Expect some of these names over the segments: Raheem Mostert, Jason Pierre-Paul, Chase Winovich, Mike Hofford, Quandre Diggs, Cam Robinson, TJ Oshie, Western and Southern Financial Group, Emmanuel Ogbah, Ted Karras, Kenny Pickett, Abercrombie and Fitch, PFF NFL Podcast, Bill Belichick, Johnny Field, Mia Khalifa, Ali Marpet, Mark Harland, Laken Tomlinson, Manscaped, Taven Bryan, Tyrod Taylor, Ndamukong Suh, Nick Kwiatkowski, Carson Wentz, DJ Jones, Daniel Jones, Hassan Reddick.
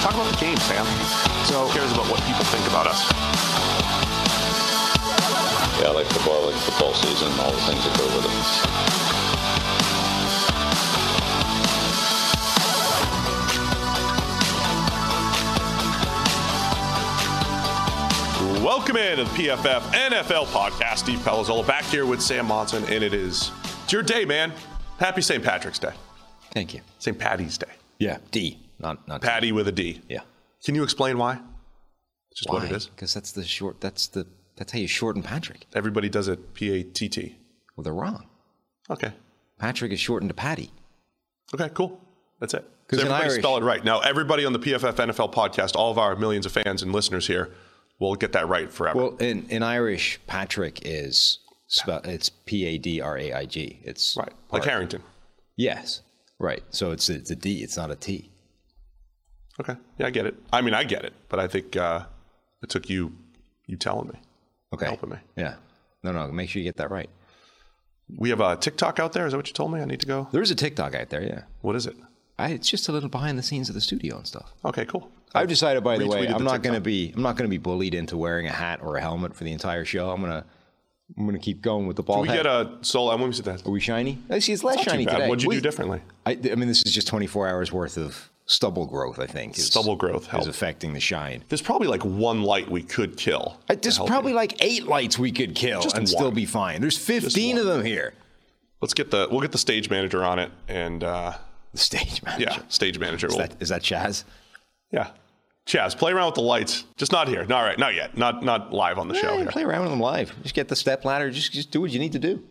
Talk about the game, Sam. So who cares about what people think about us? Yeah, I like football, I like football season, all the things that go with it. Welcome in to the PFF NFL Podcast. Steve Pelizzola back here with Sam Monson, and it's your day, man. Happy St. Patrick's Day. Thank you. St. Paddy's Day. Yeah, D. Not Patty too. With a D. Yeah. Can you explain why? Just why? What it is? Because that's the short. That's how you shorten Patrick. Everybody does it P-A-T-T. Well, they're wrong. Okay. Patrick is shortened to Patty. Okay, cool. That's it. Because so everybody spell it right. Now, everybody on the PFF NFL podcast, all of our millions of fans and listeners here, will get that right forever. Well, in Irish, Patrick is it's P-A-D-R-A-I-G. It's right, like Harrington. Yes, right. So it's a D. It's not a T. Okay. Yeah, I get it. I mean, I get it, but I think it took you telling me. Okay. Helping me. Yeah. No, make sure you get that right. We have a TikTok out there. Is that what you told me? I need to go. There is a TikTok out there, yeah. What is it? It's just a little behind the scenes of the studio and stuff. Okay, cool. I've decided, by the way, I'm not going to be bullied into wearing a hat or a helmet for the entire show. I'm going to keep going with the ball. Can we get a solo? Let me see that. Are we shiny? Actually, it's less shiny today. What'd you do differently? I mean, this is just 24 hours worth of stubble growth, I think. Stubble growth helps. Is affecting the shine. There's probably like one light we could kill. There's probably like 8 lights we could kill and still be fine. There's 15 of them here. Let's get we'll get the stage manager on it and the stage manager. Yeah, stage manager. Is that Chaz? Yeah, Chaz. Play around with the lights. Just not here. All right, not yet. Not live on the show. Here. Play around with them live. Just get the step ladder. Just do what you need to do.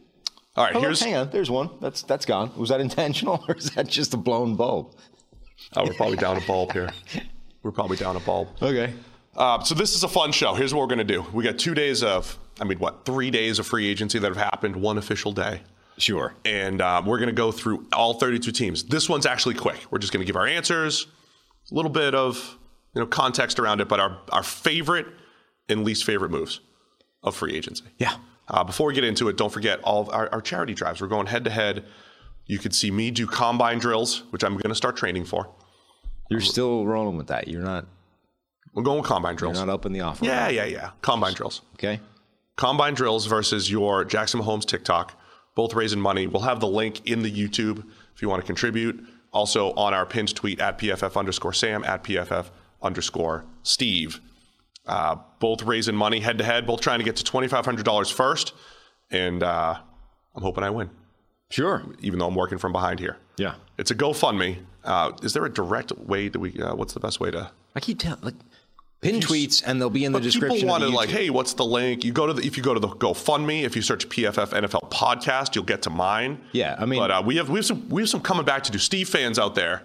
All right. Hang on. There's one. That's gone. Was that intentional or is that just a blown bulb? Oh, we're probably down a bulb here. Okay. So this is a fun show. Here's what we're going to do. We got 2 days of, 3 days of free agency that have happened, one official day. Sure. And we're going to go through all 32 teams. This one's actually quick. We're just going to give our answers, a little bit of context around it, but our favorite and least favorite moves of free agency. Yeah. Before we get into it, don't forget all of our charity drives. We're going head-to-head. You could see me do combine drills, which I'm going to start training for. You're still rolling with that. You're not. We're going with combine drills. You're not up in the offer. Yeah. Combine drills. Okay. Combine drills versus your Jackson Mahomes TikTok. Both raising money. We'll have the link in the YouTube if you want to contribute. Also on our pinned tweet at @PFF_Sam, at @PFF_Steve. Both raising money head to head. Both trying to get to $2,500 first. And I'm hoping I win. Sure. Even though I'm working from behind here. Yeah. It's a GoFundMe. Is there a direct way that we, what's the best way to? I keep telling, pin tweets and they'll be in the description. People want to hey, what's the link? If you go to the GoFundMe, if you search PFF NFL podcast, you'll get to mine. Yeah. But we have some coming back to do. Steve fans out there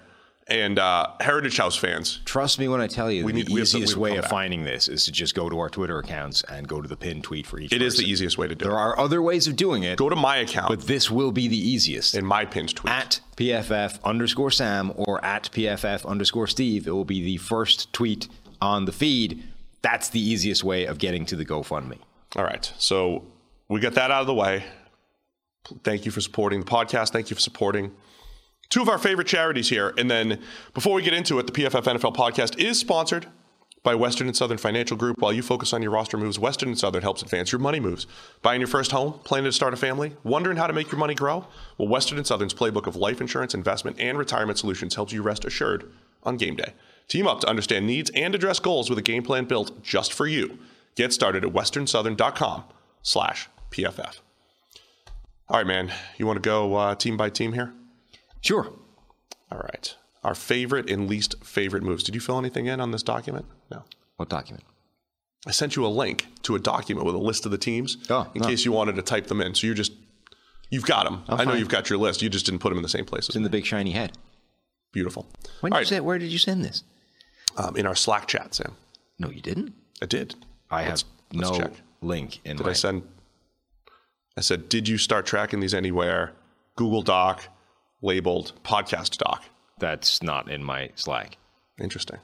and Heritage House fans. Trust me when I tell you, the easiest way of finding this is to just go to our Twitter accounts and go to the pinned tweet for each person. It is the easiest way to do it. There are other ways of doing it. Go to my account. But this will be the easiest. In my pinned tweet. At @PFF_Sam or at @PFF_Steve. It will be the first tweet on the feed. That's the easiest way of getting to the GoFundMe. All right. So we got that out of the way. Thank you for supporting the podcast. Thank you for supporting two of our favorite charities here. And then before we get into it, the PFF NFL podcast is sponsored by Western and Southern Financial Group. While you focus on your roster moves, Western and Southern helps advance your money moves. Buying your first home, planning to start a family, wondering how to make your money grow? Well, Western and Southern's playbook of life insurance, investment, and retirement solutions helps you rest assured on game day. Team up to understand needs and address goals with a game plan built just for you. Get started at westernsouthern.com/PFF. All right, man. You want to go team by team here? Sure. All right. Our favorite and least favorite moves. Did you fill anything in on this document? No. What document? I sent you a link to a document with a list of the teams case you wanted to type them in. So you've got them. I know you've got your list. You just didn't put them in the same places. It's in the big shiny head. Beautiful. Where did you send this? in our Slack chat, Sam. No, you didn't? I did. Let's check. Link in mine. I said, did you start tracking these anywhere? Google Doc, labeled podcast doc. That's not in my Slack. Interesting.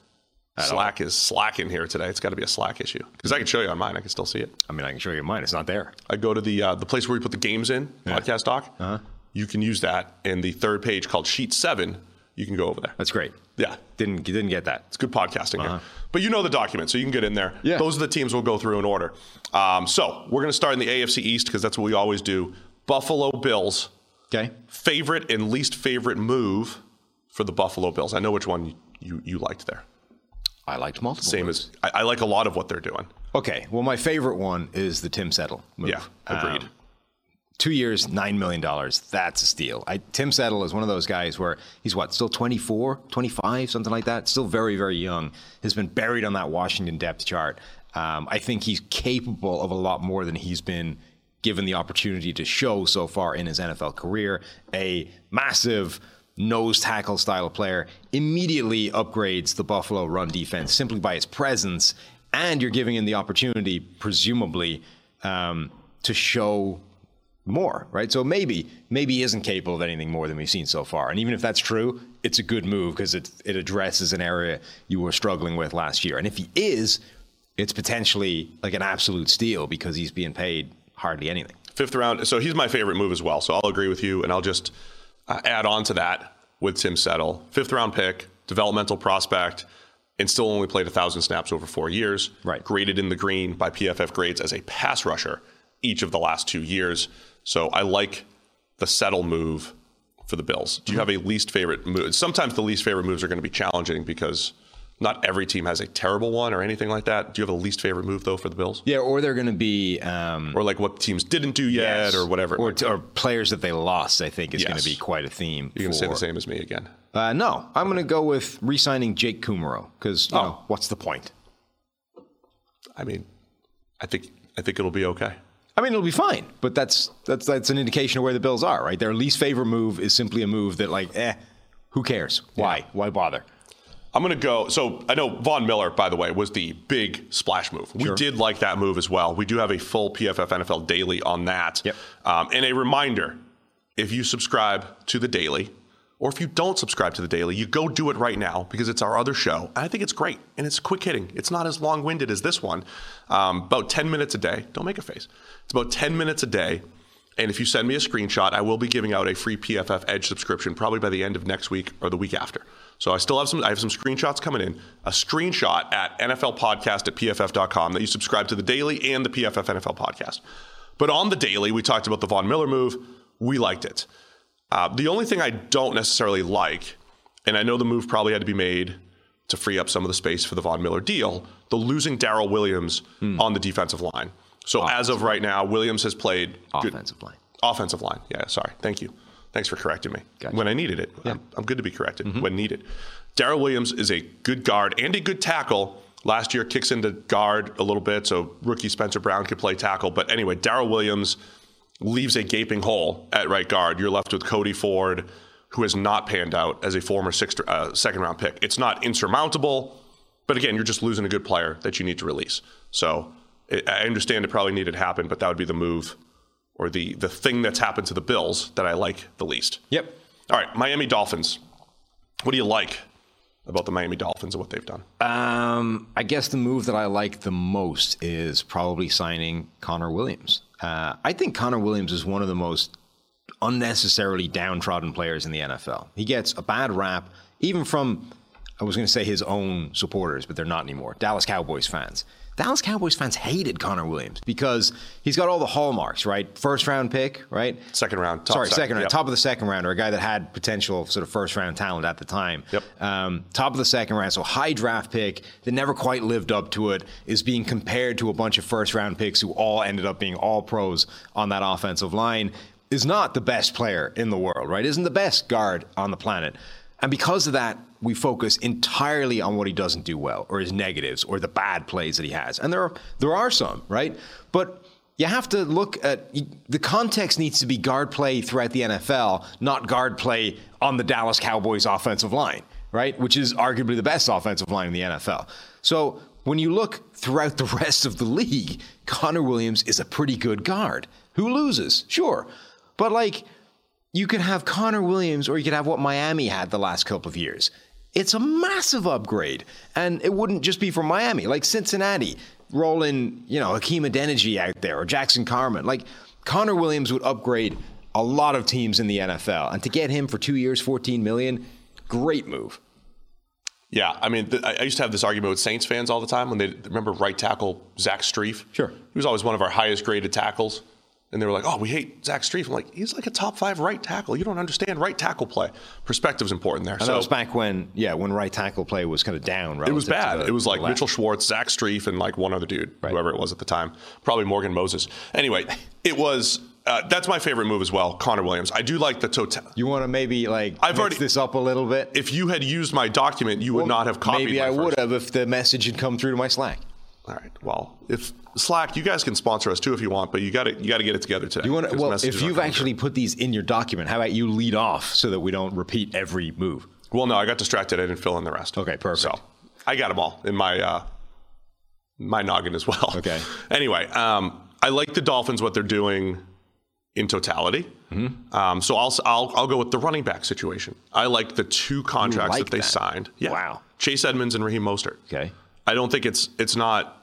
Slack is slacking here today. It's got to be a Slack issue because I can show you on mine. I can still see it. I mean, I can show you on mine. It's not there. I go to the place where you put the games in, podcast doc. Uh-huh. You can use that. And the third page called Sheet 7, you can go over there. That's great. Yeah. Didn't get that. It's good podcasting here. But you know the document, so you can get in there. Yeah. Those are the teams we'll go through in order. So we're going to start in the AFC East because that's what we always do. Buffalo Bills. Okay. Favorite and least favorite move for the Buffalo Bills. I know which one you liked there. I liked multiple. I like a lot of what they're doing. Okay. Well, my favorite one is the Tim Settle move. Yeah, agreed. 2 years, $9 million. That's a steal. Tim Settle is one of those guys where he's still 24, 25, something like that. Still very, very young. Has been buried on that Washington depth chart. I think he's capable of a lot more than he's been given the opportunity to show so far in his NFL career. A massive nose tackle style player, immediately upgrades the Buffalo run defense simply by his presence, and you're giving him the opportunity, presumably, to show more, right? So maybe he isn't capable of anything more than we've seen so far. And even if that's true, it's a good move because it addresses an area you were struggling with last year. And if he is, it's potentially like an absolute steal because he's being paid hardly anything. Fifth round. So he's my favorite move as well. So I'll agree with you, and I'll just add on to that with Tim Settle. Fifth round pick, developmental prospect, and still only played 1,000 snaps over 4 years. Right. Graded in the green by PFF grades as a pass rusher each of the last 2 years. So I like the Settle move for the Bills. Do you have a least favorite move? Sometimes the least favorite moves are going to be challenging because not every team has a terrible one or anything like that. Do you have a least favorite move, though, for the Bills? Yeah, or they're going to be... or like what teams didn't do yet or whatever. Or players that they lost, I think, is going to be quite a theme. You're going to say the same as me again. No, I'm going to go with re-signing Jake Kummerow because, you know, what's the point? I mean, I think it'll be okay. I mean, it'll be fine, but that's an indication of where the Bills are, right? Their least favorite move is simply a move that, who cares? Why? Yeah. Why bother? I'm going to go. So I know Von Miller, by the way, was the big splash move. Sure. We did like that move as well. We do have a full PFF NFL Daily on that. Yep. And a reminder, if you subscribe to the Daily, or if you don't subscribe to the Daily, you go do it right now because it's our other show. And I think it's great. And it's quick hitting. It's not as long-winded as this one. About 10 minutes a day. Don't make a face. It's about 10 minutes a day. And if you send me a screenshot, I will be giving out a free PFF Edge subscription probably by the end of next week or the week after. So I still have some. I have some screenshots coming in. A screenshot at NFLpodcast@pff.com that you subscribe to the Daily and the PFF NFL Podcast. But on the Daily, we talked about the Von Miller move. We liked it. The only thing I don't necessarily like, and I know the move probably had to be made to free up some of the space for the Von Miller deal, the losing Darrell Williams on the defensive line. So as of right now, Williams has played offensive line. Yeah, sorry. Thank you. Thanks for correcting me when I needed it. Yeah. I'm good to be corrected when needed. Darrell Williams is a good guard and a good tackle. Last year, kicks into guard a little bit, so rookie Spencer Brown could play tackle. But anyway, Darrell Williams leaves a gaping hole at right guard. You're left with Cody Ford, who has not panned out as a former second-round pick. It's not insurmountable, but again, you're just losing a good player that you need to release. So I understand it probably needed to happen, but that would be the move or the thing that's happened to the Bills that I like the least. Yep. All right, Miami Dolphins. What do you like about the Miami Dolphins and what they've done? I guess the move that I like the most is probably signing Connor Williams. I think Connor Williams is one of the most unnecessarily downtrodden players in the NFL. He gets a bad rap, even from, I was going to say his own supporters, but they're not anymore, Dallas Cowboys fans. Dallas Cowboys fans hated Connor Williams because he's got all the hallmarks, right? First round pick, right? Top of the second round, or a guy that had potential sort of first round talent at the time. Yep. Top of the second round, so high draft pick that never quite lived up to it, is being compared to a bunch of first round picks who all ended up being all pros on that offensive line, is not the best player in the world, right? Isn't the best guard on the planet. And because of that, we focus entirely on what he doesn't do well, or his negatives, or the bad plays that he has. And there are some, right? But you have to look at the context. Needs to be guard play throughout the NFL, not guard play on the Dallas Cowboys offensive line, right? Which is arguably the best offensive line in the NFL. So when you look throughout the rest of the league, Connor Williams is a pretty good guard who loses, sure. But like, you could have Connor Williams or you could have what Miami had the last couple of years. It's a massive upgrade. And it wouldn't just be for Miami, like Cincinnati, rolling, you know, Hakeem Adeniji out there or Jackson Carman. Like, Connor Williams would upgrade a lot of teams in the NFL. And to get him for 2 years, $14 million, great move. Yeah, I mean, I used to have this argument with Saints fans all the time when they remember right tackle Zach Strief. Sure. He was always one of our highest graded tackles. And they were like, oh, we hate Zach Strief. I'm like, he's like a top five right tackle. You don't understand right tackle play. Perspective's important there. And so that was back when right tackle play was kind of down. It was bad. It was like Mitchell Schwartz, Zach Strief, and like one other dude, right, whoever it was at the time. Probably Morgan Moses. Anyway, it was... that's my favorite move as well, Connor Williams. I do like the total. You want to maybe like I've mix already, this up a little bit? If you had used my document, you would not have copied maybe my I first. Would have if the message had come through to my Slack. All right. Well, if Slack, you guys can sponsor us too if you want, but you got to get it together today. You want well, if you've actually put these in your document, how about you lead off so that we don't repeat every move? Well, no, I got distracted. I didn't fill in the rest. Okay, perfect. So I got them all in my my noggin as well. Okay. Anyway, I like the Dolphins, what they're doing. In totality, mm-hmm. So I'll go with the running back situation. I like the two contracts that they signed. Yeah. Wow, Chase Edmonds and Raheem Mostert. Okay, I don't think it's not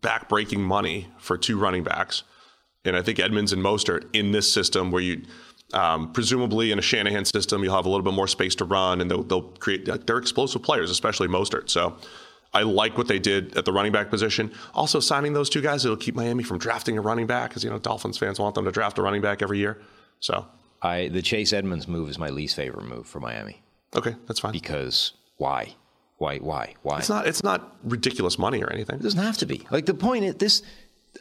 backbreaking money for two running backs, and I think Edmonds and Mostert in this system where you presumably in a Shanahan system you'll have a little bit more space to run and they'll create they're explosive players, especially Mostert. So. I like what they did at the running back position. Also, signing those two guys, it'll keep Miami from drafting a running back because, you know, Dolphins fans want them to draft a running back every year. So, the Chase Edmonds move is my least favorite move for Miami. Okay, that's fine. Because why? It's not ridiculous money or anything. It doesn't have to be. Like, the point is this,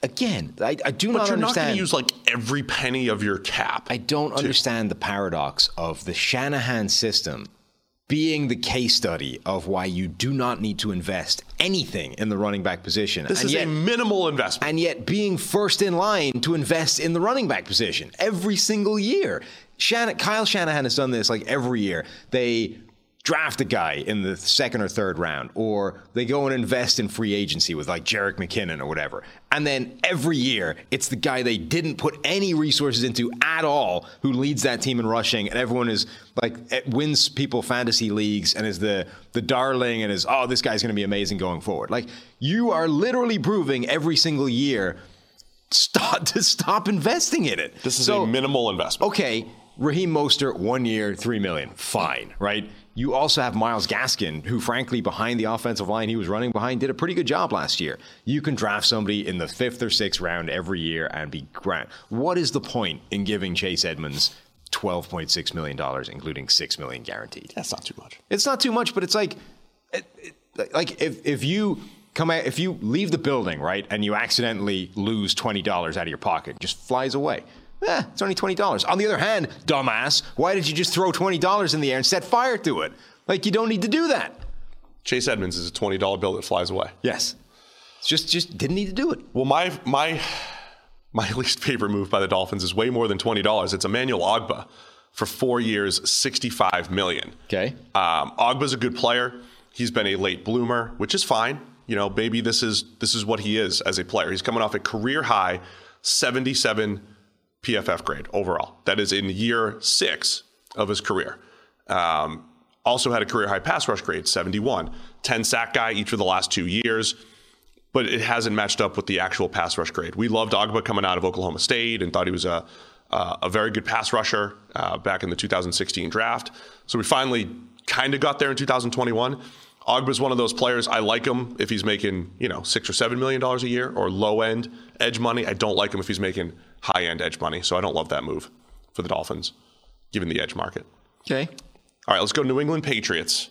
again, I do not understand. But you're not going to use, like, every penny of your cap. I don't understand the paradox of the Shanahan system being the case study of why you do not need to invest anything in the running back position. This is a minimal investment. And yet being first in line to invest in the running back position every single year. Kyle Shanahan has done this like every year. They draft a guy in the second or third round, or they go and invest in free agency with like Jerick McKinnon or whatever. And then every year, it's the guy they didn't put any resources into at all who leads that team in rushing. And everyone is like, wins people fantasy leagues and is the darling and is, oh, this guy's going to be amazing going forward. Like, you are literally proving every single year stop investing in it. This is a minimal investment. Okay. Raheem Mostert, 1 year, $3 million. Fine. Right. You also have Myles Gaskin, who, frankly, behind the offensive line he was running behind, did a pretty good job last year. You can draft somebody in the 5th or 6th round every year and be grand. What is the point in giving Chase Edmonds $12.6 million, including $6 million guaranteed? That's not too much. It's not too much, but it's like if you come out, if you leave the building, right, and you accidentally lose $20 out of your pocket, it just flies away. It's only $20. On the other hand, dumbass, why did you just throw $20 in the air and set fire to it? Like, you don't need to do that. Chase Edmonds is a $20 bill that flies away. Yes. Just didn't need to do it. Well, my least favorite move by the Dolphins is way more than $20. It's Emmanuel Ogbah for 4 years, $65 million. Okay. Ogba's a good player. He's been a late bloomer, which is fine. You know, maybe this is what he is as a player. He's coming off a career-high 77 PFF grade overall. That is in year 6 of his career. Also had a career-high pass rush grade, 71. 10-sack guy each of the last 2 years, but it hasn't matched up with the actual pass rush grade. We loved Ogbah coming out of Oklahoma State and thought he was a very good pass rusher back in the 2016 draft. So we finally kind of got there in 2021. Ogba's one of those players. I like him if he's making, you know, $6 or $7 million a year or low-end edge money. I don't like him if he's making high-end edge money, so I don't love that move for the Dolphins, given the edge market. Okay. All right, let's go New England Patriots.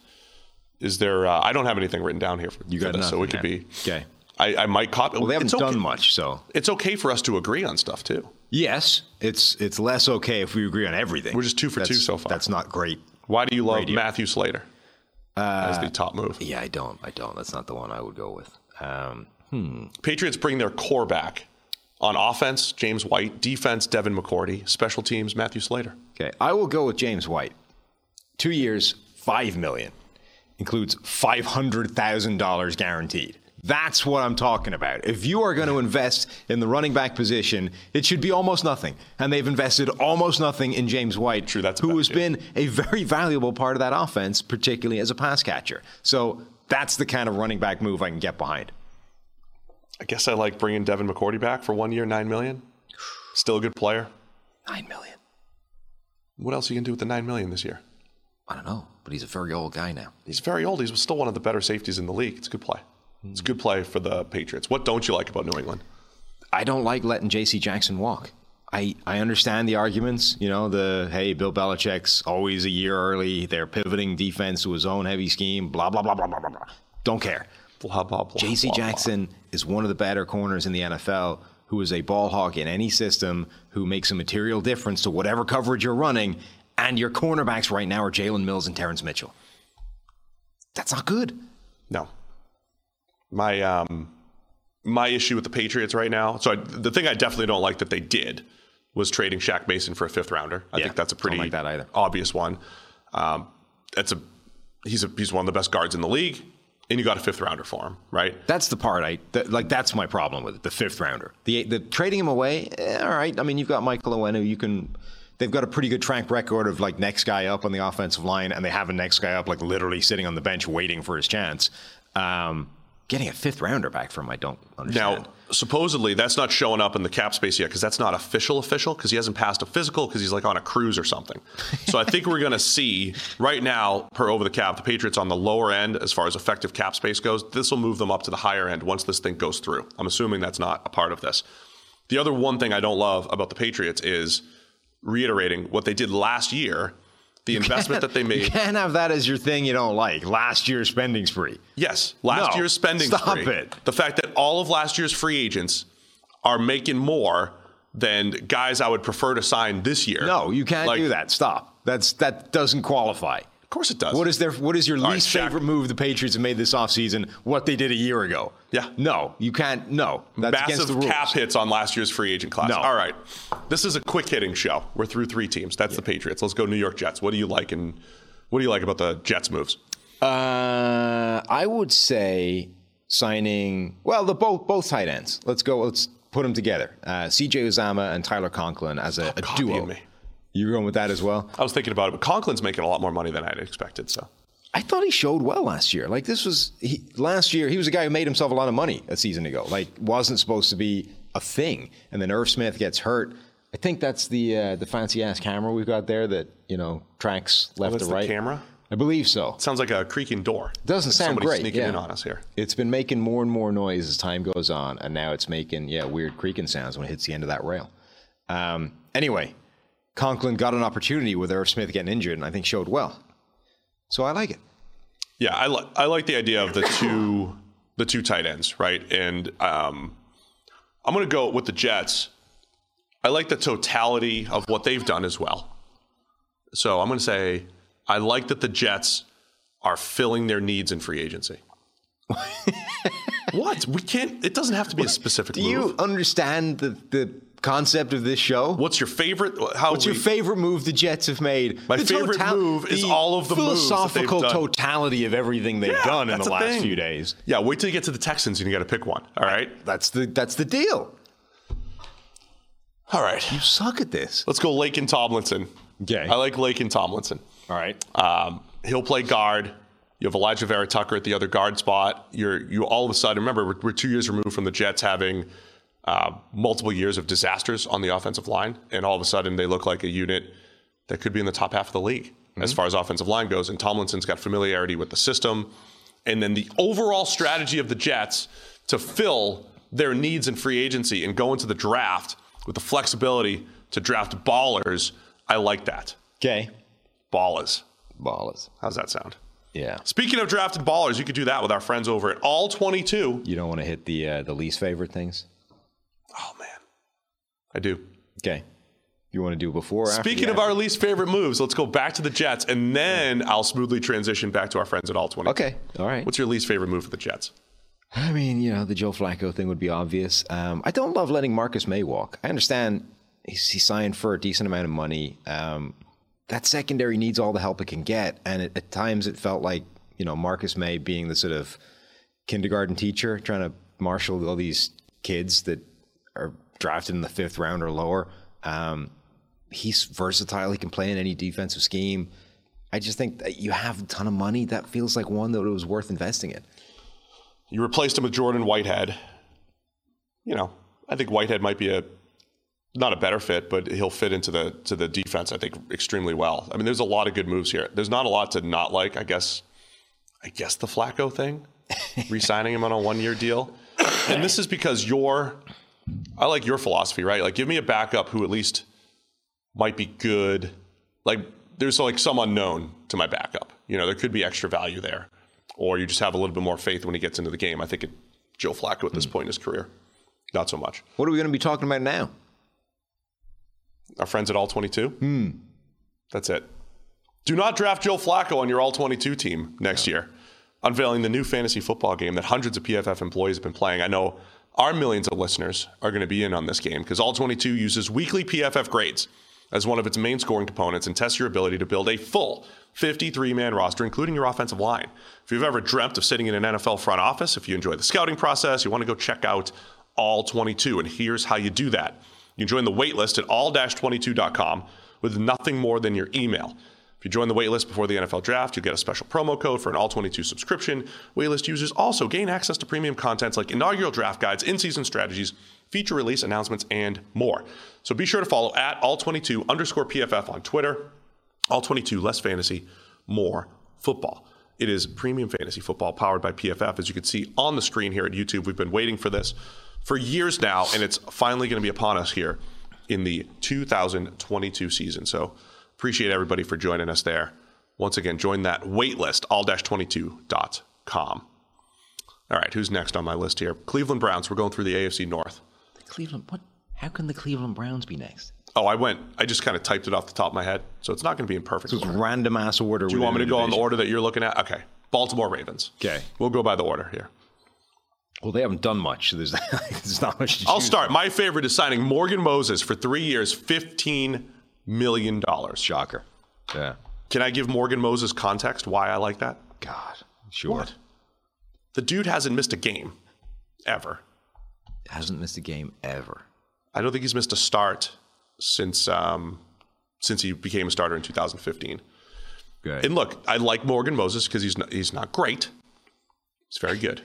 Is there... I don't have anything written down here for you got this, nothing, so it could be... Okay. I might copy... Well, they haven't done much, so... It's okay for us to agree on stuff, too. Yes. It's less okay if we agree on everything. We're just 2 for 2 so far. That's not great. Why do you love Matthew Slater? As the top move. Yeah, I don't. That's not the one I would go with. Patriots bring their core back. On offense, James White. Defense, Devin McCourty. Special teams, Matthew Slater. Okay, I will go with James White. 2 years, $5 million. includes $500,000 guaranteed. That's what I'm talking about. If you are going to invest in the running back position, it should be almost nothing. And they've invested almost nothing in James White, who has been a very valuable part of that offense, particularly as a pass catcher. So that's the kind of running back move I can get behind. I guess I like bringing Devin McCourty back for 1 year, $9 million. Still a good player. $9 million. What else are you going to do with the $9 million this year? I don't know, but he's a very old guy now. He's very old. He's still one of the better safeties in the league. It's a good play. It's a good play for the Patriots. What don't you like about New England? I don't like letting J.C. Jackson walk. I understand the arguments, hey, Bill Belichick's always a year early. They're pivoting defense to his own heavy scheme, blah, blah, blah, blah, blah, blah. Don't care. Blah, blah, blah. J.C. Jackson is one of the better corners in the NFL who is a ball hawk in any system who makes a material difference to whatever coverage you're running, and your cornerbacks right now are Jalen Mills and Terrence Mitchell. That's not good. No. My issue with the Patriots right now, the thing I definitely don't like that they did was trading Shaq Mason for a fifth rounder. I think that's a pretty obvious one. He's one of the best guards in the league, and you got a fifth rounder for him, right? That's the part that's my problem with it, the fifth rounder. The trading him away, all right. I mean, you've got Michael Owen, they've got a pretty good track record of next guy up on the offensive line, and they have a next guy up literally sitting on the bench waiting for his chance. Getting a fifth rounder back from him, I don't understand. Now, supposedly that's not showing up in the cap space yet because that's not official because he hasn't passed a physical because he's on a cruise or something. So I think we're going to see right now per over the cap, the Patriots on the lower end as far as effective cap space goes. This will move them up to the higher end once this thing goes through. I'm assuming that's not a part of this. The other one thing I don't love about the Patriots is reiterating what they did last year. The investment that they made. You can't have that as your thing you don't like. Last year's spending spree. Yes. Last year's spending spree. Stop it. The fact that all of last year's free agents are making more than guys I would prefer to sign this year. No, you can't do that. Stop. That doesn't qualify. Of course it does. What is your least favorite move the Patriots have made this offseason? What they did a year ago. Yeah. No, you can't. No. That's massive against the rules. Cap hits on last year's free agent class. No. All right. This is a quick hitting show. We're through three teams. That's the Patriots. Let's go New York Jets. What do you like about the Jets moves? I would say signing, both tight ends. Let's put them together. CJ Uzama and Tyler Conklin as a duo. Me. You're going with that as well? I was thinking about it, but Conklin's making a lot more money than I'd expected, so. I thought he showed well last year. Last year, he was a guy who made himself a lot of money a season ago. Wasn't supposed to be a thing. And then Irv Smith gets hurt. I think that's the fancy-ass camera we've got there that, tracks left to right. That's the camera? I believe so. It sounds like a creaking door. Doesn't sound great. Somebody's sneaking in on us here. It's been making more and more noise as time goes on, and now it's making, weird creaking sounds when it hits the end of that rail. Anyway, Conklin got an opportunity with Irv Smith getting injured, and I think showed well. So I like it. Yeah, I like the idea of the two tight ends, right? And I'm going to go with the Jets. I like the totality of what they've done as well. So I'm going to say I like that the Jets are filling their needs in free agency. What? We can't. It doesn't have to be a specific move. Do you understand the concept of this show? What's your favorite move the Jets have made? My favorite move is all of the philosophical moves that they've totality of everything they've done in the last few days. Yeah, wait till you get to the Texans and you got to pick one. All right, that's the deal. All right, you suck at this. Let's go Laken Tomlinson. Okay, I like Laken Tomlinson. All right, he'll play guard. You have Elijah Vera Tucker at the other guard spot. You all of a sudden remember we're 2 years removed from the Jets having multiple years of disasters on the offensive line, and all of a sudden they look like a unit that could be in the top half of the league as far as offensive line goes, and Tomlinson's got familiarity with the system. And then the overall strategy of the Jets to fill their needs in free agency and go into the draft with the flexibility to draft ballers, I like that. Okay. Ballers. How's that sound? Yeah. Speaking of drafted ballers, you could do that with our friends over at All-22. You don't want to hit the least favorite things? Oh, man. I do. Okay. You want to do before or after? Speaking of our least favorite moves, let's go back to the Jets, and then I'll smoothly transition back to our friends at All-22. Okay. All right. What's your least favorite move for the Jets? I mean, the Joe Flacco thing would be obvious. I don't love letting Marcus May walk. I understand he signed for a decent amount of money. That secondary needs all the help it can get, and at times it felt like you know, Marcus May being the sort of kindergarten teacher trying to marshal all these kids that are drafted in the fifth round or lower. He's versatile. He can play in any defensive scheme. I just think that you have a ton of money. That feels like one that it was worth investing in. You replaced him with Jordan Whitehead. You know, I think Whitehead might be a not a better fit, but he'll fit into the defense, I think, extremely well. I mean, there's a lot of good moves here. There's not a lot to not like. I guess the Flacco thing, re-signing him on a one-year deal. And this is because I like your philosophy, right? Like, give me a backup who at least might be good. Like, there's like some unknown to my backup. You know, there could be extra value there. Or you just have a little bit more faith when he gets into the game. I think Joe Flacco at this point in his career, not so much. What are we going to be talking about now? Our friends at All-22? That's it. Do not draft Joe Flacco on your All-22 team next year. Unveiling the new fantasy football game that hundreds of PFF employees have been playing. I know our millions of listeners are going to be in on this game because All-22 uses weekly PFF grades as one of its main scoring components and tests your ability to build a full 53-man roster, including your offensive line. If you've ever dreamt of sitting in an NFL front office, if you enjoy the scouting process, you want to go check out All-22, and here's how you do that. You can join the waitlist at all-22.com with nothing more than your email. If you join the waitlist before the NFL draft, you'll get a special promo code for an All-22 subscription. Waitlist users also gain access to premium content like inaugural draft guides, in-season strategies, feature release announcements, and more. So be sure to follow at all22_PFF on Twitter. All-22, less fantasy, more football. It is premium fantasy football powered by PFF. As you can see on the screen here at YouTube, we've been waiting for this for years now, and it's finally going to be upon us here in the 2022 season. So appreciate everybody for joining us there. Once again, join that waitlist, all-22.com. All right, who's next on my list here? Cleveland Browns. We're going through the AFC North. The Cleveland, what? How can the Cleveland Browns be next? Oh, I just kind of typed it off the top of my head, so it's not going to be in perfect order. So it's random-ass order. Do you want me to go on the order that you're looking at? Okay. Baltimore Ravens. Okay. We'll go by the order here. Well, they haven't done much, so there's not much to choose. I'll start. My favorite is signing Morgan Moses for 3 years, $15 million. Shocker. Yeah. Can I give Morgan Moses context why I like that? God. Sure. What? The dude hasn't missed a game ever. Hasn't missed a game ever. I don't think he's missed a start since he became a starter in 2015. Okay. And look, I like Morgan Moses because he's not great. He's very good.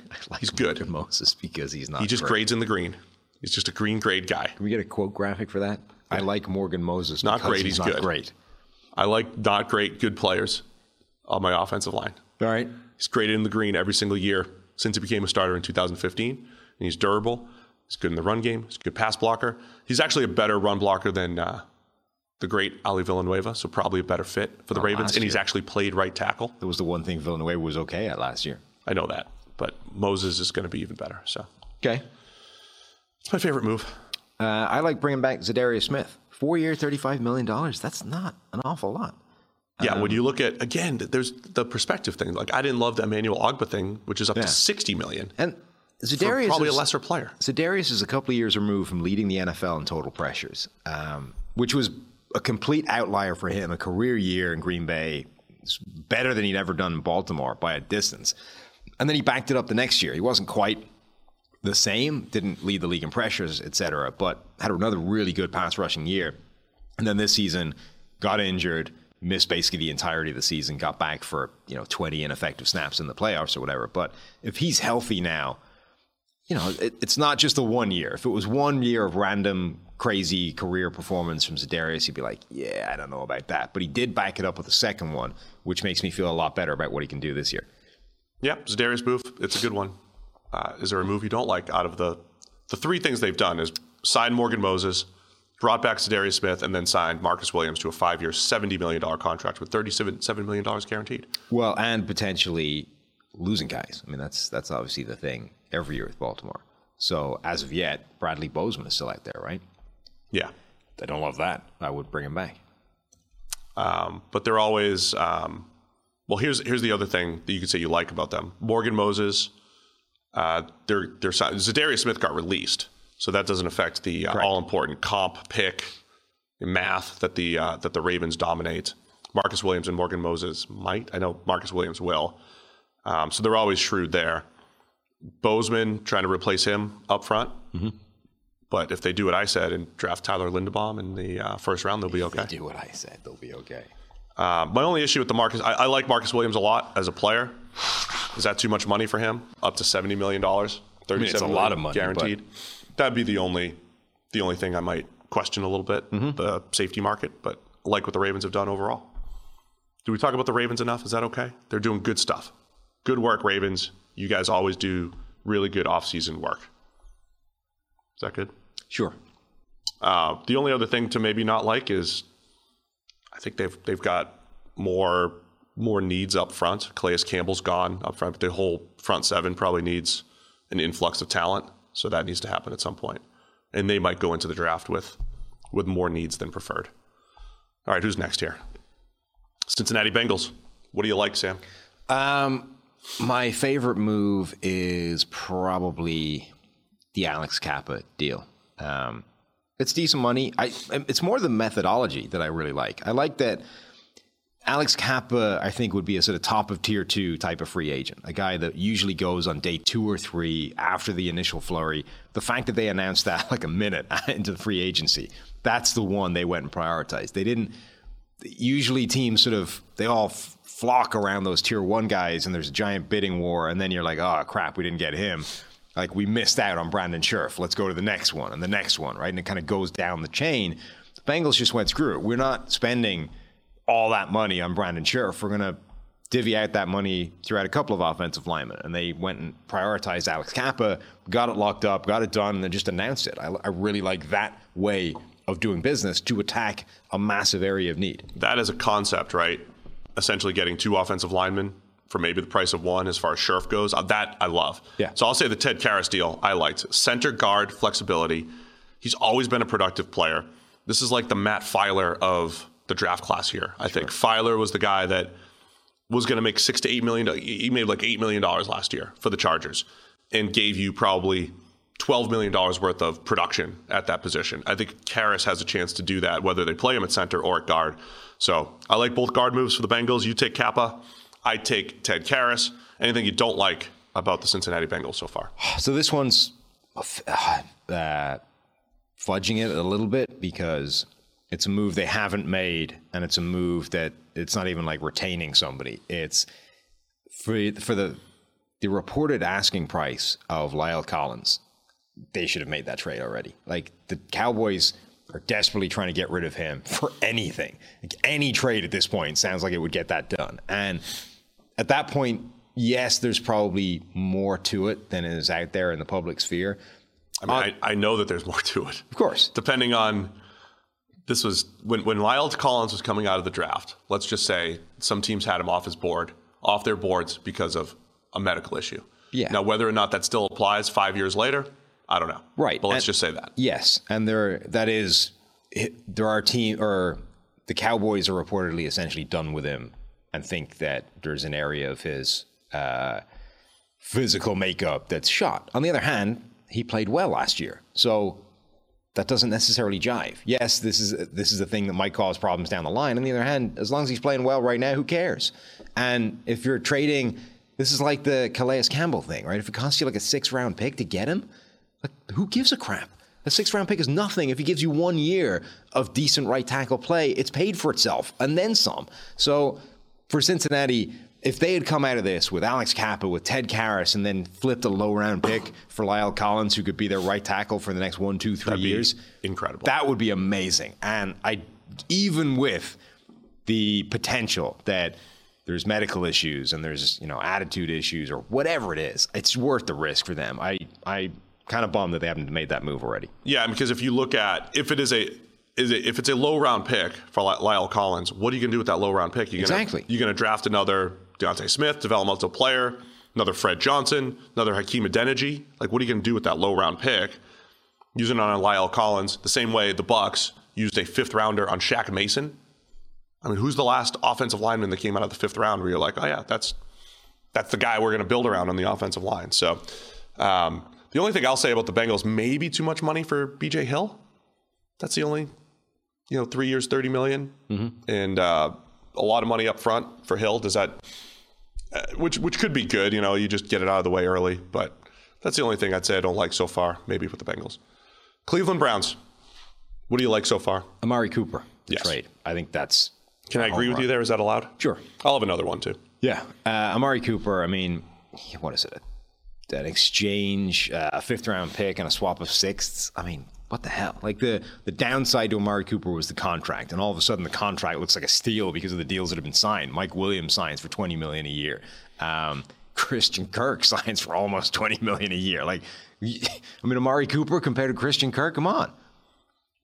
Morgan Moses because he's not. He just grades in the green. He's just a green grade guy. Can we get a quote graphic for that? Yeah. I like Morgan Moses. Not great. He's not good. Great. I like not great good players on my offensive line. All right. He's graded in the green every single year since he became a starter in 2015, and he's durable. He's good in the run game. He's a good pass blocker. He's actually a better run blocker than the great Ali Villanueva, so probably a better fit for the Ravens. And he's actually played right tackle. That was the one thing Villanueva was okay at last year. I know that, but Moses is going to be even better. So okay, it's my favorite move. I like bringing back Za'Darius Smith. 4 year, $35 million. That's not an awful lot. Yeah, when you look at, again, there's the perspective thing. Like, I didn't love the Emmanuel Ogba thing, which is up to $60 million. And Za'Darius probably a lesser player. Za'Darius is a couple of years removed from leading the NFL in total pressures, which was a complete outlier for him. A career year in Green Bay, better than he'd ever done in Baltimore by a distance. And then he backed it up the next year. He wasn't quite the same, didn't lead the league in pressures, et cetera, but had another really good pass rushing year. And then this season got injured, missed basically the entirety of the season, got back for 20 ineffective snaps in the playoffs or whatever. But if he's healthy now, it's not just the 1 year. If it was 1 year of random crazy career performance from Za'Darius, you'd be like, yeah, I don't know about that. But he did back it up with the second one, which makes me feel a lot better about what he can do this year. Yeah, Za'Darius Smith, it's a good one. Is there a move you don't like out of the three things they've done? Is sign Morgan Moses, brought back Za'Darius Smith, and then signed Marcus Williams to a 5 year, $70 million contract with $37 million guaranteed. Well, and potentially losing guys. I mean, that's obviously the thing every year with Baltimore. So as of yet, Bradley Bozeman is still out there, right? Yeah. They don't love that. I would bring him back. But they're always... well, here's the other thing that you could say you like about them. Morgan Moses, they're Za'Darius Smith got released. So that doesn't affect the all-important comp, pick, math that the Ravens dominate. Marcus Williams and Morgan Moses might. I know Marcus Williams will. So they're always shrewd there. Bozeman, trying to replace him up front. Mm-hmm. But if they do what I said and draft Tyler Linderbaum in the first round, they'll be okay. If they do what I said, they'll be okay. My only issue with the Marcus, I like Marcus Williams a lot as a player. Is that too much money for him? Up to $70 million, $37 million, it's a lot of money, guaranteed. That'd be the only thing I might question a little bit, mm-hmm. the safety market. But I like what the Ravens have done overall. Do we talk about the Ravens enough? Is that okay? They're doing good stuff. Good work, Ravens. You guys always do really good offseason work. Is that good? Sure. The only other thing to maybe not like is I think they've got more needs up front. Calais Campbell's gone up front, but the whole front seven probably needs an influx of talent. So that needs to happen at some point. And they might go into the draft with more needs than preferred. All right, who's next here? Cincinnati Bengals. What do you like, Sam? My favorite move is probably the Alex Cappa deal. It's decent money. It's more the methodology that I really like. I like that Alex Cappa, I think, would be a sort of top of tier 2 type of free agent, a guy that usually goes on day 2 or 3 after the initial flurry. The fact that they announced that like a minute into the free agency, that's the one they went and prioritized. They didn't. Usually teams sort of, they all flock around those tier 1 guys and there's a giant bidding war. And then you're like, oh, crap, we didn't get him. Like, we missed out on Brandon Scherff. Let's go to the next one and the next one, right? And it kind of goes down the chain. The Bengals just went, screw it. We're not spending all that money on Brandon Scherff. We're going to divvy out that money throughout a couple of offensive linemen. And they went and prioritized Alex Cappa, got it locked up, got it done, and then just announced it. I really like that way of doing business to attack a massive area of need. That is a concept, right? Essentially getting 2 offensive linemen for maybe the price of 1 as far as Scherff goes. That I love. Yeah. So I'll say the Ted Karras deal I liked. Center guard flexibility. He's always been a productive player. This is like the Matt Filer of the draft class here. I think Filer was the guy that was going to make $6 to $8 million. He made like $8 million last year for the Chargers and gave you probably $12 million worth of production at that position. I think Karras has a chance to do that, whether they play him at center or at guard. So I like both guard moves for the Bengals. You take Kappa. I take Ted Karras. Anything you don't like about the Cincinnati Bengals so far? So this one's fudging it a little bit because it's a move they haven't made, and it's a move that it's not even like retaining somebody. It's for the reported asking price of La'el Collins. They should have made that trade already. Like, the Cowboys are desperately trying to get rid of him for anything. Like, any trade at this point sounds like it would get that done. And at that point, yes, there's probably more to it than is out there in the public sphere. I mean, I know that there's more to it. Of course. Depending on, this was, when La'el Collins was coming out of the draft, let's just say some teams had him off their boards because of a medical issue. Yeah. Now, whether or not that still applies 5 years later, I don't know. Right. But let's just say that. Yes. And there are team or the Cowboys are reportedly essentially done with him and think that there's an area of his physical makeup that's shot. On the other hand, he played well last year. So that doesn't necessarily jive. Yes, this is a thing that might cause problems down the line. On the other hand, as long as he's playing well right now, who cares? And if you're trading, this is like the Calais Campbell thing, right? If it costs you like a 6th round pick to get him, like, who gives a crap? A 6th round pick is nothing. If he gives you 1 year of decent right tackle play, it's paid for itself and then some. So for Cincinnati, if they had come out of this with Alex Cappa, with Ted Karras, and then flipped a low round pick for La'el Collins, who could be their right tackle for the next 1, 2, 3 That'd years. Incredible. That would be amazing. And even with the potential that there's medical issues and there's, attitude issues or whatever it is, it's worth the risk for them. I kind of bummed that they haven't made that move already. Yeah, because if you look at if it's a low round pick for La'el Collins, what are you going to do with that low round pick? You're going to draft another Deonte Smith, developmental player, another Fred Johnson, another Hakeem Adeniji. Like, what are you going to do with that low round pick? Using it on La'el Collins the same way the Bucks used a 5th rounder on Shaq Mason. I mean, who's the last offensive lineman that came out of the 5th round where you're like, oh yeah, that's the guy we're going to build around on the offensive line? So. The only thing I'll say about the Bengals, maybe too much money for B.J. Hill. That's the only, 3 years, $30 million, mm-hmm. and a lot of money up front for Hill. Does that which could be good. You know, you just get it out of the way early. But that's the only thing I'd say I don't like so far, maybe with the Bengals. Cleveland Browns. What do you like so far? Amari Cooper. Yes. Trade. I think that's... Can I agree with you there? Is that allowed? Sure. I'll have another one, too. Yeah. Amari Cooper, I mean, what is it? An exchange, a fifth-round pick, and a swap of sixths. I mean, what the hell? Like, the downside to Amari Cooper was the contract, and all of a sudden the contract looks like a steal because of the deals that have been signed. Mike Williams signs for $20 million a year. Christian Kirk signs for almost $20 million a year. Like, I mean, Amari Cooper compared to Christian Kirk, come on.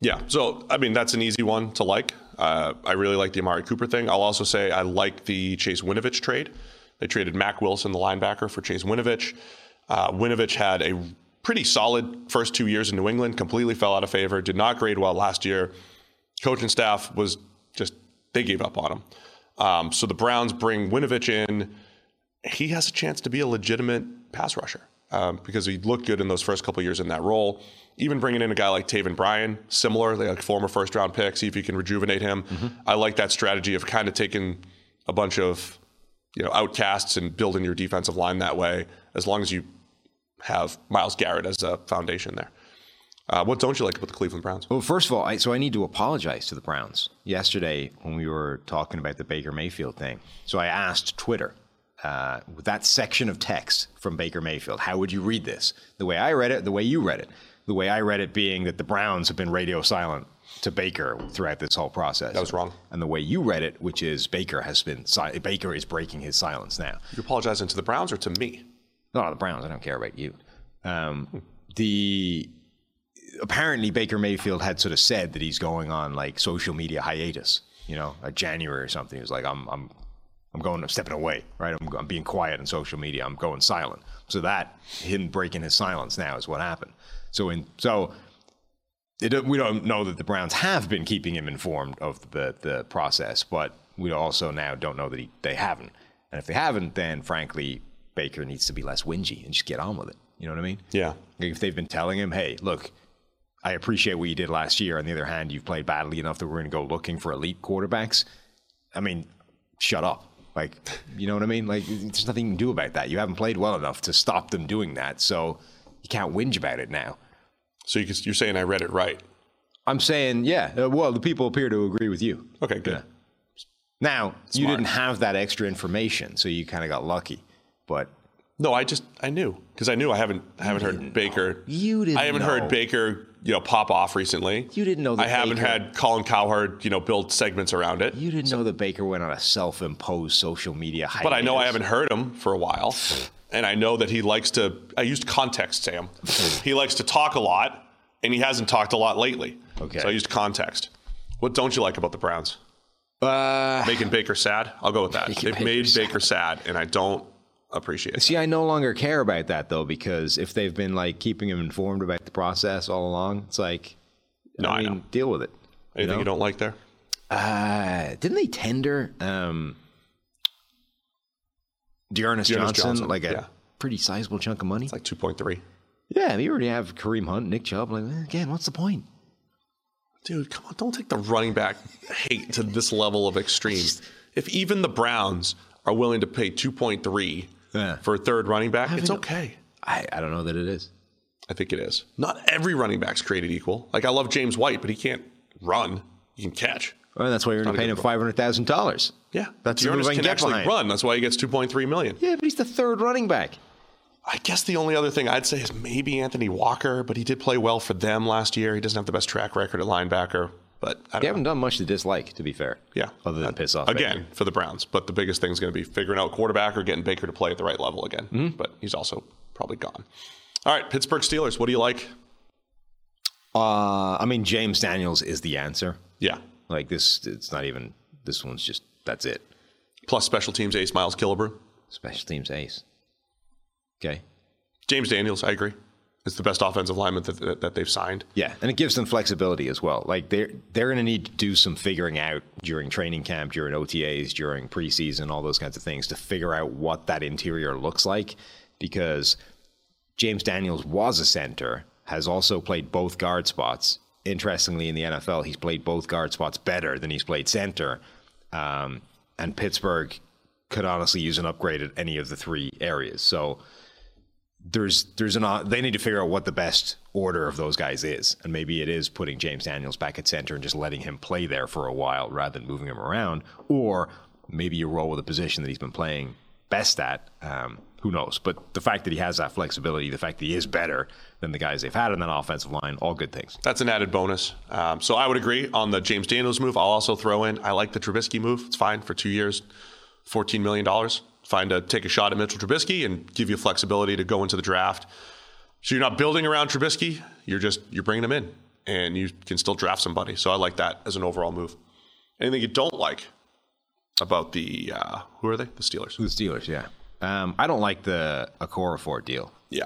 Yeah, so, I mean, that's an easy one to like. I really like the Amari Cooper thing. I'll also say I like the Chase Winovich trade. They traded Mack Wilson, the linebacker, for Chase Winovich. Winovich had a pretty solid first 2 years in New England, completely fell out of favor, did not grade well last year. Coaching staff was just, they gave up on him. So the Browns bring Winovich in. He has a chance to be a legitimate pass rusher because he looked good in those first couple years in that role. Even bringing in a guy like Taven Bryan, similar, like former first-round pick, see if you can rejuvenate him. Mm-hmm. I like that strategy of kind of taking a bunch of outcasts and building your defensive line that way, as long as you have Myles Garrett as a foundation there. What don't you like about the Cleveland Browns? Well, first of all, I need to apologize to the Browns. Yesterday, when we were talking about the Baker Mayfield thing, so I asked Twitter, with that section of text from Baker Mayfield, how would you read this? The way I read it, the way you read it. The way I read it being that the Browns have been radio silent to Baker throughout this whole process. That was wrong. And the way you read it, which is Baker is breaking his silence now. You're apologizing to the Browns or to me? No, the Browns. I don't care about you. Apparently Baker Mayfield had sort of said that he's going on like social media hiatus, like January or something. He was like, I'm stepping away, right? I'm being quiet on social media. I'm going silent. So that him breaking his silence now is what happened. We don't know that the Browns have been keeping him informed of the process, but we also now don't know that they haven't. And if they haven't, then frankly, Baker needs to be less whingy and just get on with it. You know what I mean? Yeah. Like if they've been telling him, hey, look, I appreciate what you did last year. On the other hand, you've played badly enough that we're going to go looking for elite quarterbacks. I mean, shut up. Like, you know what I mean? Like, there's nothing you can do about that. You haven't played well enough to stop them doing that. So you can't whinge about it now. So you're saying I read it right? I'm saying, yeah. Well, the people appear to agree with you. Okay, good. Yeah. Now, Smart. You didn't have that extra information, so you kind of got lucky. But no, I knew because I knew I haven't heard Baker. Know. You didn't. I haven't heard Baker, pop off recently. You didn't know that. I haven't had Colin Cowherd, build segments around it. You didn't know that Baker went on a self-imposed social media hiatus. But I know I haven't heard him for a while. And I know that he likes to, I used context, Sam. He likes to talk a lot, and he hasn't talked a lot lately. Okay. So I used context. What don't you like about the Browns? Making Baker sad? I'll go with that. They've made Baker sad, and I don't appreciate it. See, I no longer care about that, though, because if they've been, keeping him informed about the process all along, it's like, I mean, deal with it. Anything you don't like there? Didn't they tender... Dearness Johnson, pretty sizable chunk of money. It's like 2.3. Yeah, you already have Kareem Hunt, Nick Chubb. Again, what's the point? Dude, come on, don't take the running back hate to this level of extreme. If even the Browns are willing to pay 2.3 for a third running back, it's okay. I don't know that it is. I think it is. Not every running back's created equal. I love James White, but he can't run. He can catch. Well, that's why you're going to pay him $500,000. Yeah. That's the move I can get behind. Run. That's why he gets $2.3 million. Yeah, but he's the third running back. I guess the only other thing I'd say is maybe Anthony Walker, but he did play well for them last year. He doesn't have the best track record at linebacker, but they haven't done much to dislike, to be fair. Yeah. Other than piss off again Baker. For the Browns. But the biggest thing is going to be figuring out quarterback or getting Baker to play at the right level again. Mm-hmm. But he's also probably gone. All right, Pittsburgh Steelers. What do you like? James Daniels is the answer. Yeah. That's it. Plus special teams ace, Myles Killebrew. Special teams ace. Okay. James Daniels, I agree. It's the best offensive lineman that they've signed. Yeah, and it gives them flexibility as well. They're going to need to do some figuring out during training camp, during OTAs, during preseason, all those kinds of things to figure out what that interior looks like because James Daniels was a center, has also played both guard spots. Interestingly, in the NFL, he's played both guard spots better than he's played center. And Pittsburgh could honestly use an upgrade at any of the three areas. So they need to figure out what the best order of those guys is. And maybe it is putting James Daniels back at center and just letting him play there for a while rather than moving him around. Or maybe you roll with a position that he's been playing best at. Who knows? But the fact that he has that flexibility, the fact that he is better than the guys they've had in that offensive line, all good things. That's an added bonus. So I would agree on the James Daniels move. I'll also throw in, I like the Trubisky move. It's fine for 2 years, $14 million. Fine to take a shot at Mitchell Trubisky and give you flexibility to go into the draft. So you're not building around Trubisky. You're bringing him in, and you can still draft somebody. So I like that as an overall move. Anything you don't like about the who are they? The Steelers. The Steelers, yeah. I don't like the Okorafor deal. Yeah,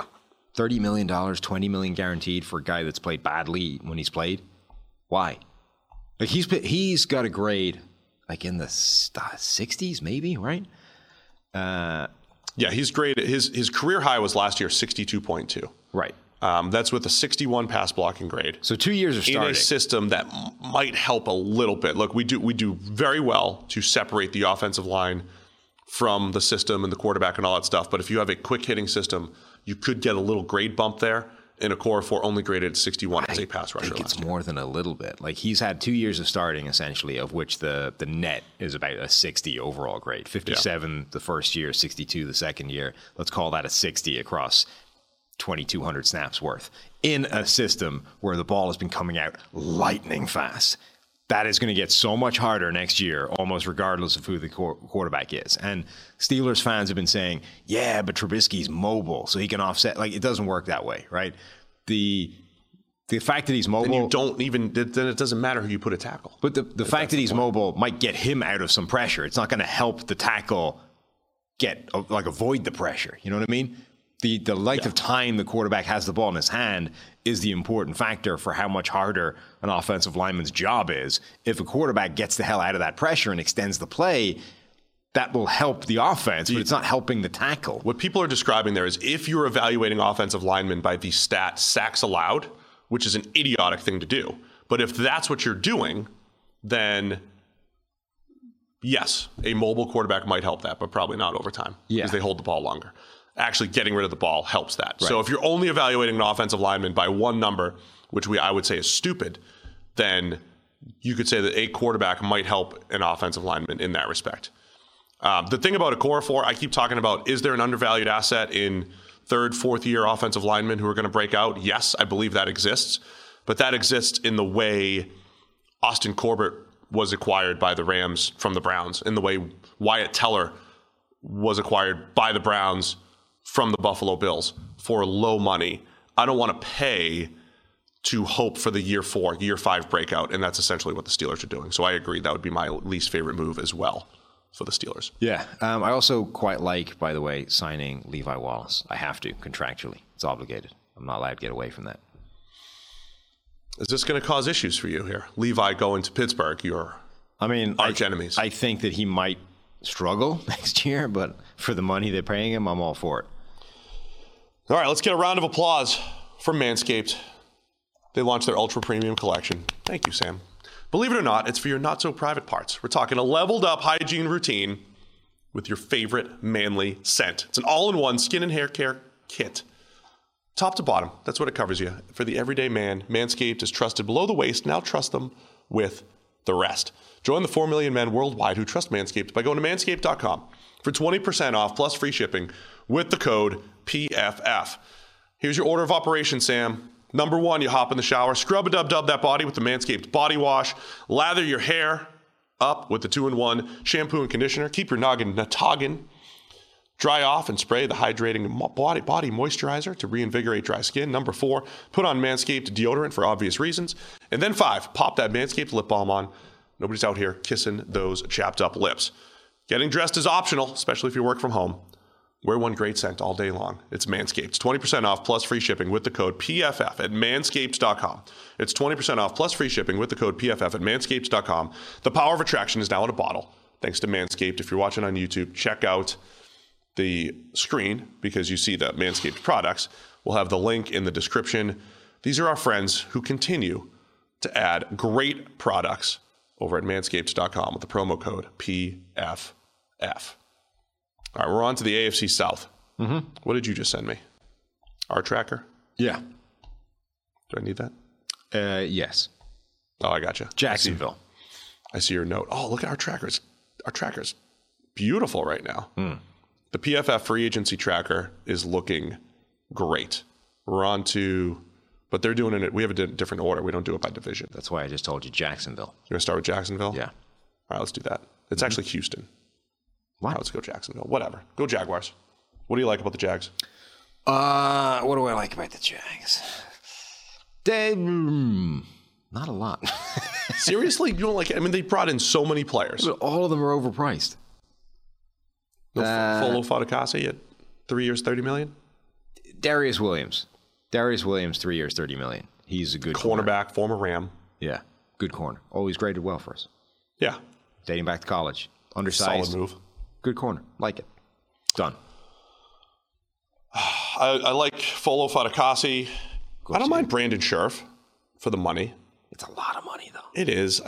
$30 million, $20 million guaranteed for a guy that's played badly when he's played. Why? Like he's got a grade like in the 60s, maybe, right? Yeah, he's great. His career high was last year, 62.2. Right. That's with a 61 pass blocking grade. So 2 years of starting. In a system that might help a little bit. Look, we do very well to separate the offensive line from the system and the quarterback and all that stuff. But if you have a quick hitting system, you could get a little grade bump there. In a core four only graded 61 as a pass rusher. I think it's more than a little bit. Like he's had 2 years of starting essentially, of which the net is about a 60 overall grade, 57 yeah. the first year, 62 the second year. Let's call that a 60 across 2,200 snaps worth in a system where the ball has been coming out lightning fast. That is going to get so much harder next year, almost regardless of who the quarterback is. And Steelers fans have been saying, yeah, but Trubisky's mobile, so he can offset. Like, it doesn't work that way, right? The fact that he's mobile... Then it doesn't matter who you put a tackle. But the fact that he's mobile might get him out of some pressure. It's not going to help the tackle avoid the pressure. You know what I mean? The length of time the quarterback has the ball in his hand is the important factor for how much harder an offensive lineman's job is. If a quarterback gets the hell out of that pressure and extends the play, that will help the offense, but it's not helping the tackle. What people are describing there is if you're evaluating offensive linemen by the stat sacks allowed, which is an idiotic thing to do. But if that's what you're doing, then... yes, a mobile quarterback might help that, but probably not over time because they hold the ball longer. Actually getting rid of the ball helps that. Right. So if you're only evaluating an offensive lineman by one number, which I would say is stupid, then you could say that a quarterback might help an offensive lineman in that respect. The thing about Okorafor, I keep talking about, is there an undervalued asset in third, fourth-year offensive linemen who are going to break out? Yes, I believe that exists. But that exists in the way Austin Corbett was acquired by the Rams from the Browns, in the way Wyatt Teller was acquired by the Browns from the Buffalo Bills for low money. I don't want to pay to hope for the year four, year five breakout, and that's essentially what the Steelers are doing. So I agree that would be my least favorite move as well for the Steelers. Yeah. I also quite like, by the way, signing Levi Wallace. I have to, contractually. It's obligated. I'm not allowed to get away from that. Is this going to cause issues for you here? Levi going to Pittsburgh, arch enemies. I think that he might struggle next year, but for the money they're paying him, I'm all for it. All right, let's get a round of applause for Manscaped. They launched their Ultra Premium collection. Thank you, Sam. Believe it or not, it's for your not-so-private parts. We're talking a leveled-up hygiene routine with your favorite manly scent. It's an all-in-one skin and hair care kit. Top to bottom, that's what it covers you. For the everyday man, Manscaped is trusted below the waist. Now trust them with the rest. Join the 4 million men worldwide who trust Manscaped by going to manscaped.com for 20% off plus free shipping with the code PFF. Here's your order of operation, Sam. Number one, you hop in the shower, scrub-a-dub-dub that body with the Manscaped body wash, lather your hair up with the 2-in-1 shampoo and conditioner, keep your noggin. Dry off and spray the hydrating body moisturizer to reinvigorate dry skin. Number four, put on Manscaped deodorant for obvious reasons. And then five, pop that Manscaped lip balm on. Nobody's out here kissing those chapped up lips. Getting dressed is optional, especially if you work from home. Wear one great scent all day long. It's Manscaped. It's 20% off plus free shipping with the code PFF at manscaped.com. It's 20% off plus free shipping with the code PFF at manscaped.com. The power of attraction is now in a bottle. Thanks to Manscaped. If you're watching on YouTube, check out the screen because you see the Manscaped products. We'll have the link in the description. These are our friends who continue to add great products over at manscaped.com with the promo code PFF. All right, we're on to the AFC South. Mm-hmm. What did you just send me? Our tracker? Yeah. Do I need that? Yes. Oh, I gotcha. Jacksonville. I see your note. Oh, look at our trackers. Our tracker's beautiful right now. Mm. The PFF free agency tracker is looking great. We're on to, but they're doing it. We have a different order. We don't do it by division. That's why I just told you Jacksonville. You're going to start with Jacksonville? Yeah. All right, let's do that. It's actually Houston. What? Now let's go Jacksonville. Whatever. Go Jaguars. What do you like about the Jags? What do I like about the Jags? Not a lot. Seriously? You don't like it? I mean, they brought in so many players. But all of them are overpriced. No, Folo Fadakasi at 3 years, $30 million? Darius Williams, 3 years, $30 million. He's a good cornerback, former Ram. Yeah, good corner. Always graded well for us. Yeah. Dating back to college. Undersized. Solid move. Good corner. Like it. Done. I like Folo Fadakasi. I don't mind Brandon Scherff for the money. It's a lot of money, though. It is.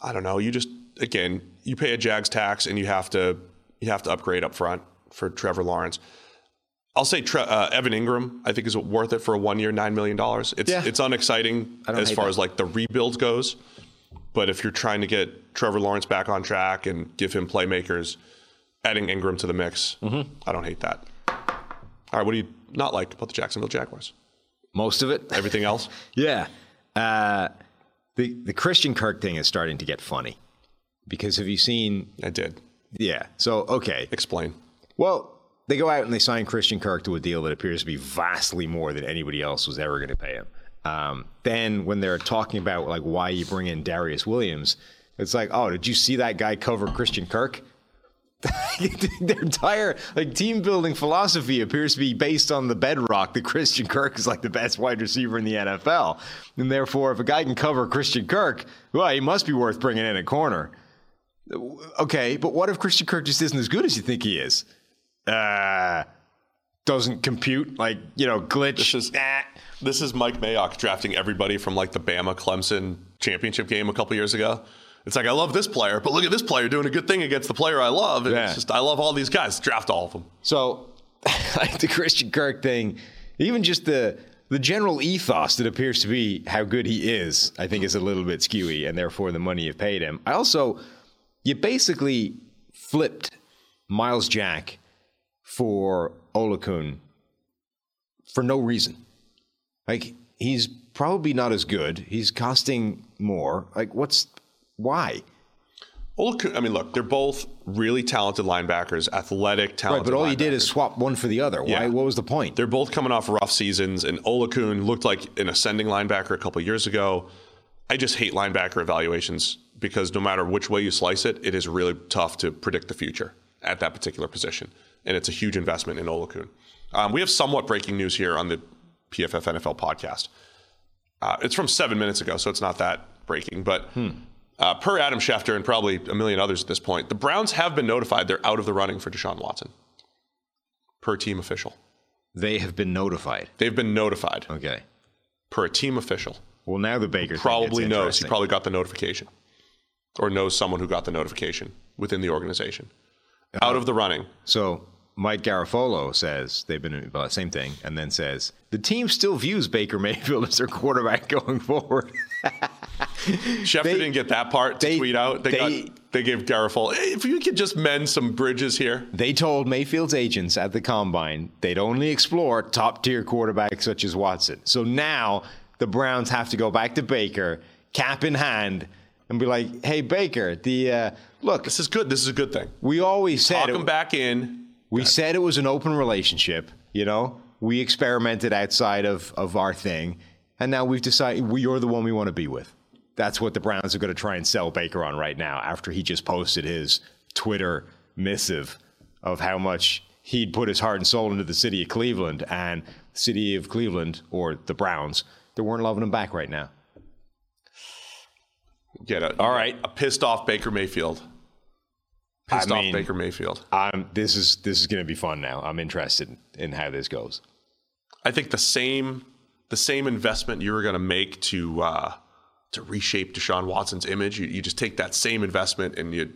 I don't know. You just, again, you pay a Jags tax and you have to upgrade up front for Trevor Lawrence. I'll say Evan Ingram, I think, is worth it for a one-year, $9 million. It's unexciting as far as like the rebuild goes. But if you're trying to get Trevor Lawrence back on track and give him playmakers, adding Ingram to the mix, I don't hate that. All right, what do you not like about the Jacksonville Jaguars? Most of it. Everything else? Yeah. The Christian Kirk thing is starting to get funny. Because have you seen... I did. Yeah. So, okay. Explain. Well, they go out and they sign Christian Kirk to a deal that appears to be vastly more than anybody else was ever going to pay him. Then when they're talking about like why you bring in Darius Williams, it's like, oh, did you see that guy cover Christian Kirk? Their entire like team building philosophy appears to be based on the bedrock that Christian Kirk is like the best wide receiver in the NFL. And therefore, if a guy can cover Christian Kirk, well, he must be worth bringing in a corner. Okay, but what if Christian Kirk just isn't as good as you think he is? Doesn't compute, like, you know, glitch. This is Mike Mayock drafting everybody from like the Bama-Clemson championship game a couple years ago. It's like, I love this player, but look at this player doing a good thing against the player I love. And it's just, I love all these guys. Draft all of them. So, like the Christian Kirk thing, even just the general ethos that appears to be how good he is, I think is a little bit skewy, and therefore the money you've paid him. I also, you basically flipped Miles Jack for Olakun for no reason. Like, he's probably not as good. He's costing more. Like, why? Olakun, I mean, look, they're both really talented linebackers, athletic, talented. Right, but all you did is swap one for the other. Why? Yeah. What was the point? They're both coming off rough seasons, and Olakun looked like an ascending linebacker a couple years ago. I just hate linebacker evaluations because no matter which way you slice it, it is really tough to predict the future at that particular position. And it's a huge investment in Olakun. We have somewhat breaking news here on the PFF NFL podcast. It's from 7 minutes ago, so it's not that breaking. But per Adam Schefter and probably a million others at this point, the Browns have been notified they're out of the running for Deshaun Watson, per team official. They have been notified? They've been notified. Okay. Per a team official. Well, now the Baker probably knows. He probably got the notification or knows someone who got the notification within the organization. Out of the running. So Mike Garafolo says they've been the same thing and then says the team still views Baker Mayfield as their quarterback going forward. Schefter didn't get that part to tweet out. They gave Garafolo, hey, if you could just mend some bridges here. They told Mayfield's agents at the Combine they'd only explore top-tier quarterbacks such as Watson. So now the Browns have to go back to Baker, cap in hand, and be like, hey, Baker, look. This is good. This is a good thing. We always said talk him back in. We said it was an open relationship. You know, we experimented outside of our thing, and now we've decided you're the one we want to be with. That's what the Browns are going to try and sell Baker on right now after he just posted his Twitter missive of how much he'd put his heart and soul into the city of Cleveland, and the city of Cleveland, or the Browns, they weren't loving him back right now. A pissed off Baker Mayfield. Baker Mayfield. This is going to be fun now. I'm interested in how this goes. I think the same investment you were going to make to reshape Deshaun Watson's image, you just take that same investment and you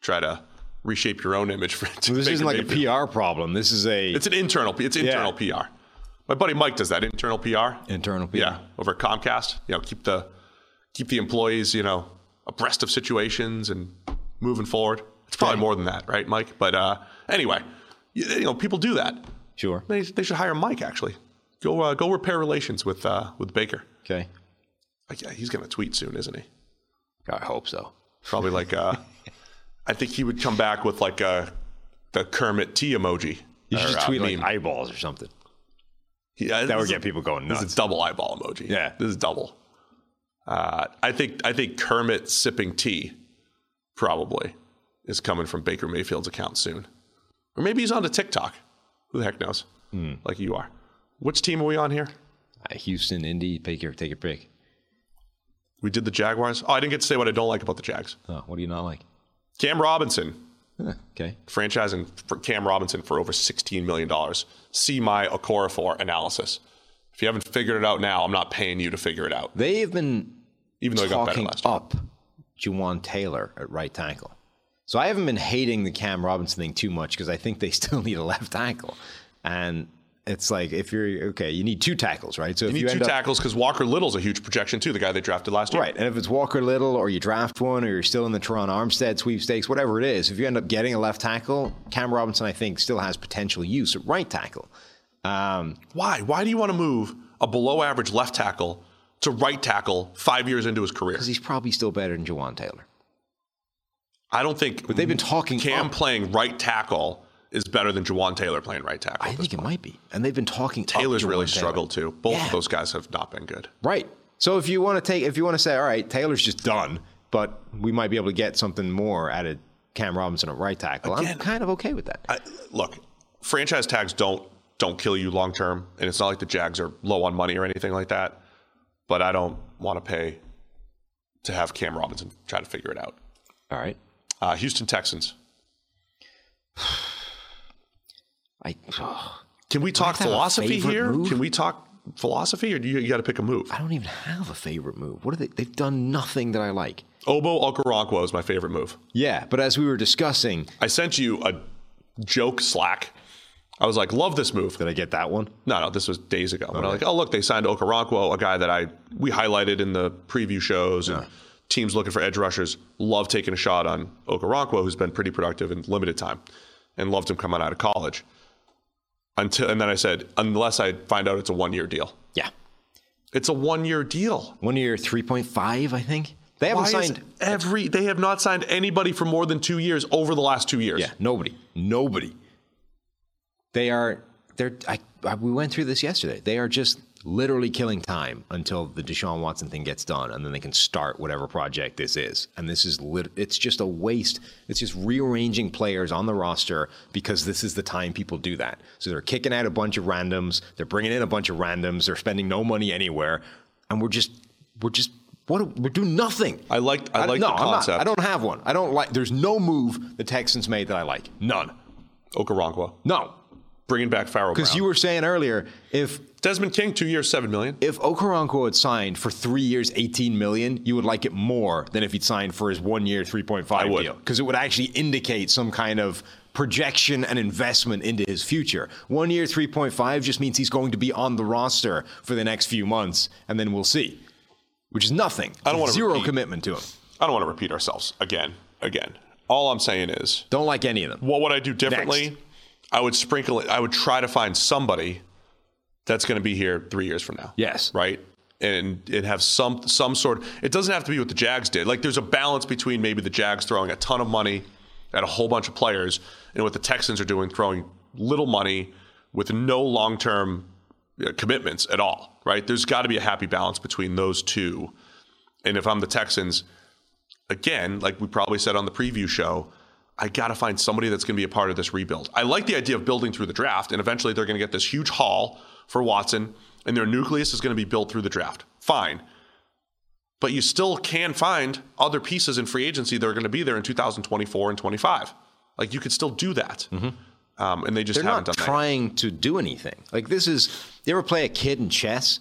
try to reshape your own image for it. Well, this isn't like Mayfield. A PR problem. This is a... It's internal PR. My buddy Mike does that, internal PR. Internal PR. Yeah, over at Comcast. You know, keep the employees, you know, abreast of situations and moving forward. It's probably more than that, right, Mike? But anyway, you know, people do that. Sure. They should hire Mike, actually. Go repair relations with Baker. Okay. He's going to tweet soon, isn't he? I hope so. Probably like... I think he would come back with like the Kermit T emoji. You should just tweet like eyeballs or something. Yeah, that would get people going nuts. This is a double eyeball emoji. Yeah. This is double. I think Kermit sipping tea probably is coming from Baker Mayfield's account soon. Or maybe he's on to TikTok. Who the heck knows? Mm. Like you are. Which team are we on here? Houston, Indy, Baker, take your pick. We did the Jaguars. Oh, I didn't get to say what I don't like about the Jags. Oh, what do you not like? Cam Robinson. Okay. Franchising for Cam Robinson for over $16 million. See my Okorafor analysis. If you haven't figured it out now, I'm not paying you to figure it out. They've been even though talking got better up Juwan Taylor at right tackle. So I haven't been hating the Cam Robinson thing too much because I think they still need a left tackle. And it's like if you're okay, you need two tackles, right? So you need two tackles because Walker Little's a huge projection too, the guy they drafted last year. Right, and if it's Walker Little or you draft one or you're still in the Teron Armstead sweepstakes, whatever it is, if you end up getting a left tackle, Cam Robinson I think still has potential use at right tackle. Why? Why do you want to move a below-average left tackle to right tackle 5 years into his career? Because he's probably still better than Juwan Taylor. I don't think. But they've been talking Cam playing right tackle is better than Juwan Taylor playing right tackle. I think it might be. And they've been talking Taylor's really struggled too. Both of those guys have not been good. Right. So if you want to say, all right, Taylor's just done, but we might be able to get something more out of Cam Robinson at right tackle. Again, I'm kind of okay with that. Look, franchise tags don't kill you long term, and it's not like the Jags are low on money or anything like that. But I don't want to pay to have Cam Robinson try to figure it out. All right. Houston Texans. Can we talk philosophy here? Move? Can we talk philosophy, or do you got to pick a move? I don't even have a favorite move. What are they? They've done nothing that I like. Obo Okoronkwo is my favorite move. Yeah, but as we were discussing, I sent you a joke Slack. I was like, love this move. Did I get that one? No, this was days ago. Okay. And I'm like, oh look, they signed Okoronkwo, a guy that we highlighted in the preview shows, and teams looking for edge rushers love taking a shot on Okoronkwo, who's been pretty productive in limited time, and loved him coming out of college. And then I said, unless I find out it's a one-year deal. Yeah. It's a one-year deal. 1 year, 3.5, I think. They haven't signed they have not signed anybody for more than 2 years over the last 2 years. Yeah, nobody. We went through this yesterday. They are just literally killing time until the Deshaun Watson thing gets done, and then they can start whatever project this is. And this is it's just a waste. It's just rearranging players on the roster because this is the time people do that. So they're kicking out a bunch of randoms. They're bringing in a bunch of randoms. They're spending no money anywhere, and we're doing nothing. I like the concept. I don't have one. I don't like. There's no move the Texans made that I like. None. Okoronkwo. No. Bringing back Farrell Brown. Because you were saying earlier, if Desmond King, 2 years, $7 million. If Okoronkwo had signed for 3 years, $18 million, you would like it more than if he'd signed for his 1 year, 3.5 deal. Because it would actually indicate some kind of projection and investment into his future. 1 year, 3.5 just means he's going to be on the roster for the next few months, and then we'll see. Which is nothing. Zero commitment to him. I don't want to repeat ourselves again. All I'm saying is, don't like any of them. What would I do differently? Next. I would sprinkle it. I would try to find somebody that's going to be here 3 years from now. Yes. Right? And have some sort. It doesn't have to be what the Jags did. Like, there's a balance between maybe the Jags throwing a ton of money at a whole bunch of players and what the Texans are doing, throwing little money with no long-term commitments at all. Right? There's got to be a happy balance between those two. And if I'm the Texans, again, like we probably said on the preview show, I got to find somebody that's going to be a part of this rebuild. I like the idea of building through the draft, and eventually they're going to get this huge haul for Watson, and their nucleus is going to be built through the draft. Fine. But you still can find other pieces in free agency that are going to be there in 2024 and 25. Like, you could still do that. Mm-hmm. And they just haven't done that. They're not trying to do anything. Like, you ever play a kid in chess?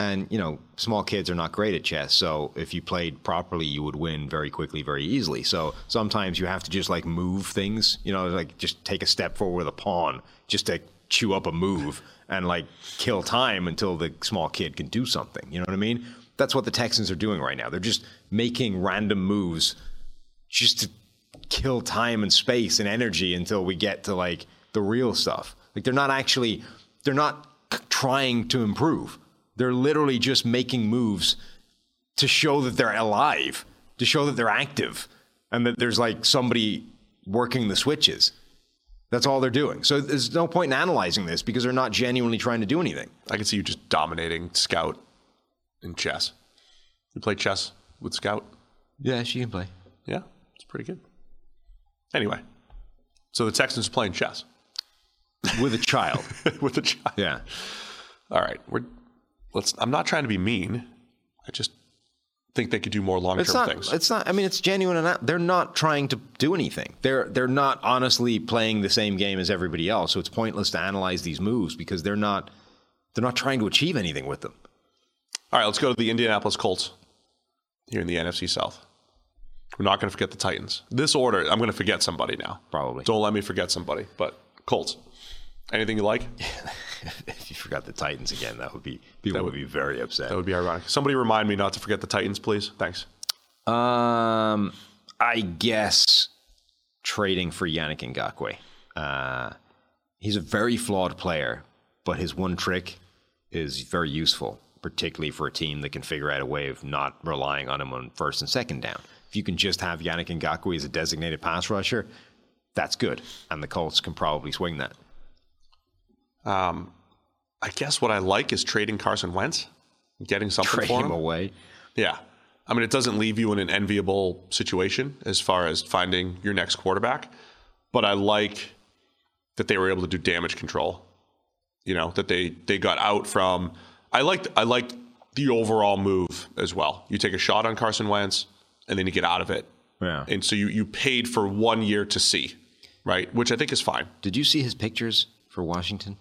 And, you know, small kids are not great at chess. So if you played properly, you would win very quickly, very easily. So sometimes you have to just like move things, you know, like just take a step forward with a pawn just to chew up a move and like kill time until the small kid can do something. You know what I mean? That's what the Texans are doing right now. They're just making random moves just to kill time and space and energy until we get to like the real stuff. Like they're not trying to improve. They're literally just making moves to show that they're alive, to show that they're active, and that there's like somebody working the switches. That's all they're doing. So there's no point in analyzing this because they're not genuinely trying to do anything. I can see you just dominating Scout in chess. You play chess with Scout? Yeah, she can play. Yeah, it's pretty good. Anyway, so the Texans playing chess. With a child. With a child. Yeah. All right, I'm not trying to be mean. I just think they could do more long-term things. It's not. I mean, it's genuine. And they're not trying to do anything. They're not honestly playing the same game as everybody else. So it's pointless to analyze these moves because they're not trying to achieve anything with them. All right, let's go to the Indianapolis Colts here in the NFC South. We're not going to forget the Titans. This order, I'm going to forget somebody now. Probably. Don't let me forget somebody. But Colts. Anything you like? If you forgot the Titans again, that would be people would be very upset. That would be ironic. Somebody remind me not to forget the Titans, please. Thanks. I guess trading for Yannick Ngakoue. He's a very flawed player, but his one trick is very useful, particularly for a team that can figure out a way of not relying on him on first and second down. If you can just have Yannick Ngakoue as a designated pass rusher, that's good, and the Colts can probably swing that. I guess what I like is trading Carson Wentz, getting something for him. Trade him away. Yeah. I mean, it doesn't leave you in an enviable situation as far as finding your next quarterback, but I like that they were able to do damage control, you know, that they got out from. I liked the overall move as well. You take a shot on Carson Wentz and then you get out of it. Yeah. And so you paid for 1 year to see, right? Which I think is fine. Did you see his pictures for Washington?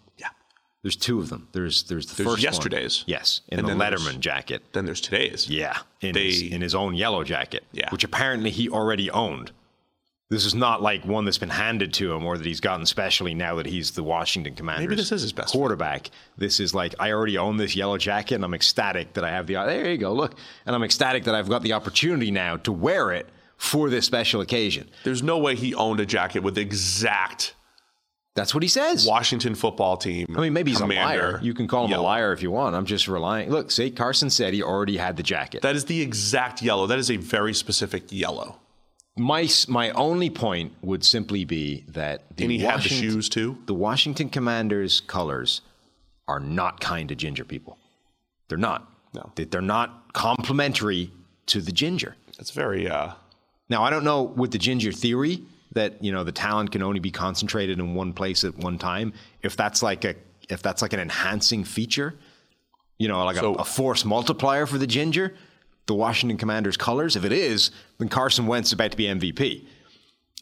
There's two of them. There's first yesterday's one. Yes, in the Letterman jacket. Then there's today's. Yeah, in his own yellow jacket, yeah, which apparently he already owned. This is not like one that's been handed to him or that he's gotten specially now that he's the Washington Commanders. Maybe this is his best quarterback. This is like, I already own this yellow jacket and I'm ecstatic that I have the... There you go, look. And I'm ecstatic that I've got the opportunity now to wear it for this special occasion. There's no way he owned a jacket with exact... That's what he says. Washington football team. I mean, maybe he's commander, a liar. You can call him yellow. A liar if you want. I'm just relying. Look, see, Carson said he already had the jacket. That is the exact yellow. That is a very specific yellow. My only point would simply be that had the shoes too. The Washington Commanders colors are not kind to ginger people. They're not. No. They're not complimentary to the ginger. That's very. Now I don't know with the ginger theory. That, you know, the talent can only be concentrated in one place at one time. If that's like an enhancing feature, you know, like a force multiplier for the ginger, the Washington Commanders colors, if it is, then Carson Wentz is about to be MVP.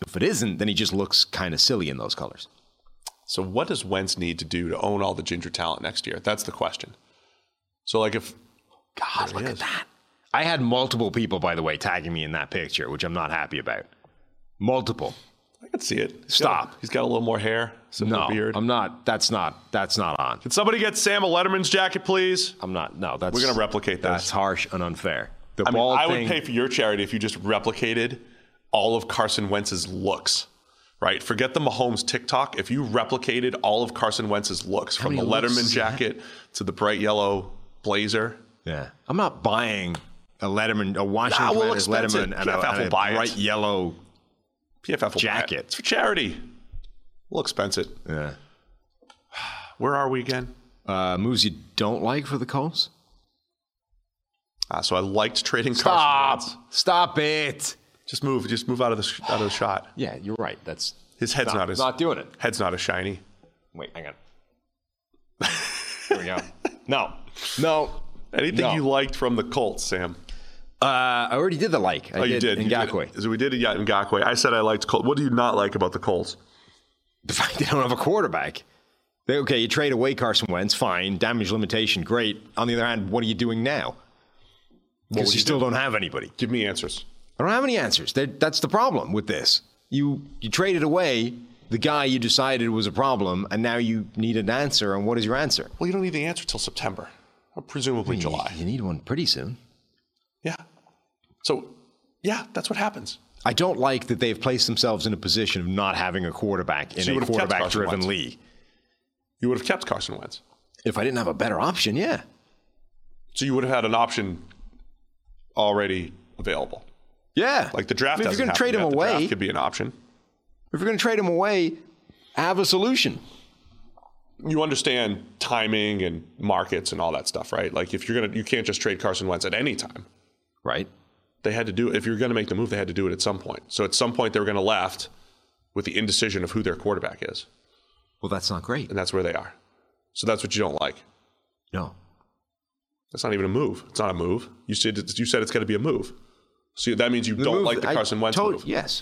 If it isn't, then he just looks kind of silly in those colors. So what does Wentz need to do to own all the ginger talent next year? That's the question. So like if... God, look at that. I had multiple people, by the way, tagging me in that picture, which I'm not happy about. Multiple. I can see it. He's got a little more hair. No, beard. I'm not. That's not on. Can somebody get Sam a Letterman's jacket, please? I'm not. No, that's... We're going to replicate that. That's harsh and unfair. I would pay for your charity if you just replicated all of Carson Wentz's looks, right? Forget the Mahomes TikTok. If you replicated all of Carson Wentz's looks, from the Letterman jacket to the bright yellow blazer. Yeah. I'm not buying a Washington Letterman and a bright yellow PFF jacket. It's for charity. We'll expense it. Yeah. Where are we again? Moves you don't like for the Colts? So I liked trading Carson Wentz. Stop it. Just move out of the shot. Yeah, you're right. That's his head's not as... Not doing it. Head's not as shiny. Wait, hang on. Here we go. No. You liked from the Colts, Sam? I already did the like. You did. Ngakoue. So we did Ngakoue. I said I liked Colts. What do you not like about the Colts? The fact they don't have a quarterback. Okay, you trade away Carson Wentz, fine. Damage limitation, great. On the other hand, what are you doing now? Because you still don't have anybody. Give me answers. I don't have any answers. That's the problem with this. You traded away the guy you decided was a problem, and now you need an answer. And what is your answer? Well, you don't need the answer till September, or presumably July. You need one pretty soon. Yeah. So, yeah, that's what happens. I don't like that they've placed themselves in a position of not having a quarterback in a quarterback-driven league. You would have kept Carson Wentz. If I didn't have a better option, yeah. So you would have had an option already available. Yeah. Like the draft doesn't happen. If you're going to trade him away, the draft could be an option. If you're going to trade him away, have a solution. You understand timing and markets and all that stuff, right? Like if you're going to, you can't just trade Carson Wentz at any time. Right. They had to do it. If you're going to make the move, they had to do it at some point. So at some point, they were going to left with the indecision of who their quarterback is. Well, that's not great. And that's where they are. So that's what you don't like. No. That's not even a move. It's not a move. You said it's going to be a move. So that means you don't like the Carson Wentz move. Yes.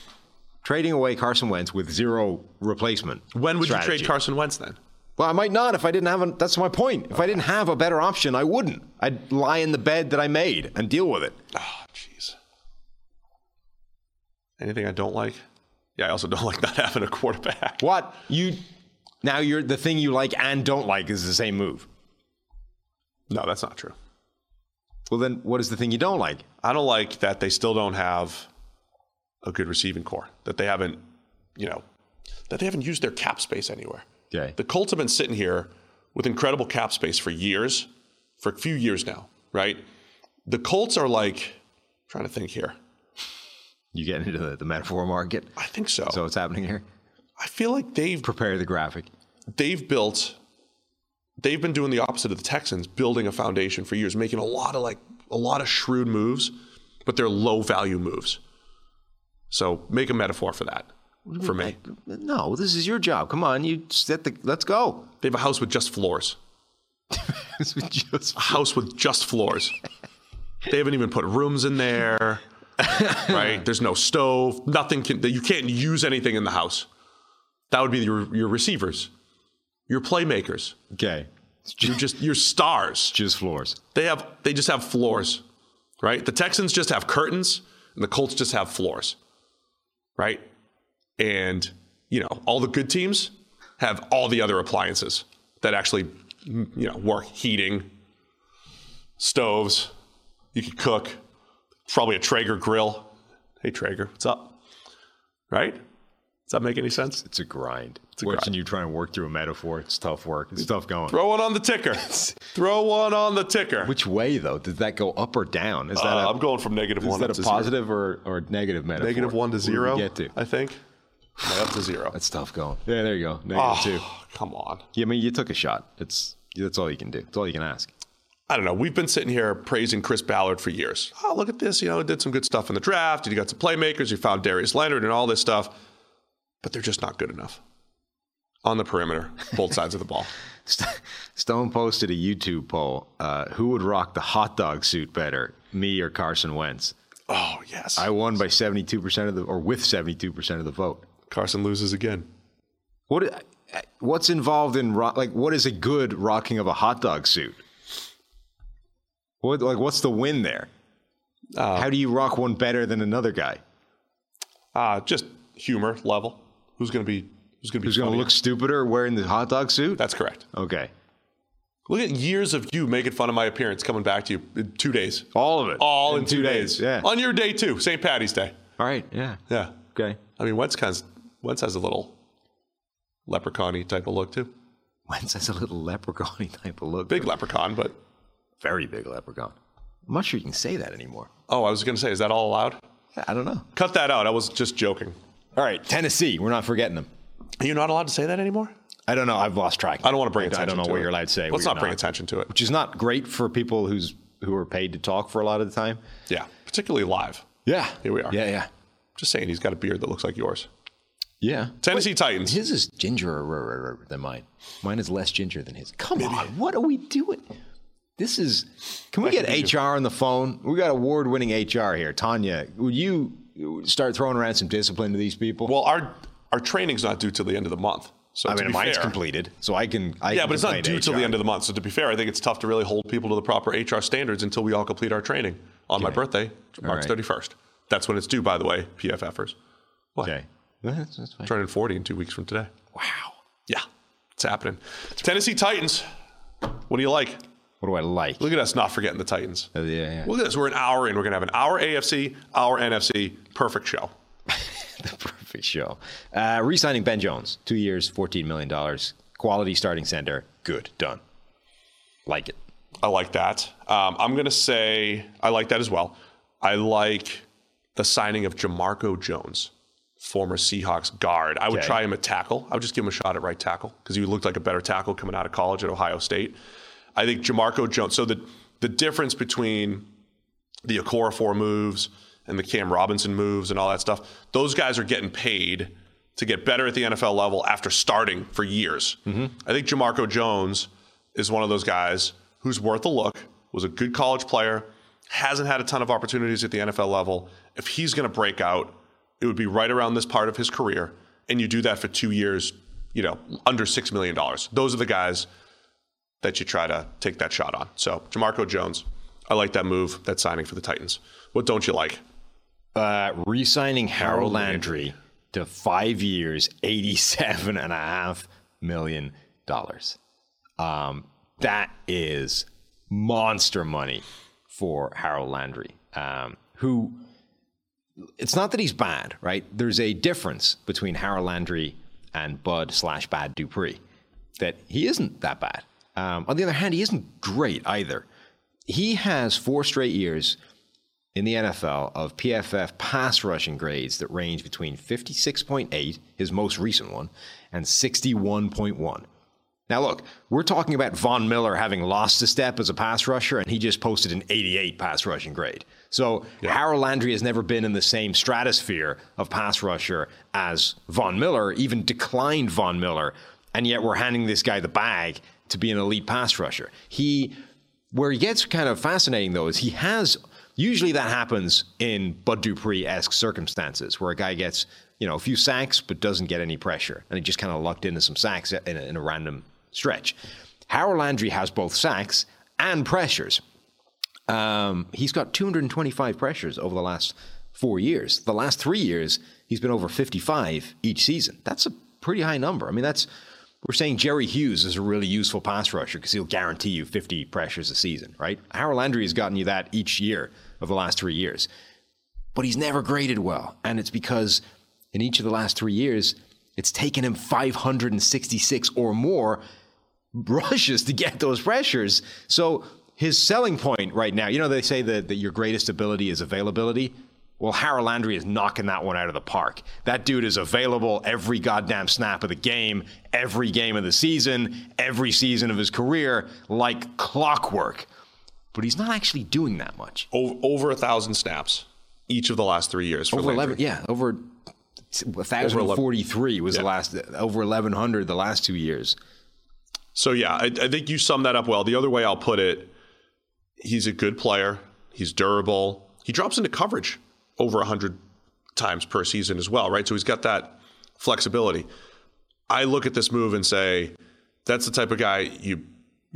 Trading away Carson Wentz with zero replacement. When would you trade Carson Wentz then? Well, I might not if I didn't have a... That's my point. If I didn't have a better option, I wouldn't. I'd lie in the bed that I made and deal with it. Oh, jeez. Anything I don't like? Yeah, I also don't like not having a quarterback. What? Now you're the thing you like and don't like is the same move. No, that's not true. Well, then what is the thing you don't like? I don't like that they still don't have a good receiving core, that they haven't used their cap space anywhere. Okay. The Colts have been sitting here with incredible cap space for a few years now, right? The Colts are like, I'm trying to think here. You get into the metaphor market? I think so. So what's happening here? I feel like they've... Prepare the graphic. They've been doing the opposite of the Texans, building a foundation for years, making a lot of shrewd moves, but they're low-value moves. So make a metaphor for that, for me. No, this is your job. Come on, let's go. They have a house with just floors. A house with just floors. They haven't even put rooms in there, right? There's no stove. You can't use anything in the house. That would be your receivers, your playmakers. Okay, your stars. Just floors. They just have floors, right? The Texans just have curtains, and the Colts just have floors, right? And all the good teams have all the other appliances that actually work: heating, stoves. You can cook. Probably a Traeger grill. Hey Traeger, what's up? Right. Does that make any sense? It's a grind. Watching you try and work through a metaphor, it's tough work. It's tough going. Throw one on the ticker. Which way, though? Did that go up or down? Is that I'm going from -1 to 0. Is that a positive or negative metaphor? -1 to 0, get to? I think. Right up to 0. That's tough going. Yeah, there you go. -2. Come on. Yeah, I mean, you took a shot. That's all you can do. That's all you can ask. I don't know. We've been sitting here praising Chris Ballard for years. Oh, look at this. Did some good stuff in the draft. You got some playmakers. You found Darius Leonard and all this stuff. But they're just not good enough on the perimeter, both sides of the ball. Stone posted a YouTube poll. Who would rock the hot dog suit better, me or Carson Wentz? Oh, yes. I won by 72% with 72% of the vote. Carson loses again. What's involved in what is a good rocking of a hot dog suit? What's the win there? How do you rock one better than another guy? Just humor level. Who's going to look stupider wearing the hot dog suit? That's correct. Okay. Look at years of you making fun of my appearance coming back to you in 2 days. All of it. All in 2 days. Yeah. On your day too, St. Paddy's Day. All right. Yeah. Yeah. Okay. I mean, Wentz has a little leprechaun-y type of look too. Big leprechaun, but very big leprechaun. I'm not sure you can say that anymore. Oh, I was going to say, is that all allowed? Yeah, I don't know. Cut that out. I was just joking. All right, Tennessee. We're not forgetting them. Are you not allowed to say that anymore? I don't know. I've lost track. I don't want to bring attention to it. I don't know what you're allowed to say. Let's not bring attention to it. Which is not great for people who are paid to talk for a lot of the time. Yeah, particularly live. Yeah. Here we are. Yeah, yeah. Just saying he's got a beard that looks like yours. Yeah. Tennessee Titans. His is gingerer than mine. Mine is less ginger than his. Come on. What are we doing? Can we get HR on the phone? We got award-winning HR here. Tanya, would you... start throwing around some discipline to these people? Well, our training's not due till the end of the month. So I mean, mine's completed, so I can. Yeah, but it's not due till the end of the month. So to be fair, I think it's tough to really hold people to the proper HR standards until we all complete our training on my birthday, March 31st. That's when it's due, by the way, PFFers. What? Okay. That's fine. Turning 40 in 2 weeks from today. Wow. Yeah, it's happening. Tennessee Titans. What do you like? What do I like? Look at us not forgetting the Titans. Yeah. Look at us. We're an hour in. We're going to have an hour AFC, hour NFC. Perfect show. The perfect show. Re-signing Ben Jones. 2 years, $14 million. Quality starting center. Good. Done. Like it. I like that. I'm going to say I like that as well. I like the signing of Jamarco Jones, former Seahawks guard. I would try him at tackle. I would just give him a shot at right tackle because he looked like a better tackle coming out of college at Ohio State. I think Jamarco Jones. So the difference between the Okorafor moves and the Cam Robinson moves and all that stuff, those guys are getting paid to get better at the NFL level after starting for years. Mm-hmm. I think Jamarco Jones is one of those guys who's worth a look, was a good college player, hasn't had a ton of opportunities at the NFL level. If he's going to break out, it would be right around this part of his career, and you do that for 2 years, you know, under $6 million. Those are the guys that you try to take that shot on. So Jamarco Jones, I like that move, that signing for the Titans. What don't you like? Re-signing Harold Landry to 5 years, $87.5 million. That is monster money for Harold Landry, who it's not that he's bad, right? There's a difference between Harold Landry and Bud/Bad Dupree, that he isn't that bad. On the other hand, he isn't great either. He has 4 straight years in the NFL of PFF pass rushing grades that range between 56.8, his most recent one, and 61.1. Now, look, we're talking about Von Miller having lost a step as a pass rusher, and he just posted an 88 pass rushing grade. So Harold Landry has never been in the same stratosphere of pass rusher as Von Miller, even declined Von Miller, and yet we're handing this guy the bag to be an elite pass rusher. Where he gets kind of fascinating, though, is he has... Usually that happens in Bud Dupree-esque circumstances where a guy gets, you know, a few sacks but doesn't get any pressure, and he just kind of lucked into some sacks in a random stretch. Harold Landry has both sacks and pressures. He's got 225 pressures over the last 4 years. The last 3 years, he's been over 55 each season. That's a pretty high number. I mean, we're saying Jerry Hughes is a really useful pass rusher because he'll guarantee you 50 pressures a season, right? Harold Landry has gotten you that each year of the last 3 years. But he's never graded well. And it's because in each of the last 3 years, it's taken him 566 or more rushes to get those pressures. So his selling point right now, you know, they say that your greatest ability is availability. Well, Harold Landry is knocking that one out of the park. That dude is available every goddamn snap of the game, every game of the season, every season of his career, like clockwork. But he's not actually doing that much. Over 1,000 snaps each of the last 3 years. For over 11, yeah, over 1,043 was the last, over 1,100 the last 2 years. So, yeah, I think you summed that up well. The other way I'll put it, he's a good player. He's durable. He drops into coverage over 100 times per season as well, right? So he's got that flexibility. I look at this move and say, that's the type of guy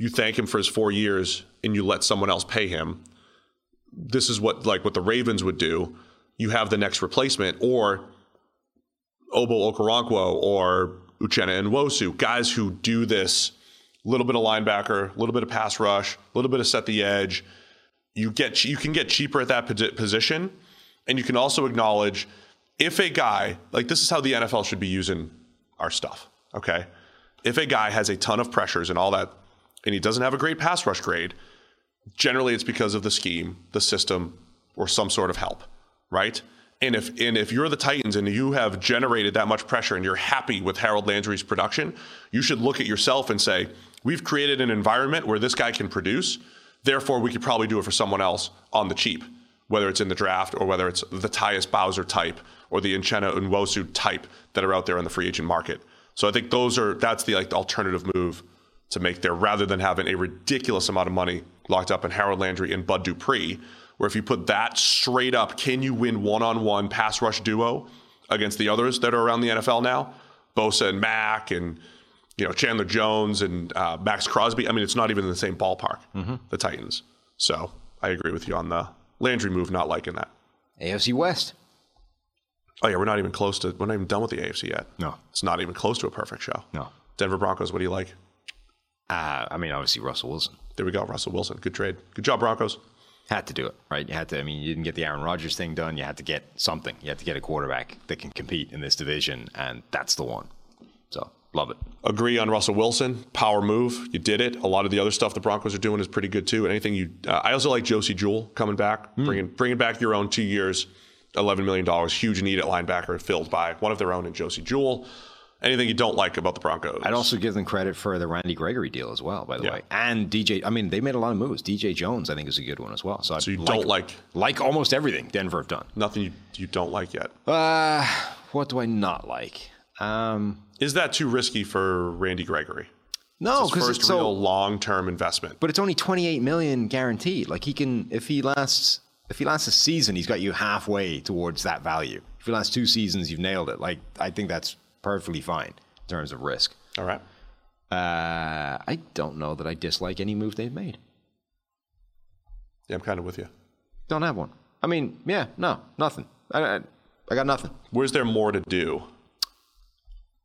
you thank him for his 4 years and you let someone else pay him. This is what the Ravens would do. You have the next replacement, or Obo Okoronkwo or Uchenna Nwosu, guys who do this little bit of linebacker, little bit of pass rush, little bit of set the edge. You can get cheaper at that position. And you can also acknowledge if a guy, like this is how the NFL should be using our stuff, okay? If a guy has a ton of pressures and all that, and he doesn't have a great pass rush grade, generally it's because of the scheme, the system, or some sort of help, right? And if you're the Titans and you have generated that much pressure and you're happy with Harold Landry's production, you should look at yourself and say, we've created an environment where this guy can produce, therefore we could probably do it for someone else on the cheap, whether it's in the draft or whether it's the Tyus Bowser type or the Uchenna Nwosu type that are out there on the free agent market. So I think that's the alternative move to make there, rather than having a ridiculous amount of money locked up in Harold Landry and Bud Dupree, where if you put that straight up, can you win one-on-one pass rush duo against the others that are around the NFL now? Bosa and Mack and you know, Chandler Jones and Max Crosby. I mean, it's not even in the same ballpark, the Titans. So I agree with you on the Landry move, not liking that. AFC West. Oh, yeah, we're not even close to – we're not even done with the AFC yet. No. It's not even close to a perfect show. No. Denver Broncos, what do you like? I mean, obviously, Russell Wilson. There we go, Russell Wilson. Good trade. Good job, Broncos. Had to do it, right? You had to. I mean, you didn't get the Aaron Rodgers thing done. You had to get something. You had to get a quarterback that can compete in this division, and that's the one. So, love it. Agree on Russell Wilson. Power move. You did it. A lot of the other stuff the Broncos are doing is pretty good, too. Anything you, I also like Josie Jewell coming back, bringing back your own 2 years, $11 million, huge need at linebacker, filled by one of their own in Josie Jewell. Anything you don't like about the Broncos. I'd also give them credit for the Randy Gregory deal as well, by the way. And DJ, I mean, they made a lot of moves. DJ Jones, I think, is a good one as well. So you don't like almost everything Denver have done. Nothing you don't like yet. What do I not like? Is that too risky for Randy Gregory? No, because it's so real long-term investment. But it's only $28 million guaranteed. Like, he can, if he lasts a season, he's got you halfway towards that value. If he lasts two seasons, you've nailed it. Like, I think that's perfectly fine in terms of risk. All right. I don't know that I dislike any move they've made. Yeah, I'm kind of with you. Don't have one. I mean, yeah, no, nothing. I got nothing. Where's there more to do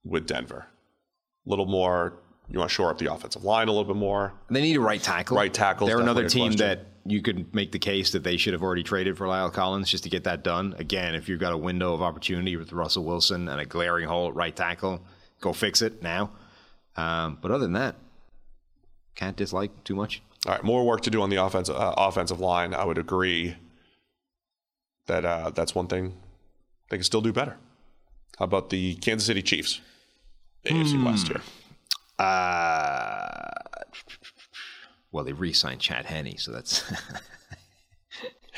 with Denver? A little more. You want to shore up the offensive line a little bit more. They need a right tackle. Right tackle. They're another team that you could make the case that they should have already traded for La'el Collins just to get that done. Again, if you've got a window of opportunity with Russell Wilson and a glaring hole at right tackle, go fix it now. But other than that, can't dislike too much. All right, more work to do on the offensive line. I would agree that that's one thing they can still do better. How about the Kansas City Chiefs? AFC West here. Well, they re-signed Chad Henne, so that's...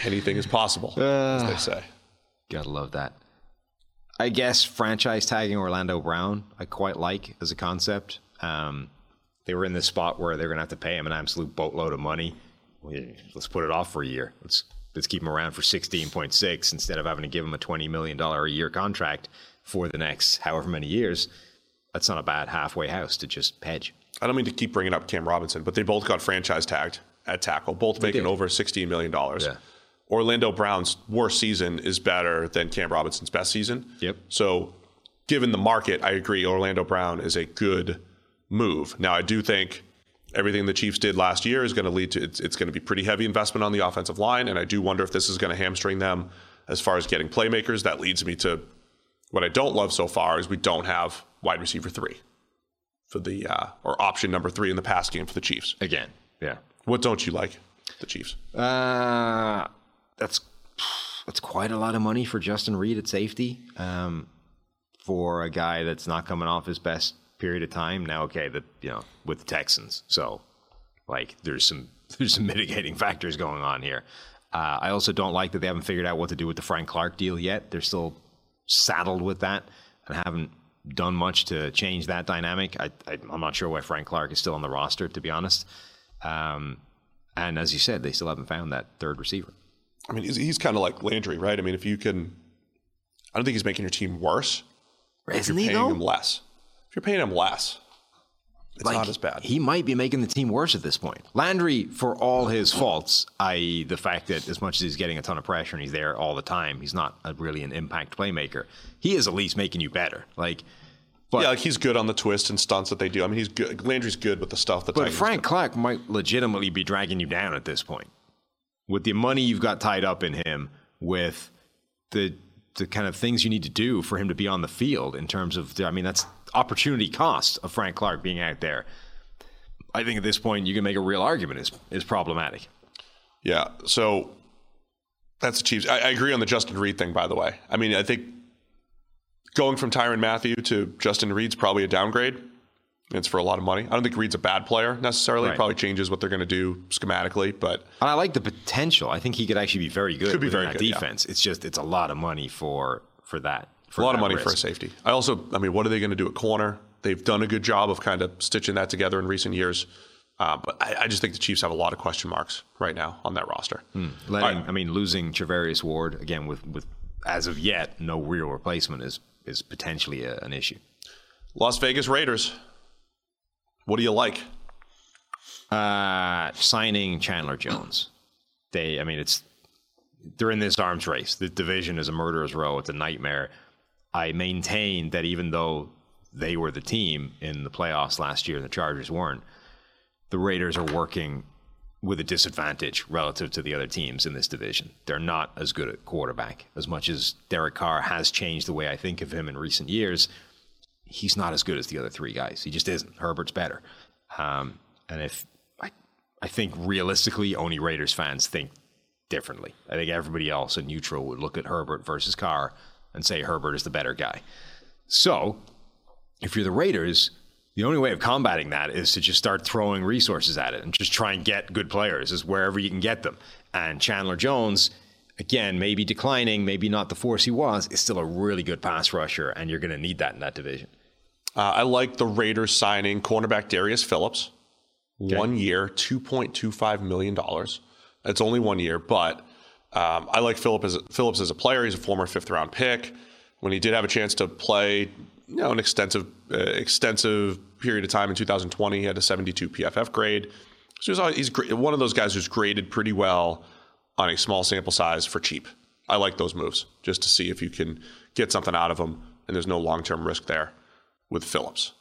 Anything is possible, as they say. Gotta love that. I guess franchise tagging Orlando Brown, I quite like as a concept. They were in this spot where they're going to have to pay him an absolute boatload of money. Let's put it off for a year. Let's keep him around for 16.6 instead of having to give him a $20 million a year contract for the next however many years. That's not a bad halfway house to just hedge. I don't mean to keep bringing up Cam Robinson, but they both got franchise tagged at tackle, both making over $16 million. Yeah. Orlando Brown's worst season is better than Cam Robinson's best season. Yep. So given the market, I agree Orlando Brown is a good move. Now, I do think everything the Chiefs did last year is going to lead to it's going to be pretty heavy investment on the offensive line, and I do wonder if this is going to hamstring them as far as getting playmakers. That leads me to what I don't love so far is we don't have wide receiver 3 for the or option number 3 in the pass game for the Chiefs. Again, yeah. What don't you like, the Chiefs? That's quite a lot of money for Justin Reed at safety, for a guy that's not coming off his best period of time. Now, okay, with the Texans, so like there's some mitigating factors going on here. I also don't like that they haven't figured out what to do with the Frank Clark deal yet. They're still saddled with that and haven't done much to change that dynamic. I'm not sure why Frank Clark is still on the roster, to be honest. And as you said, they still haven't found that third receiver. I mean, he's kind of like Landry, right? I mean, if you can... I don't think he's making your team worse. Isn't he, though? If you're paying him less. It's like, not as bad. He might be making the team worse at this point. Landry, for all his faults, i.e. the fact that as much as he's getting a ton of pressure and he's there all the time, he's not really an impact playmaker. He is at least making you better. He's good on the twists and stunts that they do. I mean, he's good. Landry's good with the stuff that. But Frank Clark might legitimately be dragging you down at this point, with the money you've got tied up in him, with the kind of things you need to do for him to be on the field in terms of. I mean, that's opportunity cost of Frank Clark being out there. I think at this point you can make a real argument is problematic. Yeah, so that's the Chiefs. I agree on the Justin Reed thing, by the way. I mean, I think going from Tyrann Mathieu to Justin Reed's probably a downgrade. It's for a lot of money. I don't think Reed's a bad player necessarily. Right. It probably changes what they're going to do schematically, but... And I like the potential. I think he could actually be very good. Could be very good, defense. Yeah. It's just, it's a lot of money for that. A lot of money for a safety. I mean, what are they going to do at corner? They've done a good job of kind of stitching that together in recent years. But I just think the Chiefs have a lot of question marks right now on that roster. Losing Trevarius Ward, again, with as of yet, no real replacement is potentially an issue. Las Vegas Raiders. What do you like? Signing Chandler Jones. They're in this arms race. The division is a murderer's row. It's a nightmare. I maintain that even though they were the team in the playoffs last year and the Chargers weren't, the Raiders are working with a disadvantage relative to the other teams in this division. They're not as good at quarterback. As much as Derek Carr has changed the way I think of him in recent years, he's not as good as the other three guys. He just isn't. Herbert's better. And I think realistically only Raiders fans think differently. I think everybody else in neutral would look at Herbert versus Carr and say Herbert is the better guy. So if you're the Raiders, the only way of combating that is to just start throwing resources at it and just try and get good players is wherever you can get them. And Chandler Jones, again, maybe declining, maybe not the force he was, is still a really good pass rusher, and you're going to need that in that division. I like the Raiders signing cornerback Darius Phillips. Okay. 1 year, $2.25 million. It's only 1 year, but I like Phillips as a player. He's a former fifth-round pick. When he did have a chance to play, you know, an extensive period of time in 2020, he had a 72 PFF grade. So he's one of those guys who's graded pretty well on a small sample size for cheap. I like those moves just to see if you can get something out of them, and there's no long-term risk there with Phillips.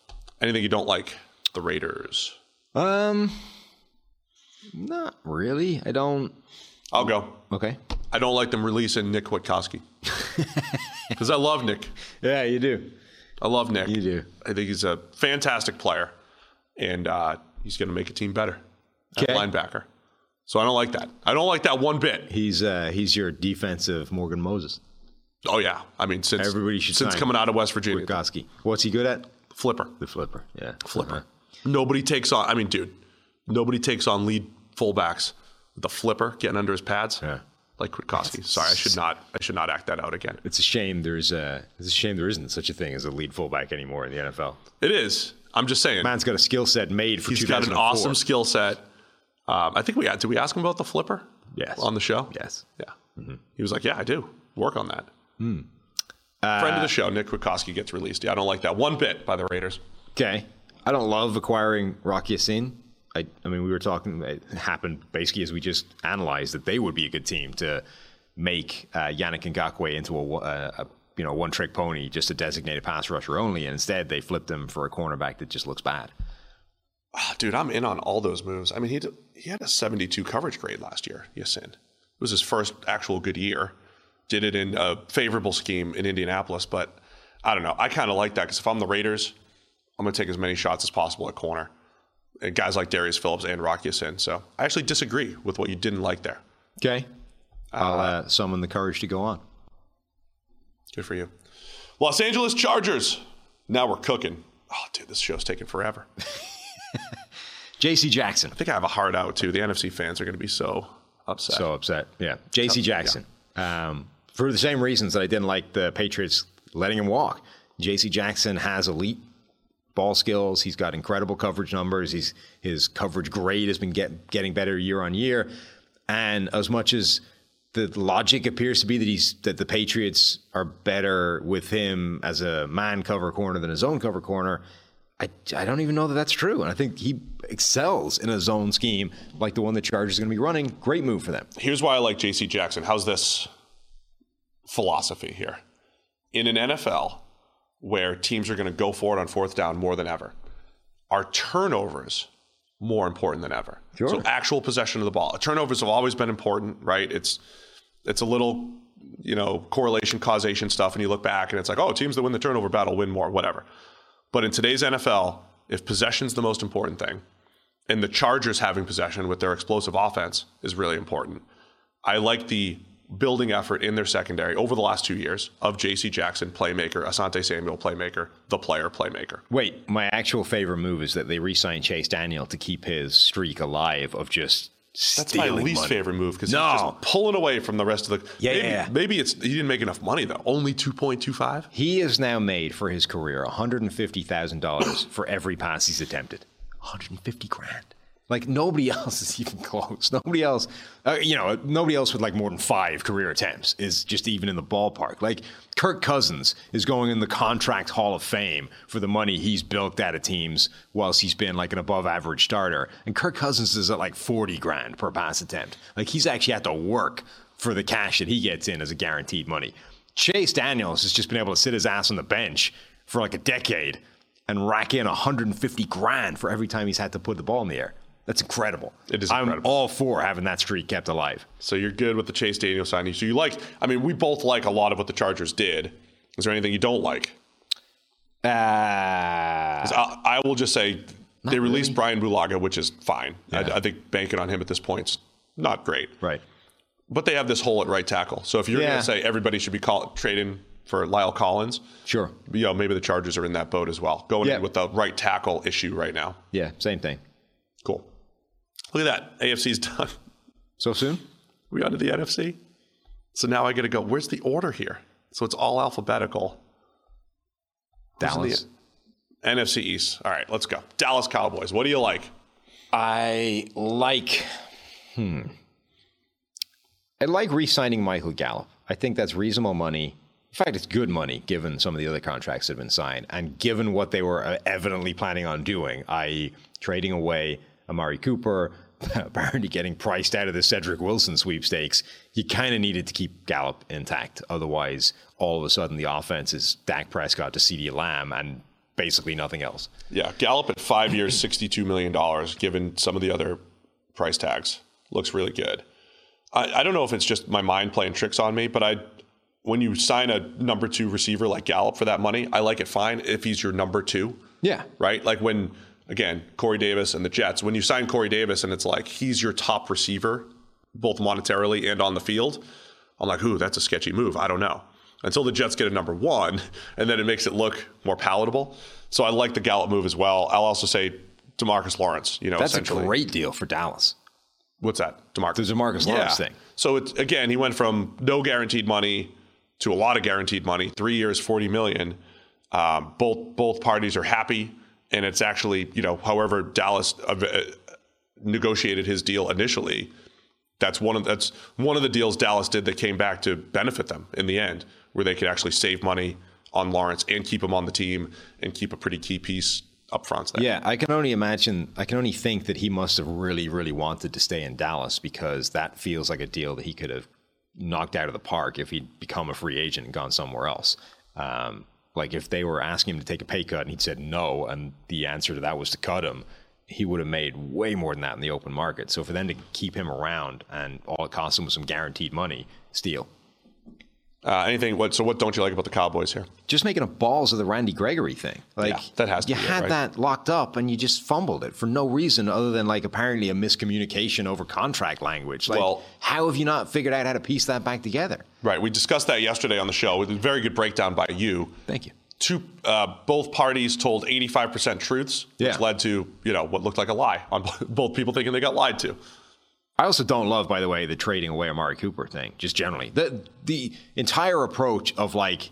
Anything you don't like, the Raiders? Not really. I don't. I'll go. Okay. I don't like them releasing Nick Kwiatkowski because I love Nick. Yeah, you do. I love Nick. You do. I think he's a fantastic player, and he's going to make a team better at linebacker. So I don't like that. I don't like that one bit. He's your defensive Morgan Moses. Oh yeah. I mean, since coming out of West Virginia, Kwiatkowski. What's he good at? Flipper. The flipper. Yeah. Flipper. Uh-huh. Nobody takes on. I mean, dude, nobody takes on lead fullbacks with the flipper getting under his pads. Yeah. Like Kwiatkowski. Sorry, I should not act that out again. It's a shame there isn't such a thing as a lead fullback anymore in the NFL. It is. I'm just saying. Man's got a skill set made for 2004. He's got an awesome skill set. I think did we ask him about the flipper? Yes. On the show? Yes. Yeah. Mm-hmm. He was like, yeah, I do. Work on that. Mm. Friend of the show, Nick Kwiatkowski gets released. Yeah, I don't like that one bit by the Raiders. Okay. I don't love acquiring Rocky Yassin. I mean, we were talking, it happened basically as we just analyzed that they would be a good team to make Yannick Ngakoue into a one-trick pony, just a designated pass rusher only, and instead they flipped him for a cornerback that just looks bad. Oh, dude, I'm in on all those moves. I mean, he had a 72 coverage grade last year, Yassin. It was his first actual good year. Did it in a favorable scheme in Indianapolis, but I don't know. I kind of like that because if I'm the Raiders, I'm going to take as many shots as possible at corner. And guys like Darius Phillips and Rocky Sin. So I actually disagree with what you didn't like there. Okay. I'll summon the courage to go on. Good for you. Los Angeles Chargers. Now we're cooking. Oh, dude, this show's taking forever. J.C. Jackson. I think I have a hard out, too. The NFC fans are going to be so upset. Yeah. J.C. Jackson. Yeah. For the same reasons that I didn't like the Patriots letting him walk. J.C. Jackson has elite ball skills. He's got incredible coverage numbers. His coverage grade has been getting better year on year. And as much as the logic appears to be that the Patriots are better with him as a man cover corner than a zone cover corner, I don't even know that that's true. And I think he excels in a zone scheme like the one the Chargers are going to be running. Great move for them. Here's why I like J.C. Jackson. How's this philosophy here? In an NFL where teams are going to go for it on fourth down more than ever, are turnovers more important than ever? Sure. So actual possession of the ball. Turnovers have always been important, right? It's a little, correlation, causation stuff, and you look back and it's like, oh, teams that win the turnover battle win more, whatever. But in today's NFL, if possession's the most important thing, and the Chargers having possession with their explosive offense is really important, I like the building effort in their secondary over the last 2 years of J.C. Jackson, playmaker, Asante Samuel, playmaker, the player, playmaker. Wait, my actual favorite move is that they re-signed Chase Daniel to keep his streak alive of just stealing. That's my least favorite move because he's just pulling away from the rest of the... Maybe it's he didn't make enough money, though. Only 2.25? He has now made for his career $150,000 for every pass he's attempted. $150 grand. Like, nobody else is even close. Nobody else, nobody else with, like, more than 5 career attempts is just even in the ballpark. Like, Kirk Cousins is going in the contract Hall of Fame for the money he's bilked out of teams whilst he's been, like, an above-average starter. And Kirk Cousins is at, like, $40,000 per pass attempt. Like, he's actually had to work for the cash that he gets in as a guaranteed money. Chase Daniels has just been able to sit his ass on the bench for, like, a decade and rack in $150,000 for every time he's had to put the ball in the air. That's incredible. It is incredible. I'm all for having that streak kept alive. So you're good with the Chase Daniels signing. So you like, I mean, we both like a lot of what the Chargers did. Is there anything you don't like? I will just say they released Brian Bulaga, which is fine. Yeah. I think banking on him at this point is not great. Right. But they have this hole at right tackle. So if you're going to say everybody should be trading for La'el Collins, sure. You know, maybe the Chargers are in that boat as well. Going in with the right tackle issue right now. Yeah, same thing. Cool. Look at that. AFC's done. So soon? We onto the NFC. So now I got to go. Where's the order here? So it's all alphabetical. Dallas. NFC East. All right, let's go. Dallas Cowboys. What do you like? I like re-signing Michael Gallup. I think that's reasonable money. In fact, it's good money given some of the other contracts that have been signed and given what they were evidently planning on doing, i.e. trading away Amari Cooper, apparently getting priced out of the Cedric Wilson sweepstakes. You kind of needed to keep Gallup intact. Otherwise, all of a sudden, the offense is Dak Prescott to CeeDee Lamb and basically nothing else. Yeah, Gallup at 5 years, $62 million, given some of the other price tags. Looks really good. I don't know if it's just my mind playing tricks on me, but when you sign a number 2 receiver like Gallup for that money, I like it fine if he's your number 2. Yeah. Right? Like when... Again, Corey Davis and the Jets. When you sign Corey Davis and it's like he's your top receiver, both monetarily and on the field, I'm like, ooh, that's a sketchy move. I don't know. Until the Jets get a number 1, and then it makes it look more palatable. So I like the Gallup move as well. I'll also say DeMarcus Lawrence. You know, that's a great deal for Dallas. What's that? The DeMarcus Lawrence thing. So it's, again, he went from no guaranteed money to a lot of guaranteed money. 3 years, $40 million. Both parties are happy. And it's actually, however Dallas negotiated his deal initially, that's one of the deals Dallas did that came back to benefit them in the end, where they could actually save money on Lawrence and keep him on the team and keep a pretty key piece up front. There. Yeah, I can only think that he must have really, really wanted to stay in Dallas, because that feels like a deal that he could have knocked out of the park if he'd become a free agent and gone somewhere else. Like if they were asking him to take a pay cut and he'd said no, and the answer to that was to cut him, he would have made way more than that in the open market. So for them to keep him around and all it cost him was some guaranteed money, steal. So what don't you like about the Cowboys here? Just making up balls of the Randy Gregory thing. Like, yeah, that has to be it, right? You had that locked up and you just fumbled it for no reason other than, like, apparently a miscommunication over contract language. Like, how have you not figured out how to piece that back together? Right. We discussed that yesterday on the show with a very good breakdown by you. Thank you. Both parties told 85% truths, which led to, what looked like a lie on both people thinking they got lied to. I also don't love, by the way, the trading away Amari Cooper thing, just generally. The entire approach of, like,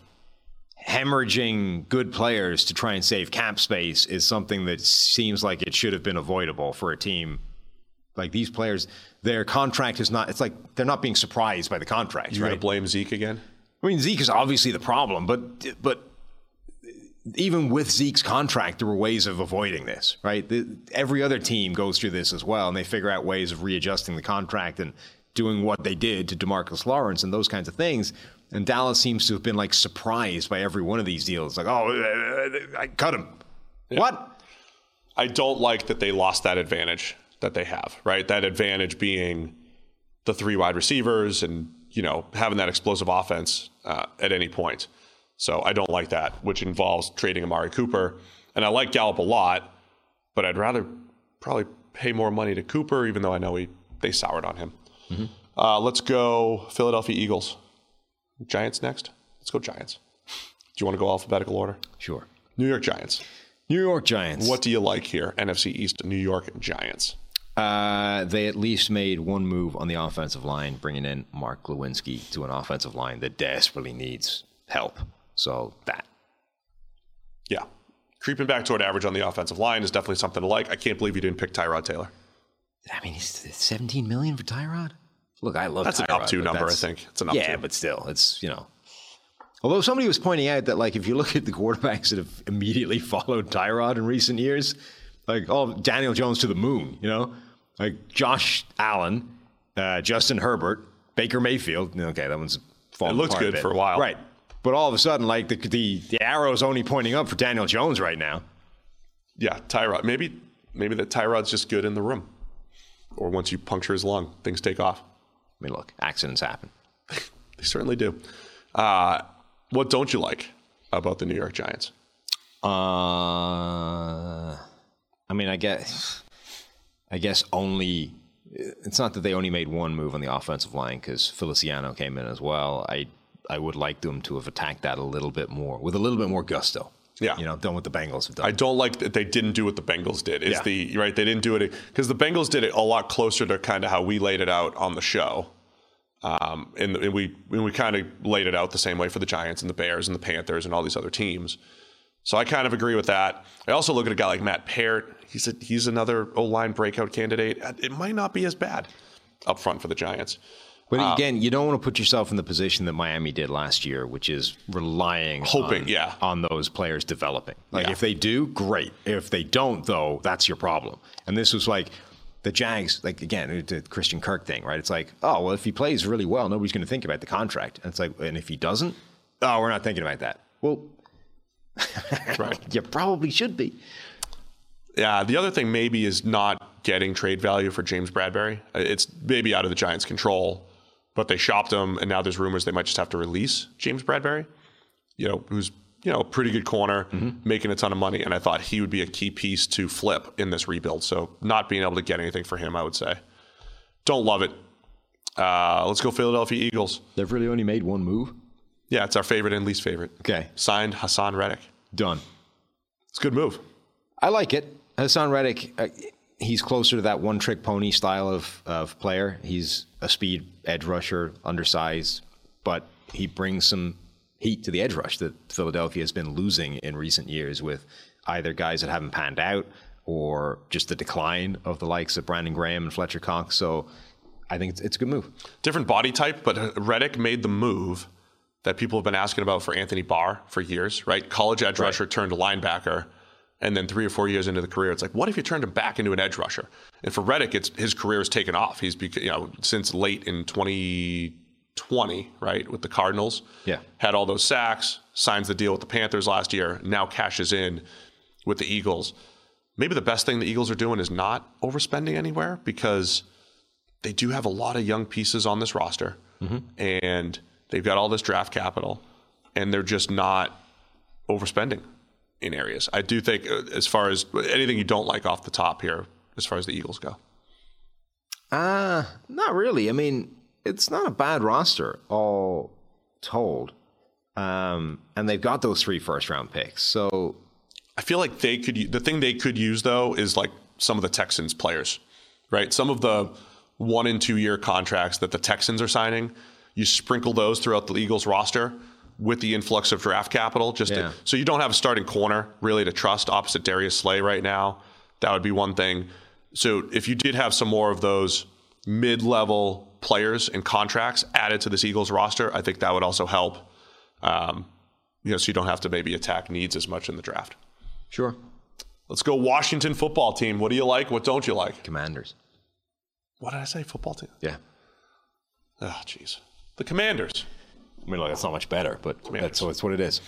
hemorrhaging good players to try and save cap space is something that seems like it should have been avoidable for a team. Like, these players, their contract is not, it's like they're not being surprised by the contract. You're going to blame Zeke again? I mean, Zeke is obviously the problem, but even with Zeke's contract, there were ways of avoiding this, right? Every other team goes through this as well, and they figure out ways of readjusting the contract and doing what they did to DeMarcus Lawrence and those kinds of things. And Dallas seems to have been, like, surprised by every one of these deals. Like, I cut him. Yeah. What? I don't like that they lost that advantage that they have, right? That advantage being the 3 wide receivers and, having that explosive offense at any point. So I don't like that, which involves trading Amari Cooper. And I like Gallup a lot, but I'd rather probably pay more money to Cooper, even though I know they soured on him. Mm-hmm. Let's go Philadelphia Eagles. Giants next. Let's go Giants. Do you want to go alphabetical order? Sure. New York Giants. New York Giants. What do you like here? NFC East, New York Giants. They at least made one move on the offensive line, bringing in Mark Lewinsky to an offensive line that desperately needs help. So that. Yeah. Creeping back toward average on the offensive line is definitely something to like. I can't believe you didn't pick Tyrod Taylor. I mean, he's $17 million for Tyrod. Look, I love that's Tyrod, an up-to number, I think. It's an up-to. Yeah, but still, it's, you know. Although somebody was pointing out that, like, if you look at the quarterbacks that have immediately followed Tyrod in recent years, like, oh, Daniel Jones to the moon, you know? Like, Josh Allen, Justin Herbert, Baker Mayfield. Okay, that one's falling apart. It looked good for a while. Right. But all of a sudden, like, the arrow's only pointing up for Daniel Jones right now. Yeah, Tyrod. Maybe that Tyrod's just good in the room. Or once you puncture his lung, things take off. I mean, look, accidents happen. They certainly do. What don't you like about the New York Giants? I mean, I guess only... It's not that they only made one move on the offensive line because Feliciano came in as well. I would like them to have attacked that a little bit more, with a little bit more gusto. Yeah. You know, done what the Bengals have done. I don't like that they didn't do what the Bengals did. It's the right. They didn't do it because the Bengals did it a lot closer to kind of how we laid it out on the show. And we kind of laid it out the same way for the Giants and the Bears and the Panthers and all these other teams. So I kind of agree with that. I also look at a guy like Matt Parrott. He's another O-line breakout candidate. It might not be as bad up front for the Giants. But again, you don't want to put yourself in the position that Miami did last year, which is relying on those players developing. Like, if they do, great. If they don't, though, that's your problem. And this was like the Jags, like, again, the Christian Kirk thing, right? It's like, oh, well, if he plays really well, nobody's going to think about the contract. And it's like, and if he doesn't, oh, we're not thinking about that. Well, right. You probably should be. Yeah, the other thing maybe is not getting trade value for James Bradberry. It's maybe out of the Giants' control. But they shopped him, and now there's rumors they might just have to release James Bradberry, you know, who's, you know, a pretty good corner, making a ton of money, and I thought he would be a key piece to flip in this rebuild. So not being able to get anything for him, I would say. Don't love it. Let's go Philadelphia Eagles. They've really only made one move? Yeah, it's our favorite and least favorite. Okay. Signed Hassan Reddick. Done. It's a good move. I like it. Hassan Reddick... He's closer to that one-trick pony style of player. He's a speed edge rusher, undersized, but he brings some heat to the edge rush that Philadelphia has been losing in recent years with either guys that haven't panned out or just the decline of the likes of Brandon Graham and Fletcher Cox. So I think it's a good move. Different body type, but Reddick made the move that people have been asking about for Anthony Barr for years, right? College edge rusher turned linebacker. And then 3 or 4 years into the career, it's like, what if you turned him back into an edge rusher? And for Reddick, his career has taken off. He's, since late in 2020, right, with the Cardinals. Yeah. Had all those sacks, signs the deal with the Panthers last year, now cashes in with the Eagles. Maybe the best thing the Eagles are doing is not overspending anywhere because they do have a lot of young pieces on this roster. Mm-hmm. And they've got all this draft capital, and they're just not overspending in areas. I do think, as far as anything you don't like off the top here, as far as the Eagles go? Not really. I mean, it's not a bad roster, all told. And they've got those 3 first-round picks. So I feel like the thing they could use, though, is like some of the Texans players, right? Some of the 1- and 2-year contracts that the Texans are signing, you sprinkle those throughout the Eagles roster with the influx of draft capital, so you don't have a starting corner really to trust opposite Darius Slay right now. That would be one thing. So if you did have some more of those mid-level players and contracts added to this Eagles roster, I think that would also help. So you don't have to maybe attack needs as much in the draft. Sure. Let's go Washington football team. What do you like? What don't you like? Commanders. What did I say? Football team? Yeah. Oh, jeez. The Commanders. I mean, like, it's not much better, but that's what it is.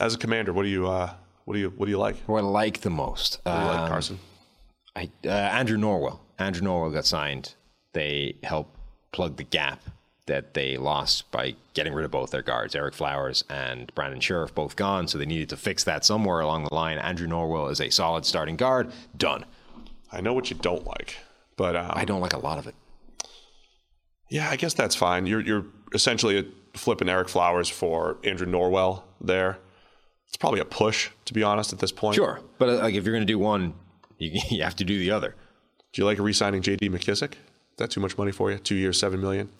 As a commander, what do you like? What do I like the most? What do you like, Carson? Andrew Norwell. Andrew Norwell got signed. They helped plug the gap that they lost by getting rid of both their guards, Eric Flowers and Brandon Scherff, both gone. So they needed to fix that somewhere along the line. Andrew Norwell is a solid starting guard. Done. I know what you don't like, but I don't like a lot of it. Yeah, I guess that's fine. You're essentially flipping Eric Flowers for Andrew Norwell there. It's probably a push, to be honest, at this point. Sure. But like, if you're going to do one, you have to do the other. Do you like re-signing J.D. McKissic? Is that too much money for you? 2 years, $7 million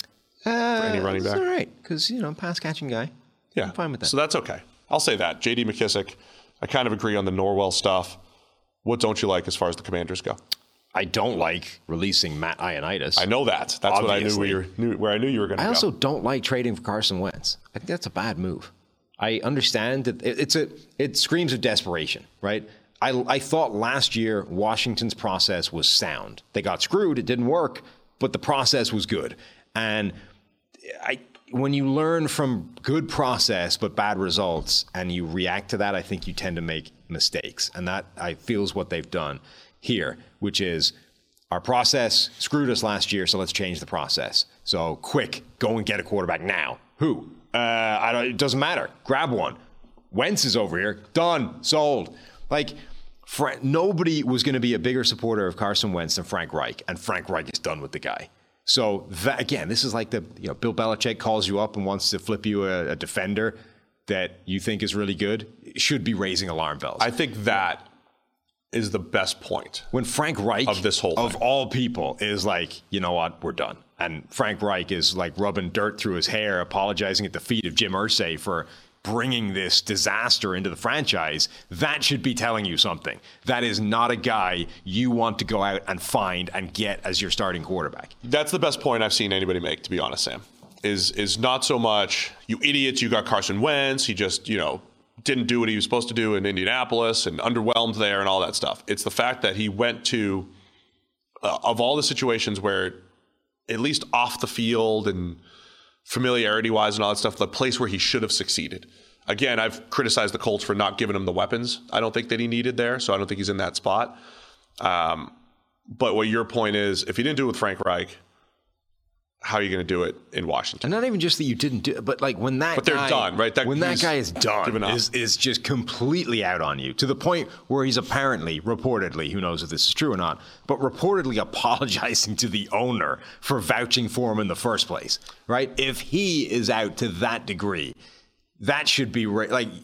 for any running back? That's all right, because, pass-catching guy. Yeah. I'm fine with that. So that's okay. I'll say that. J.D. McKissic, I kind of agree on the Norwell stuff. What don't you like as far as the Commanders go? I don't like releasing Matt Ioannidis. I know that. That's obviously. I knew you were going to go. I also don't like trading for Carson Wentz. I think that's a bad move. I understand that it screams of desperation, right? I thought last year Washington's process was sound. They got screwed. It didn't work, but the process was good. And when you learn from good process but bad results and you react to that, I think you tend to make mistakes. And that, I feel, is what they've done here, which is our process screwed us last year, so let's change the process. So quick, go and get a quarterback now. Who? It doesn't matter. Grab one. Wentz is over here. Done. Sold. Nobody was going to be a bigger supporter of Carson Wentz than Frank Reich, and Frank Reich is done with the guy. So that, again, this is like Bill Belichick calls you up and wants to flip you a defender that you think is really good. It should be raising alarm bells. I think that is the best point. When Frank Reich, of this whole thing, of all people, is like, you know what, we're done. And Frank Reich is like rubbing dirt through his hair, apologizing at the feet of Jim Irsay for bringing this disaster into the franchise. That should be telling you something. That is not a guy you want to go out and find and get as your starting quarterback. That's the best point I've seen anybody make, to be honest, Sam, is not so much, you idiots, you got Carson Wentz, he just, didn't do what he was supposed to do in Indianapolis and underwhelmed there and all that stuff. It's the fact that he went to, of all the situations where, at least off the field and familiarity-wise and all that stuff, the place where he should have succeeded. Again, I've criticized the Colts for not giving him the weapons I don't think that he needed there, so I don't think he's in that spot. But what your point is, if he didn't do it with Frank Reich, how are you going to do it in Washington? And not even just that you didn't do it, but when that guy... But they're done, right? When that guy is done, is just completely out on you, to the point where he's apparently, reportedly, who knows if this is true or not, but reportedly apologizing to the owner for vouching for him in the first place, right? If he is out to that degree, that should be...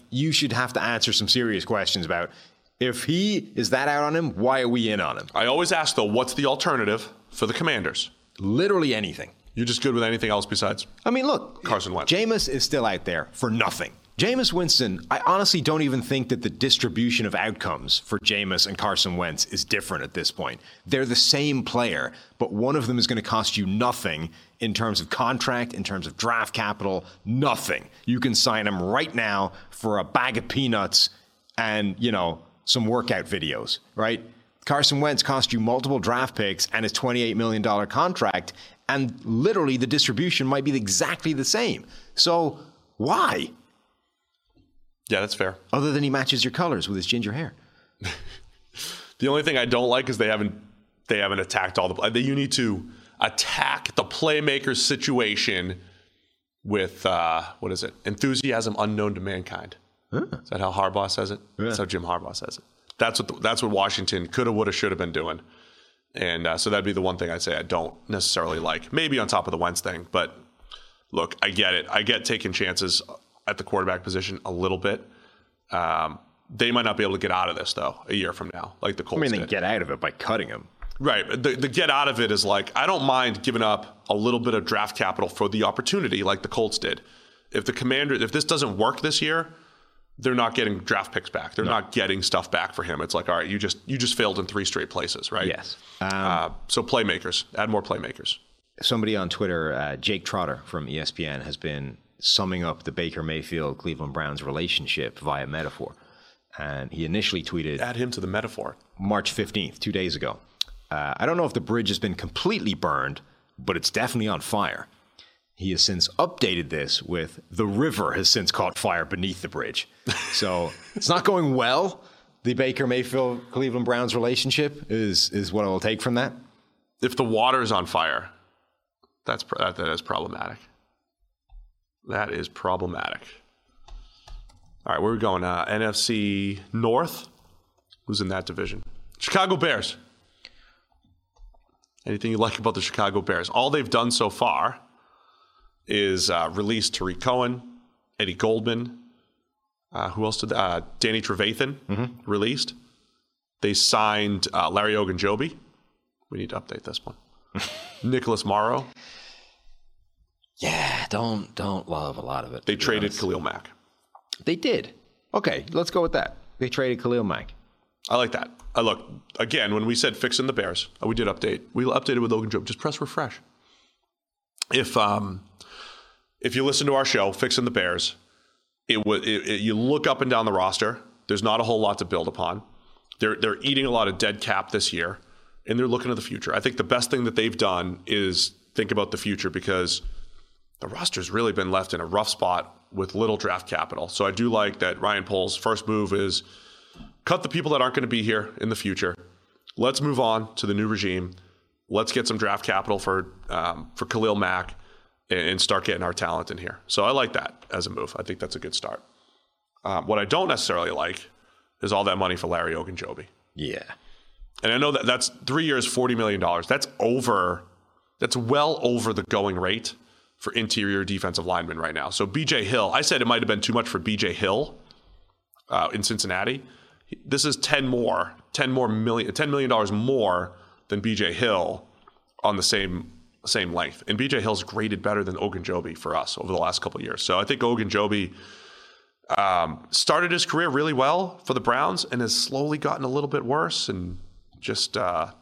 you should have to answer some serious questions about, if he is that out on him, why are we in on him? I always ask, though, what's the alternative for the Commanders? Literally anything. You're just good with anything else besides? I mean, look, Carson Wentz. Jameis is still out there for nothing. Jameis Winston, I honestly don't even think that the distribution of outcomes for Jameis and Carson Wentz is different at this point. They're the same player, but one of them is going to cost you nothing in terms of contract, in terms of draft capital, nothing. You can sign him right now for a bag of peanuts and, some workout videos, right? Carson Wentz cost you multiple draft picks and his $28 million contract, and literally the distribution might be exactly the same. So why? Yeah, that's fair. Other than he matches your colors with his ginger hair. The only thing I don't like is they haven't attacked all the... You need to attack the playmaker situation with, enthusiasm unknown to mankind. Huh. Is that how Harbaugh says it? Yeah. That's how Jim Harbaugh says it. That's what Washington coulda, woulda, shoulda been doing. And so that'd be the one thing I'd say I don't necessarily like. Maybe on top of the Wentz thing. But look, I get it. I get taking chances at the quarterback position a little bit. They might not be able to get out of this, though, a year from now, like the Colts did. I mean, they get out of it by cutting him. Right. The get out of it is like, I don't mind giving up a little bit of draft capital for the opportunity like the Colts did. If the Commanders, if this doesn't work this year, they're not getting draft picks back. They're not getting stuff back for him. It's like, all right, you just failed in three straight places, right? Yes. So playmakers, add more playmakers. Somebody on Twitter, Jake Trotter from ESPN, has been summing up the Baker Mayfield-Cleveland Browns relationship via metaphor. And he initially tweeted... Add him to the metaphor. March 15th, 2 days ago. I don't know if the bridge has been completely burned, but it's definitely on fire. He has since updated this with, the river has since caught fire beneath the bridge. So it's not going well. The Baker Mayfield-Cleveland Browns relationship is what I will take from that. If the water is on fire, that is problematic. That is problematic. All right, where are we going? NFC North. Who's in that division? Chicago Bears. Anything you like about the Chicago Bears? All they've done so far is released Tariq Cohen, Eddie Goldman. Who else did Danny Trevathan released. They signed Larry Ogunjobi. We need to update this one. Nicholas Morrow. Yeah, don't love a lot of it. They traded Khalil Mack. They did. Okay, let's go with that. They traded Khalil Mack. I like that. Look, again, when we said fixing the Bears, we did update. We updated with Logan Jobe. Just press refresh. If you listen to our show, Fixing the Bears, you look up and down the roster. There's not a whole lot to build upon. They're eating a lot of dead cap this year, and they're looking to the future. I think the best thing that they've done is think about the future, because the roster's really been left in a rough spot with little draft capital. So I do like that Ryan Pohl's first move is cut the people that aren't going to be here in the future. Let's move on to the new regime. Let's get some draft capital for Khalil Mack and start getting our talent in here. So I like that as a move. I think that's a good start. What I don't necessarily like is all that money for Larry Ogunjobi. Yeah. And I know that that's 3 years, $40 million. That's well over the going rate for interior defensive linemen right now. So B.J. Hill, I said it might have been too much for B.J. Hill in Cincinnati. This is $10 million more than B.J. Hill on the same length. And B.J. Hill's graded better than Ogunjobi for us over the last couple of years. So I think Ogunjobi started his career really well for the Browns and has slowly gotten a little bit worse, and just the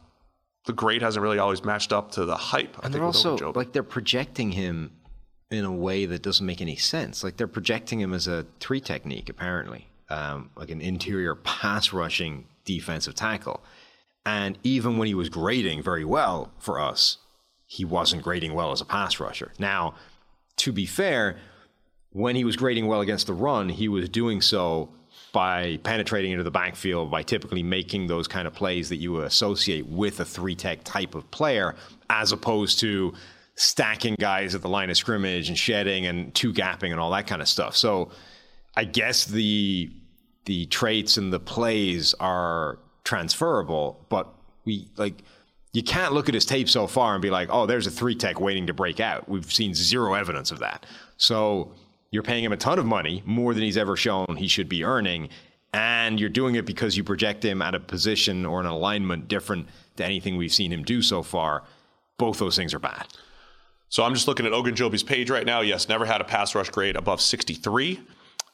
grade hasn't really always matched up to the hype. And they're also like they're projecting him in a way that doesn't make any sense. Like they're projecting him as a three technique, apparently. Like an interior pass rushing defensive tackle. And even when he was grading very well for us, he wasn't grading well as a pass rusher. Now, to be fair, when he was grading well against the run, he was doing so by penetrating into the backfield, by typically making those kind of plays that you associate with a three-tech type of player, as opposed to stacking guys at the line of scrimmage and shedding and two-gapping and all that kind of stuff. So I guess the traits and the plays are transferable, but you can't look at his tape so far and be like, oh, there's a three-tech waiting to break out. We've seen zero evidence of that. So you're paying him a ton of money, more than he's ever shown he should be earning, and you're doing it because you project him at a position or an alignment different to anything we've seen him do so far. Both those things are bad. So I'm just looking at Ogunjobi's page right now. Yes, never had a pass rush grade above 63.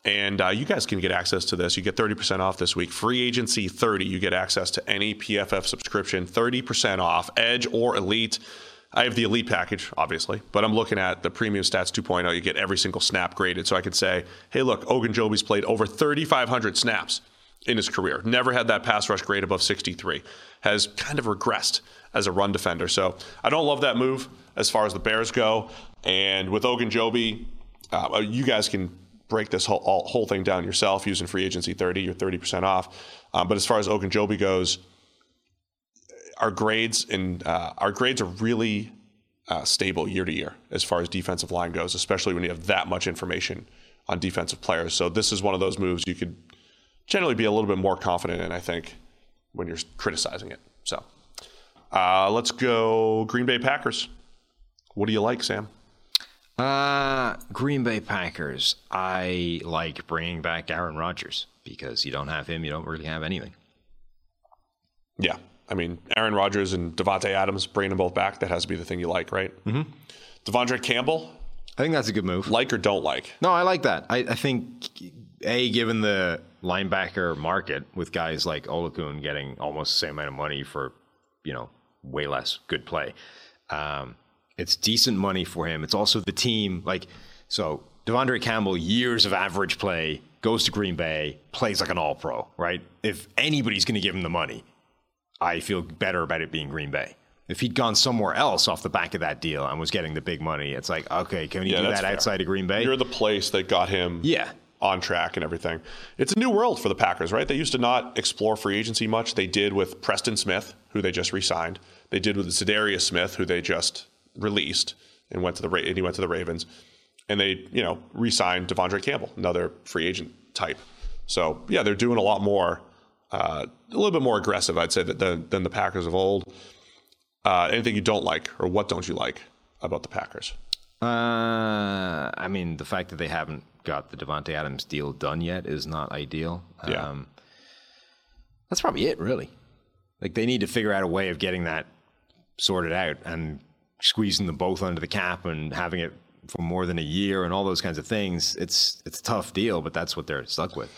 And you guys can get access to this. You get 30% off this week. Free Agency 30. You get access to any PFF subscription. 30% off. Edge or Elite. I have the Elite package, obviously, but I'm looking at the Premium Stats 2.0. You get every single snap graded. So I could say, hey, look, Ogunjobi's played over 3,500 snaps in his career. Never had that pass rush grade above 63. Has kind of regressed as a run defender. So I don't love that move as far as the Bears go. And with Ogunjobi, you guys can break this whole thing down yourself using Free Agency 30. You're 30% off. But as far as Ogunjobi goes, our grades are really stable year to year as far as defensive line goes, especially when you have that much information on defensive players. So this is one of those moves you could generally be a little bit more confident in, I think, when you're criticizing it. So let's go Green Bay Packers. What do you like, Sam? Green Bay Packers. I like bringing back Aaron Rodgers, because you don't have him, you don't really have anything. Yeah. I mean, Aaron Rodgers and Devontae Adams, bringing them both back, that has to be the thing you like, right? Mm-hmm. Devondre Campbell? I think that's a good move. Like or don't like? No, I like that. I think, given the linebacker market with guys like Olakun getting almost the same amount of money for, way less good play, it's decent money for him. It's also the team. So Devondre Campbell, years of average play, goes to Green Bay, plays like an all-pro, right? If anybody's going to give him the money, I feel better about it being Green Bay. If he'd gone somewhere else off the back of that deal and was getting the big money, it's like, okay, can you do that outside of Green Bay? You're the place that got him on track and everything. It's a new world for the Packers, right? They used to not explore free agency much. They did with Preston Smith, who they just re-signed. They did with Za'Darius Smith, who they just released and he went to the Ravens. And they, re-signed Devondre Campbell, another free agent type. So, yeah, they're doing a lot more. A little bit more aggressive, I'd say, than the Packers of old. Anything you don't like, or what don't you like about the Packers? I mean, the fact that they haven't got the Devontae Adams deal done yet is not ideal. Yeah. That's probably it, really. They need to figure out a way of getting that sorted out and squeezing them both under the cap and having it for more than a year and all those kinds of things. It's a tough deal, but that's what they're stuck with.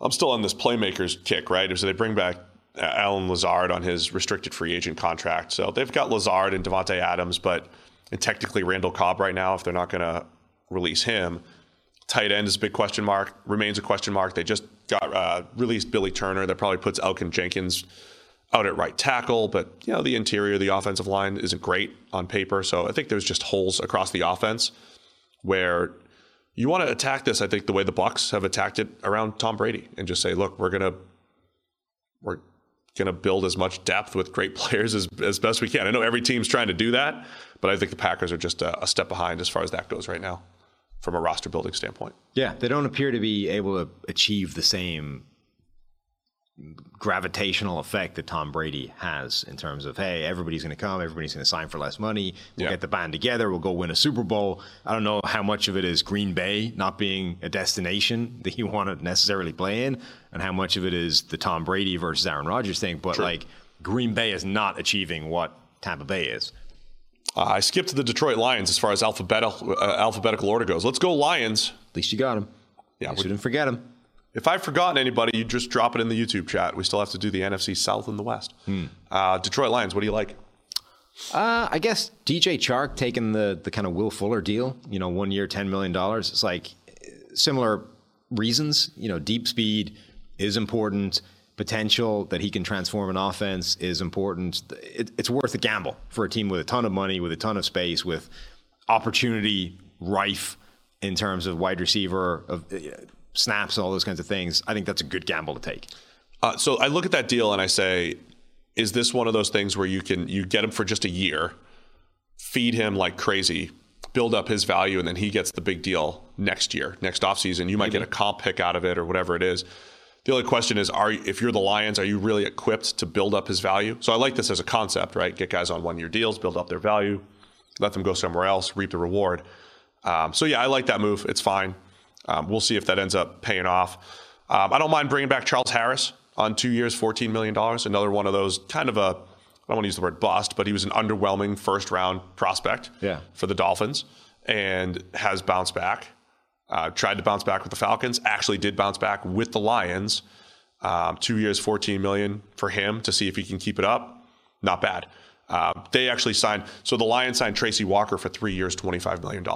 I'm still on this playmakers kick, right? So they bring back Allen Lazard on his restricted free agent contract. So they've got Lazard and Devontae Adams, and technically Randall Cobb right now, if they're not going to release him. Tight end is a big question mark, remains a question mark. They just got released Billy Turner. That probably puts Elgin Jenkins out at right tackle. But, you know, the interior, the offensive line isn't great on paper. So I think there's just holes across the offense where you want to attack this, I think, the way the Bucs have attacked it around Tom Brady and just say, look, we're going to build as much depth with great players as best we can. I know every team's trying to do that, but I think the Packers are just a step behind as far as that goes right now from a roster building standpoint. Yeah, they don't appear to be able to achieve the same gravitational effect that Tom Brady has in terms of, hey, everybody's going to come, everybody's going to sign for less money, we'll get the band together, we'll go win a Super Bowl. I don't know how much of it is Green Bay not being a destination that you want to necessarily play in, and how much of it is the Tom Brady versus Aaron Rodgers thing, but like Green Bay is not achieving what Tampa Bay is. I skipped the Detroit Lions as far as alphabetical order goes. Let's go Lions. At least you got them. Yeah, we didn't forget them. If I've forgotten anybody, you just drop it in the YouTube chat. We still have to do the NFC South and the West. Detroit Lions, what do you like? I guess DJ Chark taking the kind of Will Fuller deal, you know, 1 year, $10 million. It's like similar reasons. You know, deep speed is important. Potential that he can transform an offense is important. It's worth a gamble for a team with a ton of money, with a ton of space, with opportunity rife in terms of wide receiver, of snaps, all those kinds of things. I think that's a good gamble to take. So I look at that deal and I say, is this one of those things where you get him for just a year, feed him like crazy, build up his value, and then he gets the big deal next year, next offseason? You might get a comp pick out of it or whatever it is. The only question is, if you're the Lions, are you really equipped to build up his value? So I like this as a concept, right? Get guys on 1 year deals, build up their value, let them go somewhere else, reap the reward. So yeah, I like that move. It's fine. We'll see if that ends up paying off. I don't mind bringing back Charles Harris on 2 years, $14 million. Another one of those kind of a, I don't want to use the word bust, but he was an underwhelming first-round prospect for the Dolphins and has bounced back. Tried to bounce back with the Falcons, actually did bounse back with the Lions. 2 years, $14 million for him to see if he can keep it up. Not bad. They actually signed, so the Lions signed Tracy Walker for 3 years, $25 million.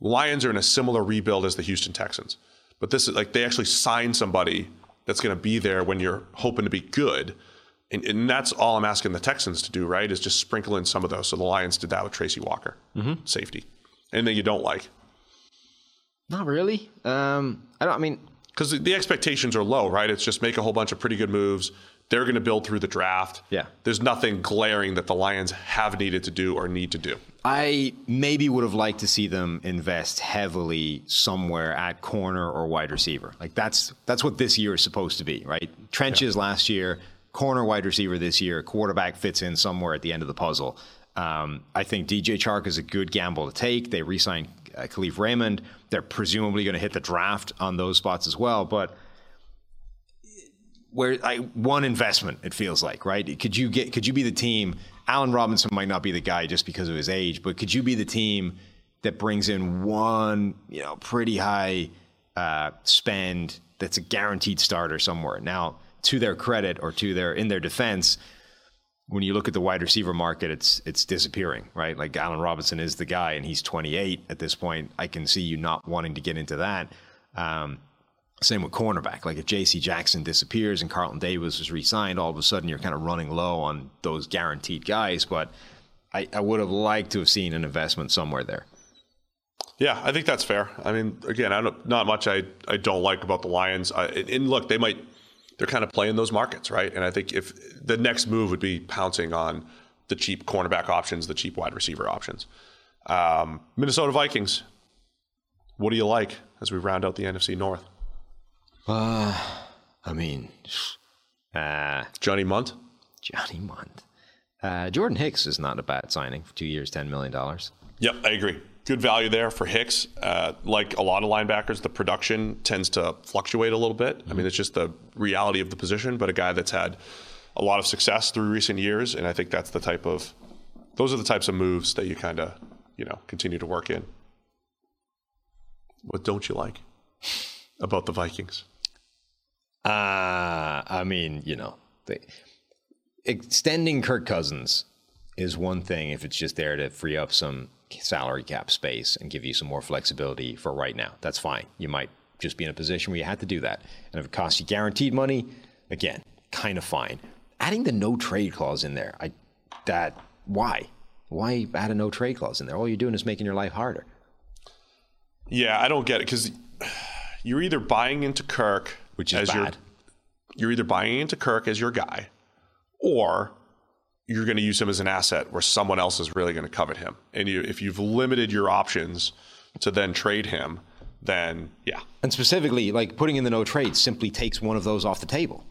Lions are in a similar rebuild as the Houston Texans. But this is like they actually signed somebody that's going to be there when you're hoping to be good. And that's all I'm asking the Texans to do, right, is just sprinkle in some of those. So the Lions did that with Tracy Walker, safety. Anything you don't like? Not really. Because the expectations are low, right? It's just make a whole bunch of pretty good moves. They're going to build through the draft. Yeah. There's nothing glaring that the Lions have needed to do or need to do. I maybe would have liked to see them invest heavily somewhere at corner or wide receiver. Like that's what this year is supposed to be, right? Trenches last year, corner, wide receiver this year, quarterback fits in somewhere at the end of the puzzle. I think DJ Chark is a good gamble to take. They re-signed Khalif Raymond. They're presumably going to hit the draft on those spots as well. But one investment, it feels like, right? Could you be the team? Allen Robinson might not be the guy just because of his age, but could you be the team that brings in one, pretty high spend that's a guaranteed starter somewhere? Now, to their credit or in their defense, when you look at the wide receiver market, it's disappearing, right? Like Allen Robinson is the guy, and he's 28 at this point. I can see you not wanting to get into that. Same with cornerback. Like if J.C. Jackson disappears and Carlton Davis is re-signed, all of a sudden you're kind of running low on those guaranteed guys. But I would have liked to have seen an investment somewhere there. Yeah, I think that's fair. I mean, again, not much I don't like about the Lions. And look, they might. They're kind of playing those markets, right? And I think if the next move would be pouncing on the cheap cornerback options, the cheap wide receiver options. Minnesota Vikings, what do you like as we round out the NFC North? Johnny Munt? Johnny Munt. Jordan Hicks is not a bad signing for 2 years, $10 million. Yep, I agree. Good value there for Hicks. Like a lot of linebackers, the production tends to fluctuate a little bit. I mean, it's just the reality of the position, but a guy that's had a lot of success through recent years, and I think that's those are the types of moves that you kind of, continue to work in. What don't you like about the Vikings? I mean, you know, extending Kirk Cousins is one thing if it's just there to free up some salary cap space and give you some more flexibility for right now. That's fine. You might just be in a position where you have to do that. And if it costs you guaranteed money, again, kind of fine. Adding the no trade clause in there, why add a no trade clause in there? All you're doing is making your life harder. Yeah, I don't get it, because you're either buying into Kirk, which is bad. You're either buying into Kirk as your guy, or you're going to use him as an asset where someone else is really going to covet him. And if you've limited your options to then trade him, then yeah. And specifically, like, putting in the no trade simply takes one of those off the table,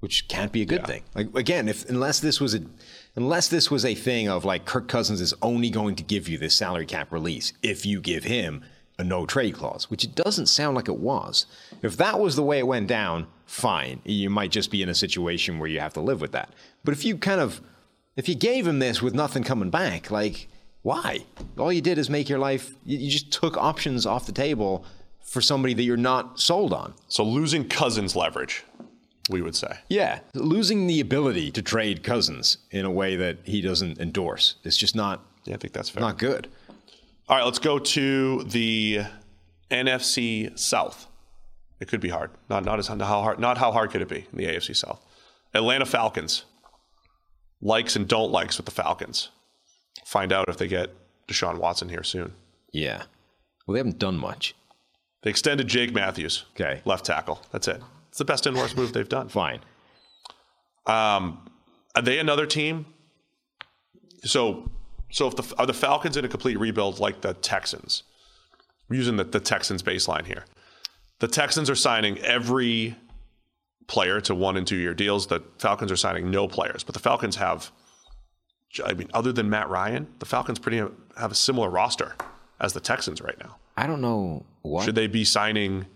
which can't be a good thing. Like, again, unless this was a thing of like, Kirk Cousins is only going to give you this salary cap release if you give him a no trade clause, which it doesn't sound like it was. If that was the way it went down, fine. You might just be in a situation where you have to live with that. But if you gave him this with nothing coming back, like, why? All you did is make your life, you just took options off the table for somebody that you're not sold on. So losing Cousins leverage, we would say. Yeah. Losing the ability to trade Cousins in a way that he doesn't endorse. It's just not, I think that's fair. Not good. All right, let's go to the NFC South. It could be hard. Not how hard could it be in the AFC South. Atlanta Falcons. Likes and don't likes with the Falcons. Find out if they get Deshaun Watson here soon. Yeah. Well, they haven't done much. They extended Jake Matthews. Okay. Left tackle. That's it. It's the best and worst move they've done. Fine. Are they another team? So are the Falcons in a complete rebuild like the Texans? We're using the Texans baseline here. The Texans are signing every player to 1 and 2 year deals. The Falcons are signing no players. But the Falcons have, I mean, other than Matt Ryan, the Falcons pretty have a similar roster as the Texans right now. I don't know what. Should they be signing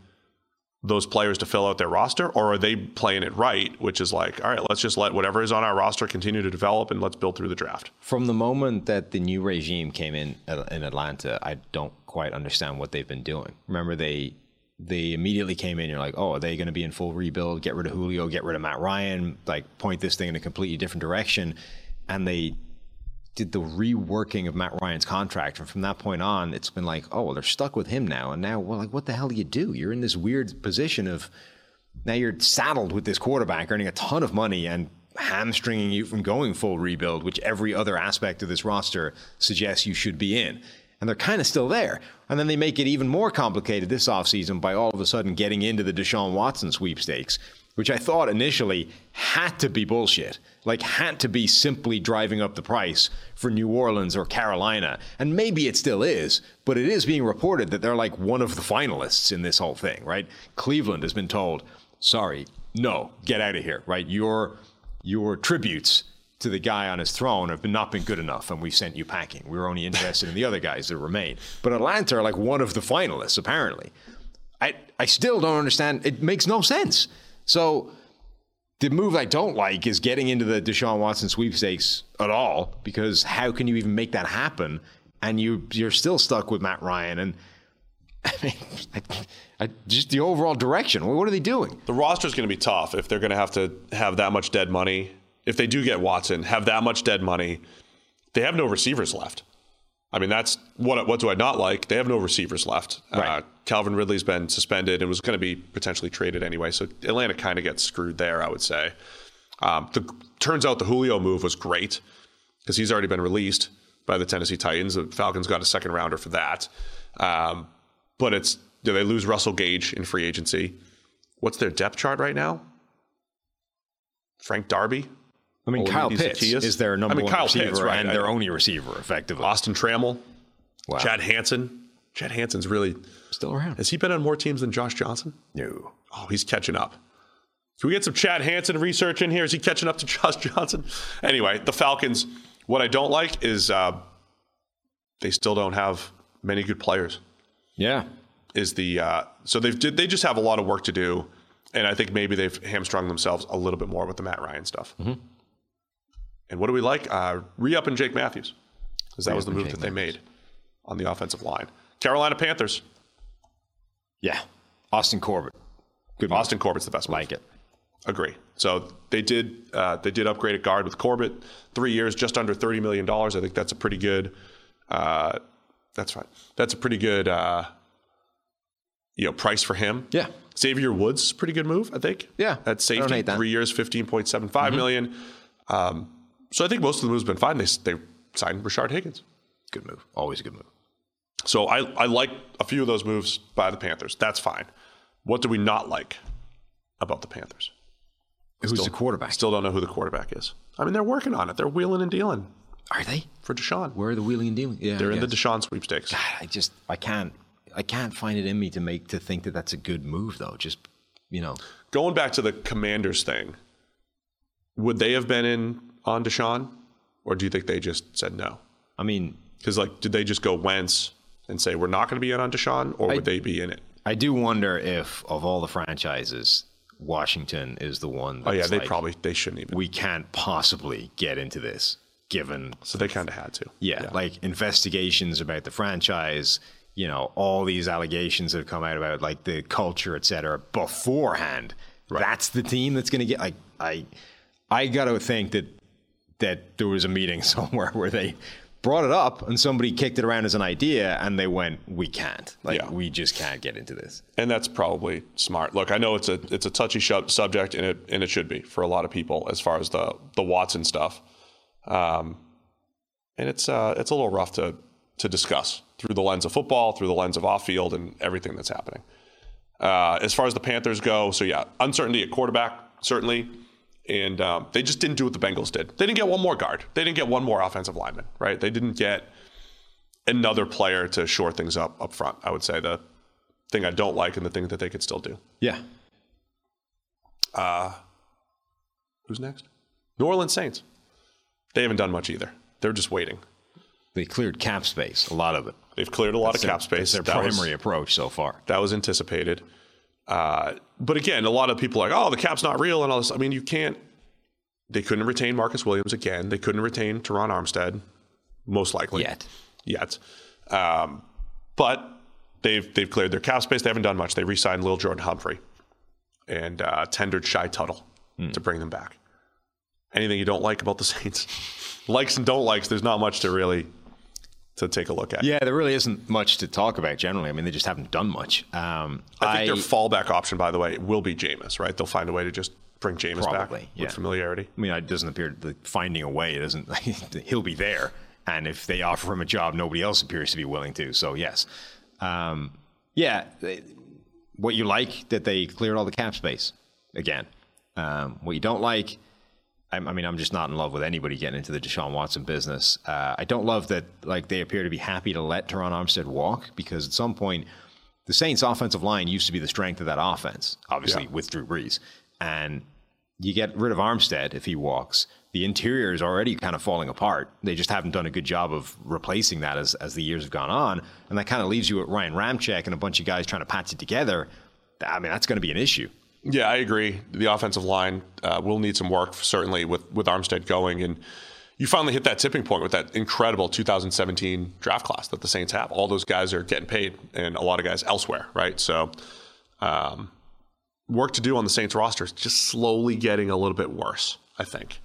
those players to fill out their roster? Or are they playing it right, which is like, all right, let's just let whatever is on our roster continue to develop and let's build through the draft? From the moment that the new regime came in Atlanta, I don't quite understand what they've been doing. Remember, they immediately came in, you're like, oh, are they going to be in full rebuild, get rid of Julio, get rid of Matt Ryan, like point this thing in a completely different direction? And they did the reworking of Matt Ryan's contract. And from that point on, it's been like, oh, well, they're stuck with him now. And now, well, like, what the hell do you do? You're in this weird position of now you're saddled with this quarterback earning a ton of money and hamstringing you from going full rebuild, which every other aspect of this roster suggests you should be in. And they're kind of still there. And then they make it even more complicated this offseason by all of a sudden getting into the Deshaun Watson sweepstakes, which I thought initially had to be bullshit, like had to be simply driving up the price for New Orleans or Carolina. And maybe it still is, but it is being reported that they're like one of the finalists in this whole thing, right? Cleveland has been told, sorry, no, get out of here, right? Your tributes to the guy on his throne have not been good enough, and we sent you packing. We were only interested in the other guys that remain. But Atlanta are like one of the finalists, apparently. I still don't understand. It makes no sense. So the move I don't like is getting into the Deshaun Watson sweepstakes at all, because how can you even make that happen? And you're still stuck with Matt Ryan. And I mean, just the overall direction. What are they doing? The roster is going to be tough if they're going to have that much dead money. If they do get Watson, have that much dead money, they have no receivers left. I mean, that's what do I not like? They have no receivers left. Right. Calvin Ridley's been suspended and was going to be potentially traded anyway. So Atlanta kind of gets screwed there, I would say. Turns out the Julio move was great because he's already been released by the Tennessee Titans. The Falcons got a second rounder for that. But they lose Russell Gage in free agency. What's their depth chart right now? Frank Darby? I mean, Kyle Pitts is their number one receiver, right, and their only receiver, effectively. Austin Trammell, wow. Chad Hansen. Chad Hansen's really... still around. Has he been on more teams than Josh Johnson? No. Oh, he's catching up. Can we get some Chad Hansen research in here? Is he catching up to Josh Johnson? Anyway, the Falcons, what I don't like is they still don't have many good players. Yeah. So they just have a lot of work to do, and I think maybe they've hamstrung themselves a little bit more with the Matt Ryan stuff. Mm-hmm. And what do we like? Re-upping Jake Matthews, because that was the move that they made on the offensive line. Carolina Panthers. Yeah. Austin Corbett. Good. Austin Corbett's the best move. Like it. Agree. So they did upgrade at guard with Corbett. 3 years, just under $30 million. I think that's a pretty good. That's right. That's a pretty good price for him. Yeah. Xavier Woods, pretty good move, I think. Yeah. That's safety. That. 3 years, $15.75 million. So I think most of the moves have been fine. They signed Rashard Higgins. Good move. Always a good move. So I like a few of those moves by the Panthers. That's fine. What do we not like about the Panthers? Who's the quarterback? Still don't know who the quarterback is. I mean, they're working on it. They're wheeling and dealing. Are they? For Deshaun. Where are the wheeling and dealing? Yeah, they're in the Deshaun sweepstakes. God, I can't find it in me to think that that's a good move, though. Just, Going back to the Commanders thing, would they have been in on Deshaun? Or do you think they just said no? I mean... Because, did they just go Wentz and say, we're not going to be in on Deshaun? Or would they be in it? I do wonder if, of all the franchises... Washington is the one that's they shouldn't even. We can't possibly get into this given. So they kind of had to. Yeah. Like investigations about the franchise, all these allegations that have come out about the culture, et cetera, beforehand. Right. That's the team that's going to get I got to think that there was a meeting somewhere where they brought it up and somebody kicked it around as an idea and they went, we can't. We just can't get into this. And that's probably smart. Look, I know it's a touchy subject and it should be for a lot of people as far as the Watson stuff. And it's a little rough to discuss through the lens of football, through the lens of off field and everything that's happening. As far as the Panthers go, so yeah, uncertainty at quarterback, certainly. And they just didn't do what the Bengals did. They didn't get one more guard. They didn't get one more offensive lineman, right? They didn't get another player to shore things up front. I would say the thing I don't like and the thing that they could still do. Yeah. Who's next? New Orleans Saints. They haven't done much either. They're just waiting. They cleared cap space, a lot of it. They've cleared a lot of cap space. That's their primary approach so far. That was anticipated. But again, a lot of people are like, the cap's not real and all this. I mean, they couldn't retain Marcus Williams again. They couldn't retain Teron Armstead, most likely. Yet. But they've cleared their cap space. They haven't done much. They re-signed Lil Jordan Humphrey and tendered Shai Tuttle to bring them back. Anything you don't like about the Saints? Likes and don't likes, there's not much to really... to take a look at. Yeah, there really isn't much to talk about generally. I mean, they just haven't done much. I think their fallback option, by the way, will be Jameis, right? They'll find a way to just bring Jameis back with familiarity. I mean, it doesn't appear like finding a way. It doesn't. He'll be there, and if they offer him a job, nobody else appears to be willing to. So yes, what you like that they cleared all the cap space again. What you don't like. I mean, I'm just not in love with anybody getting into the Deshaun Watson business. I don't love that they appear to be happy to let Teron Armstead walk because at some point the Saints' offensive line used to be the strength of that offense, obviously with Drew Brees. And you get rid of Armstead if he walks. The interior is already kind of falling apart. They just haven't done a good job of replacing that as the years have gone on. And that kind of leaves you at Ryan Ramczyk and a bunch of guys trying to patch it together. I mean, that's going to be an issue. Yeah, I agree. The offensive line will need some work, certainly, with Armstead going. And you finally hit that tipping point with that incredible 2017 draft class that the Saints have. All those guys are getting paid, and a lot of guys elsewhere, right? So work to do on the Saints roster is just slowly getting a little bit worse, I think,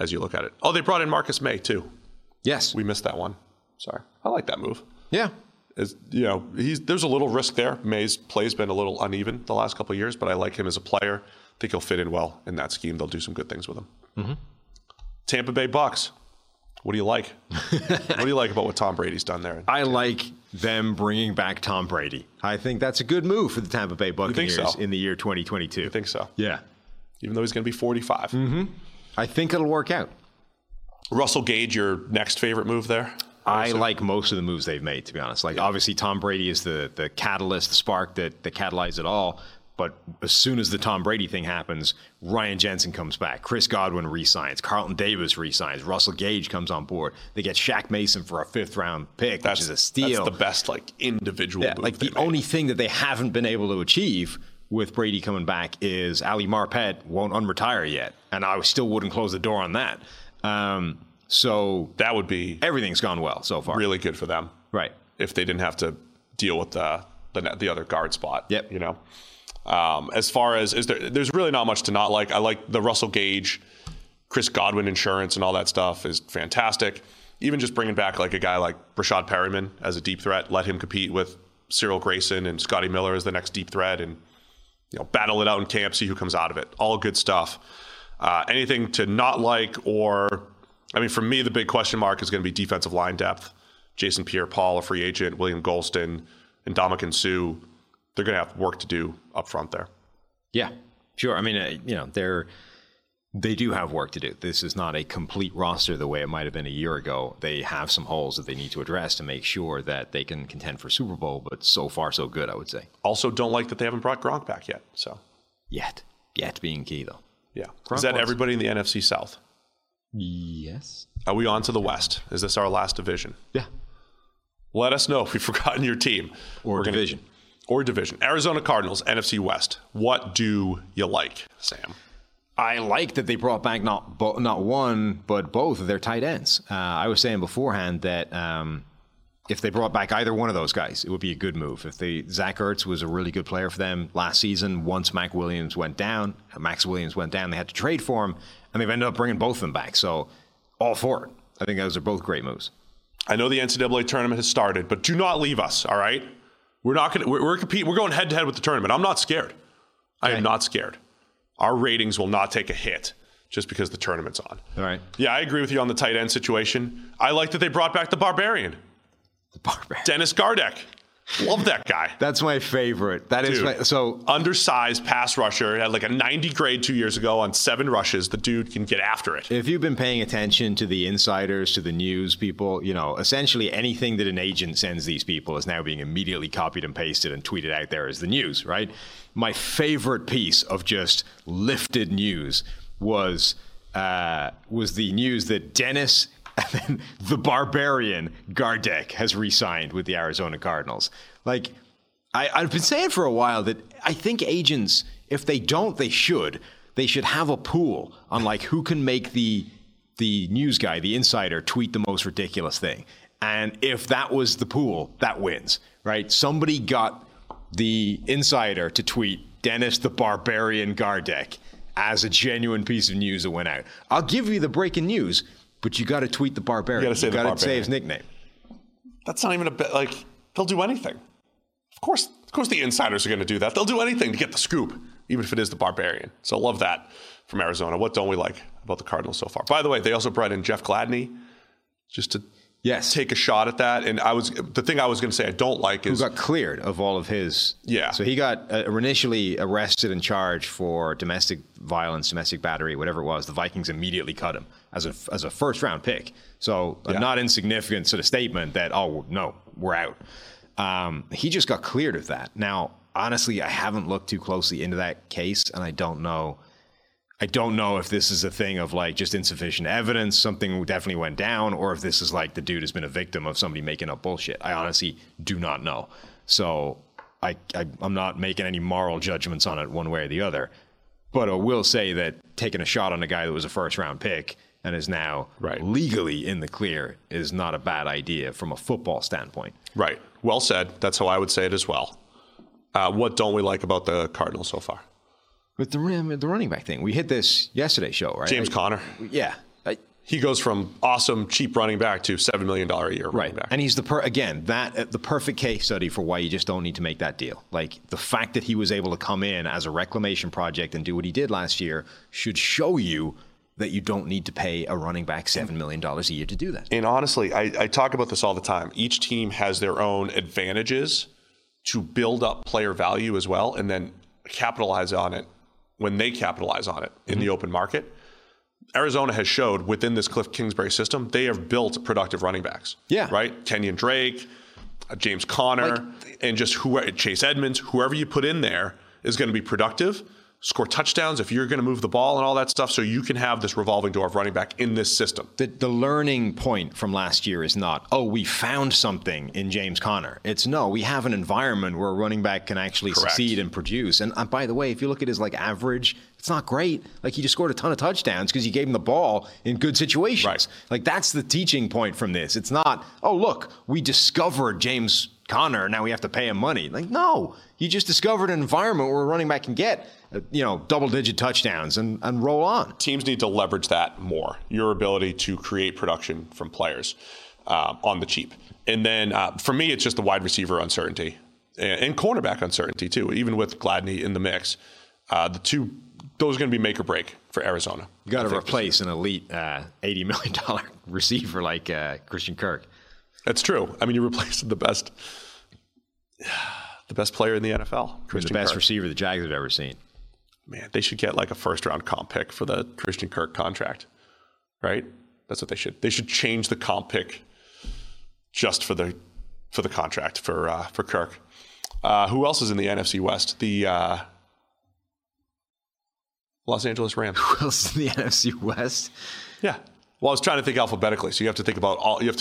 as you look at it. Oh, they brought in Marcus May, too. Yes. We missed that one. Sorry. I like that move. Yeah. As, there's a little risk there. May's play's been a little uneven the last couple of years, but I like him as a player. I think he'll fit in well in that scheme. They'll do some good things with him. Mm-hmm. Tampa Bay Bucks. What do you like? What do you like about what Tom Brady's done there? I like them bringing back Tom Brady. I think that's a good move for the Tampa Bay Buccaneers in the year 2022. You think so? Yeah. Even though he's going to be 45. Mm-hmm. I think it'll work out. Russell Gage, your next favorite move there? I like most of the moves they've made, to be honest. Obviously, Tom Brady is the catalyst, the spark that catalyzed it all. But as soon as the Tom Brady thing happens, Ryan Jensen comes back. Chris Godwin re-signs. Carlton Davis re-signs. Russell Gage comes on board. They get Shaq Mason for a fifth-round pick, which is a steal. That's the best individual move. The only thing that they haven't been able to achieve with Brady coming back is Ali Marpet won't unretire yet. And I still wouldn't close the door on that. So that would be everything's gone well so far. Really good for them, right? If they didn't have to deal with the other guard spot, yep. As far as there's really not much to not like. I like the Russell Gage, Chris Godwin insurance and all that stuff is fantastic. Even just bringing back like a guy like Rashad Perryman as a deep threat, let him compete with Cyril Grayson and Scotty Miller as the next deep threat, and battle it out in camp, see who comes out of it. All good stuff. Anything to not like, or for me, the big question mark is going to be defensive line depth. Jason Pierre-Paul, a free agent, William Golston, and Ndamukong Suh, they're going to have work to do up front there. Yeah, sure. They do have work to do. This is not a complete roster the way it might have been a year ago. They have some holes that they need to address to make sure that they can contend for Super Bowl, but so far, so good, I would say. Also, don't like that they haven't brought Gronk back yet. Yet being key, though. Yeah. Is that everybody in the NFC South? Yes. Are we on to the West? Is this our last division? Yeah. Let us know if we've forgotten your team. Or division. Arizona Cardinals, NFC West. What do you like, Sam? I like that they brought back not one, but both of their tight ends. I was saying beforehand that if they brought back either one of those guys, it would be a good move. Zach Ertz was a really good player for them last season. Once Max Williams went down, they had to trade for him, and they've ended up bringing both of them back. So all for it. I think those are both great moves. I know the NCAA tournament has started, but do not leave us, all right? We're going head-to-head with the tournament. I'm not scared. Okay. I am not scared. Our ratings will not take a hit just because the tournament's on. All right. Yeah, I agree with you on the tight end situation. I like that they brought back the Barbarian. Dennis Gardeck. Love that guy. That's my favorite. Undersized pass rusher. Had like a 90 grade 2 years ago on 7 rushes. The dude can get after it. If you've been paying attention to the insiders, to the news people, essentially anything that an agent sends these people is now being immediately copied and pasted and tweeted out there as the news, right? My favorite piece of just lifted news was the news that Dennis... And then the Barbarian Gardeck has re-signed with the Arizona Cardinals. Like, I've been saying for a while that I think agents, if they don't, they should have a pool on like who can make the news guy, the insider, tweet the most ridiculous thing. And if that was the pool, that wins, right? Somebody got the insider to tweet Dennis the Barbarian Gardeck as a genuine piece of news that went out. I'll give you the breaking news. But you got to tweet the Barbarian. You got to say his nickname. That's not even a bit like they'll do anything. Of course, the insiders are going to do that. They'll do anything to get the scoop, even if it is the Barbarian. So love that from Arizona. What don't we like about the Cardinals so far? By the way, they also brought in Jeff Gladney just to take a shot at that. And the thing I was going to say I don't like is who got cleared of all of his. Yeah. So he got initially arrested and charged for domestic violence, domestic battery, whatever it was. The Vikings immediately cut him as a first-round pick. So a not insignificant sort of statement that, oh, no, we're out. He just got cleared of that. Now, honestly, I haven't looked too closely into that case, and I don't know if this is a thing of, like, just insufficient evidence, something definitely went down, or if this is, like, the dude has been a victim of somebody making up bullshit. I honestly do not know. So I'm not making any moral judgments on it one way or the other. But I will say that taking a shot on a guy that was a first-round pick and is now legally in the clear is not a bad idea from a football standpoint. Right. Well said. That's how I would say it as well. What don't we like about the Cardinals so far? With the running back thing. We hit this yesterday show, right? James Conner. Yeah. He goes from awesome, cheap running back to $7 million a year running back. And he's the perfect case study for why you just don't need to make that deal. Like, the fact that he was able to come in as a reclamation project and do what he did last year should show you that you don't need to pay a running back $7 million a year to do that. And honestly, I talk about this all the time. Each team has their own advantages to build up player value as well and then capitalize on it when they capitalize on it in the open market. Arizona has showed within this Cliff Kingsbury system, they have built productive running backs. Yeah. Right? Kenyon Drake, James Conner, and just Chase Edmonds, whoever you put in there is going to be productive, score touchdowns if you're going to move the ball and all that stuff, so you can have this revolving door of running back in this system. The learning point from last year is not, oh, we found something in James Conner. It's, no, we have an environment where a running back can actually succeed and produce. And by the way, if you look at his average, it's not great. He just scored a ton of touchdowns because you gave him the ball in good situations. Right. That's the teaching point from this. It's not, oh, look, we discovered James Connor, and now we have to pay him money. Like, no, you just discovered an environment where a running back can get, you know, double-digit touchdowns and roll on. Teams need to leverage that more, your ability to create production from players on the cheap. And then for me, it's just the wide receiver uncertainty and cornerback uncertainty, too, even with Gladney in the mix. Those are going to be make or break for Arizona. You got to replace an elite $80 million receiver like Christian Kirk. That's true. I mean, you replaced the best player in the NFL, Christian Kirk. The best receiver the Jags have ever seen. Man, they should get like a first-round comp pick for the Christian Kirk contract, right? That's what they should. They should change the comp pick just for the contract for Kirk. Who else is in the NFC West? The Los Angeles Rams. Who else in the NFC West? Yeah. Well, I was trying to think alphabetically, so you have to think about you have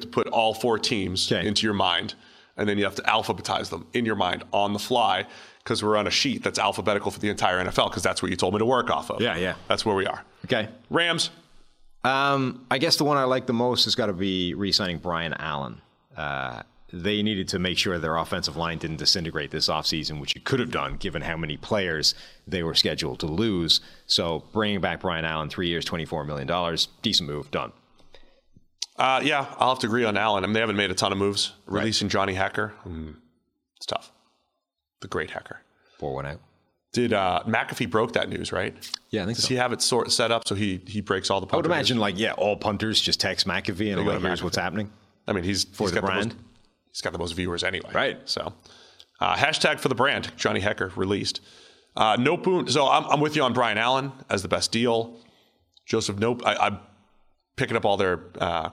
to put all four teams into your mind, and then you have to alphabetize them in your mind on the fly, because we're on a sheet that's alphabetical for the entire NFL, because that's what you told me to work off of. Yeah, yeah. That's where we are. Okay. Rams. I guess the one I like the most has got to be re-signing Brian Allen. They needed to make sure their offensive line didn't disintegrate this offseason, which it could have done given how many players they were scheduled to lose. So bringing back Brian Allen, 3 years, $24 million, decent move, done. Yeah, I'll have to agree on Allen. I mean, they haven't made a ton of moves. Right. Releasing Johnny Hacker, it's tough. The great Hacker. 4-1-8. Did McAfee broke that news, right? Yeah, I think so. Does he have it set up so he breaks all the punters? I would imagine, all punters just text McAfee and here's what's happening. I mean, he's got the brand. He's got the most viewers anyway. Right. So hashtag for the brand, Johnny Hecker released. No Boone. So I'm with you on Brian Allen as the best deal. Joseph Nope. I'm picking up all their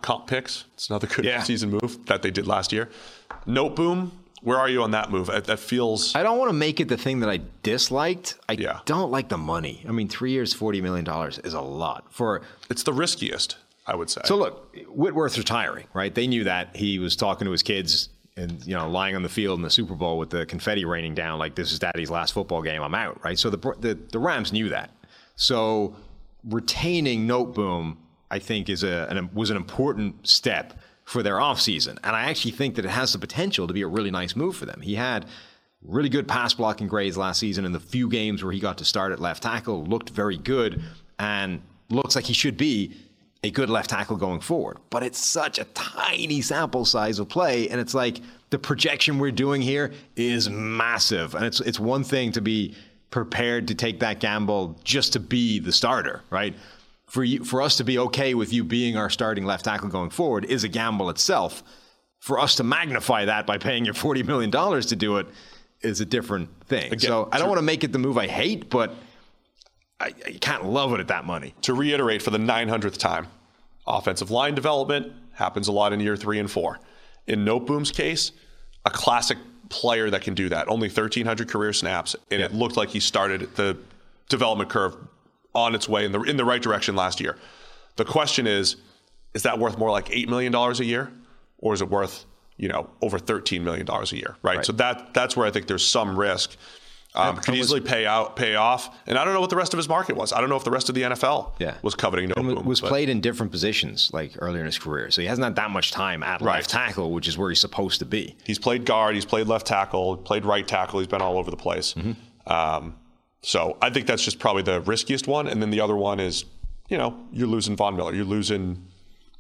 comp picks. It's another good season move that they did last year. Nope Boom. Where are you on that move? That feels... I don't want to make it the thing that I disliked. I don't like the money. I mean, 3 years, $40 million is a lot. It's the riskiest, I would say. So look, Whitworth's retiring, right? They knew that. He was talking to his kids and, lying on the field in the Super Bowl with the confetti raining down, like, this is Daddy's last football game, I'm out, right? So the Rams knew that. So retaining Note Boom, I think, was an important step for their offseason. And I actually think that it has the potential to be a really nice move for them. He had really good pass blocking grades last season, and the few games where he got to start at left tackle, looked very good and looks like he should be a good left tackle going forward. But it's such a tiny sample size of play, and it's like the projection we're doing here is massive. And it's one thing to be prepared to take that gamble just to be the starter, right? For us to be okay with you being our starting left tackle going forward is a gamble itself. For us to magnify that by paying you $40 million to do it is a different thing. Again, so I don't want to make it the move I hate, but... you can't love it at that money. To reiterate for the 900th time, offensive line development happens a lot in year 3 and 4. In Noteboom's case, a classic player that can do that. Only 1,300 career snaps, and it looked like he started the development curve on its way in the right direction last year. The question is that worth more like $8 million a year, or is it worth over $13 million a year? Right? So that's where I think there's some risk. Could easily pay off. And I don't know what the rest of his market was. I don't know if the rest of the NFL was coveting Note Boom. Was played in different positions earlier in his career. So he hasn't had that much time at left tackle, which is where he's supposed to be. He's played guard. He's played left tackle, played right tackle. He's been all over the place. Mm-hmm. So I think that's just probably the riskiest one. And then the other one is, you're losing Von Miller. You're losing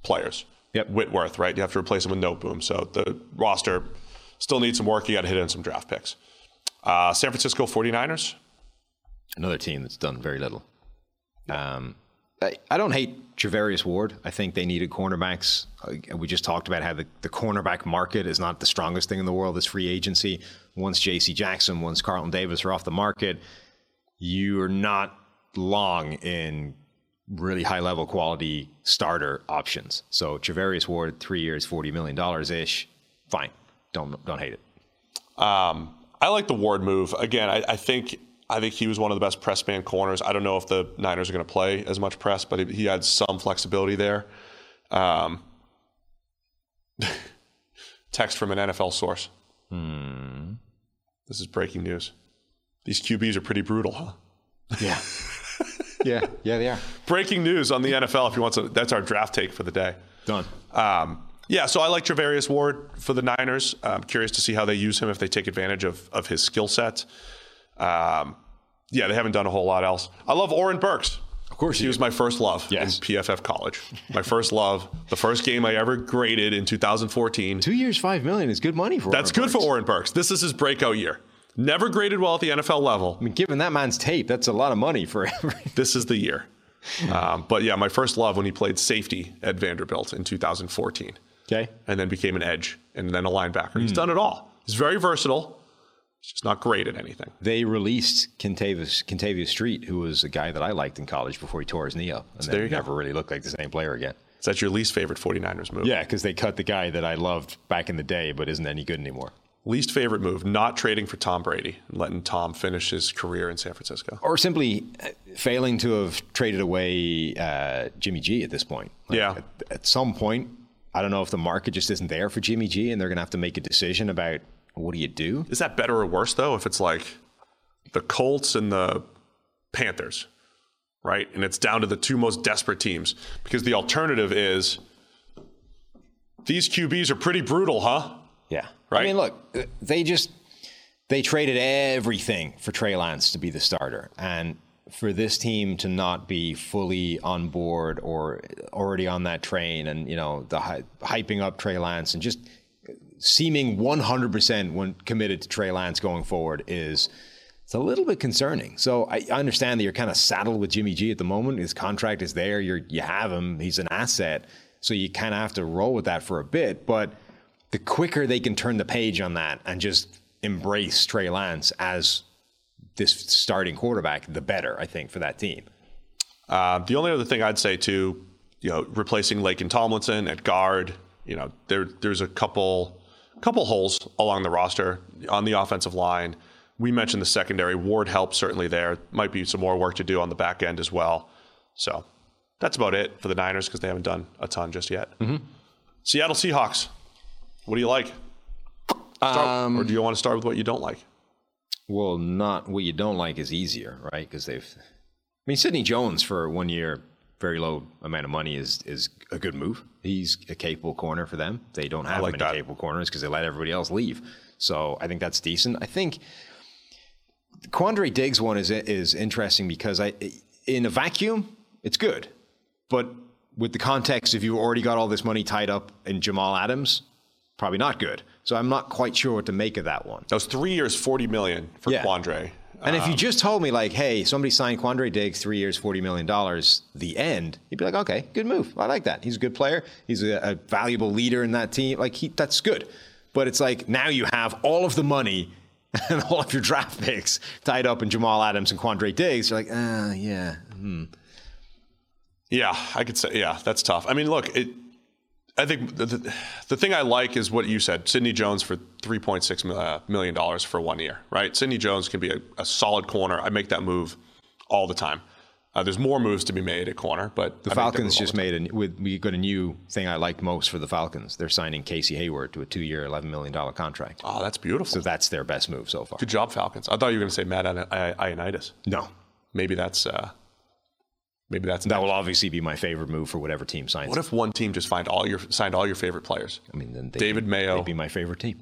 players. Yep. Whitworth, right? You have to replace him with Note Boom. So the roster still needs some work. You got to hit in some draft picks. San Francisco 49ers. Another team that's done very little. I don't hate Javarius Ward. I think they needed cornerbacks. We just talked about how the cornerback market is not the strongest thing in the world. It's free agency. Once J.C. Jackson, once Carlton Davis are off the market, you're not long in really high-level quality starter options. So Javarius Ward, 3 years, $40 million-ish. Fine. Don't hate it. I like the Ward move. Again, I think he was one of the best press man corners. I don't know if the Niners are going to play as much press, but he had some flexibility there. Text from an NFL source. This is breaking news. These QBs are pretty brutal, huh? Yeah. Yeah, they are. Breaking news on the NFL if you want some. That's our draft take for the day. Done. Yeah, so I like Trevarius Ward for the Niners. I'm curious to see how they use him, if they take advantage of his skill set. Yeah, they haven't done a whole lot else. I love Oren Burks. Of course he was my first love in PFF college. My first love. The first game I ever graded in 2014. 2 years, $5 million is good money for Oren Burks. That's good for Oren Burks. This is his breakout year. Never graded well at the NFL level. I mean, given that man's tape, that's a lot of money for everything. This is the year. But yeah, my first love when he played safety at Vanderbilt in 2014. Okay. And then became an edge and then a linebacker. He's done it all. He's very versatile. He's just not great at anything. They released Kentavious Street, who was a guy that I liked in college before he tore his knee up. And so then never really looked like the same player again. Is that your least favorite 49ers move? Yeah, because they cut the guy that I loved back in the day, but isn't any good anymore. Least favorite move, not trading for Tom Brady and letting Tom finish his career in San Francisco. Or simply failing to have traded away Jimmy G at this point. Like At some point, I don't know if the market just isn't there for Jimmy G and they're going to have to make a decision about what do you do? Is that better or worse, though, if it's like the Colts and the Panthers, right? And it's down to the two most desperate teams. Because the alternative is these QBs are pretty brutal, huh? Yeah. Right? I mean, look, they traded everything for Trey Lance to be the starter. And for this team to not be fully on board or already on that train and, you know, the hyping up Trey Lance and just seeming 100% when committed to Trey Lance going forward it's a little bit concerning. So I understand that you're kind of saddled with Jimmy G at the moment. His contract is there. You have him. He's an asset. So you kind of have to roll with that for a bit. But the quicker they can turn the page on that and just embrace Trey Lance as this starting quarterback, the better, I think, for that team. The only other thing I'd say, too, you know, replacing Laken Tomlinson at guard, you know, there's a couple holes along the roster on the offensive line. We mentioned the secondary. Ward help certainly there. Might be some more work to do on the back end as well. So that's about it for the Niners because they haven't done a ton just yet. Mm-hmm. Seattle Seahawks. What do you like? Or do you want to start with what you don't like? Well, not what you don't like is easier, right? Because Sidney Jones for 1 year, very low amount of money is a good move. He's a capable corner for them. They don't have many capable corners because they let everybody else leave. So I think that's decent. I think the Quandre Diggs one is interesting because in a vacuum, it's good. But with the context, if you've already got all this money tied up in Jamal Adams, probably not good. So I'm not quite sure what to make of that one. That was 3 years, $40 million for Quandre. And if you just told me, like, hey, somebody signed Quandre Diggs, 3 years, $40 million, the end, you'd be like, okay, good move. I like that. He's a good player. He's a valuable leader in that team. Like, that's good. But it's like now you have all of the money and all of your draft picks tied up in Jamal Adams and Quandre Diggs. You're like, Yeah, I could say, that's tough. I mean, look, I think the thing I like is what you said, Sidney Jones for $3.6 million for 1 year, right? Sidney Jones can be a solid corner. I make that move all the time. There's more moves to be made at corner, but the Falcons just made we got a new thing I liked most for the Falcons. They're signing Casey Hayward to a 2 year, $11 million contract. Oh, that's beautiful. So that's their best move so far. Good job, Falcons. I thought you were going to say Matt Ioannidis. No. Maybe that's... that will obviously be my favorite move for whatever team signs. What if one team just signed all your favorite players? I mean, then David Mayo. They'd be my favorite team.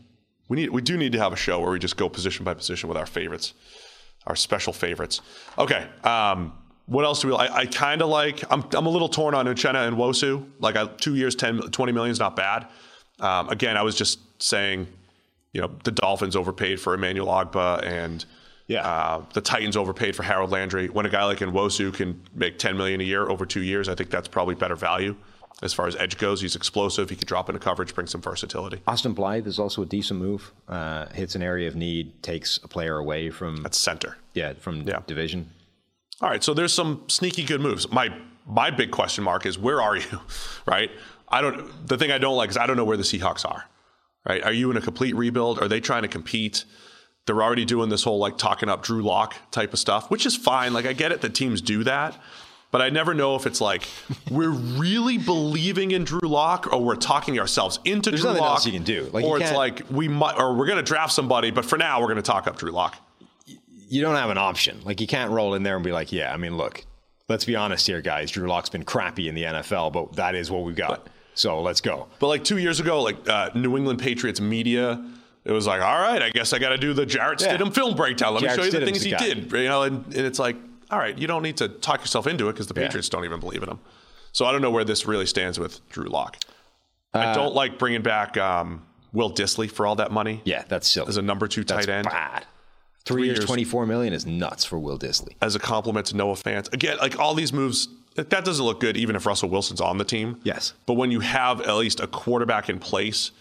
We do need to have a show where we just go position by position with our favorites, our special favorites. Okay, what else do we like? I kind of like. I'm a little torn on Uchenna and Nwosu. Like 2 years, $20 million is not bad. Again, I was just saying, you know, the Dolphins overpaid for Emmanuel Ogbah and. Yeah, the Titans overpaid for Harold Landry. When a guy like Nwosu can make $10 million a year over 2 years, I think that's probably better value. As far as edge goes, he's explosive. He could drop into coverage, bring some versatility. Austin Blythe is also a decent move. Hits an area of need, takes a player away from... That's center. Yeah, from division. All right, so there's some sneaky good moves. My big question mark is, where are you, right? The thing I don't like is I don't know where the Seahawks are, right? Are you in a complete rebuild? Are they trying to compete? They're already doing this whole like talking up Drew Lock type of stuff, which is fine. Like I get it that teams do that, but I never know if it's like we're really believing in Drew Lock or we're talking ourselves into Drew Lock. There's nothing else you can do. Like, or it's like we're going to draft somebody, but for now we're going to talk up Drew Lock. You don't have an option. Like you can't roll in there and be like, yeah, I mean, look, let's be honest here, guys. Drew Lock's been crappy in the NFL, but that is what we've got. But So let's go. But like 2 years ago, like New England Patriots media, it was like, all right, I guess I got to do the Jarrett Stidham film breakdown. Let me show you the things he did. You know, and it's like, all right, you don't need to talk yourself into it because the Patriots don't even believe in him. So I don't know where this really stands with Drew Lock. I don't like bringing back Will Dissly for all that money. Yeah, that's silly. As a number two tight end. That's bad. 3 years, $24 million is nuts for Will Dissly. As a compliment to Noah Fant. Again, like all these moves, that doesn't look good even if Russell Wilson's on the team. Yes. But when you have at least a quarterback in place,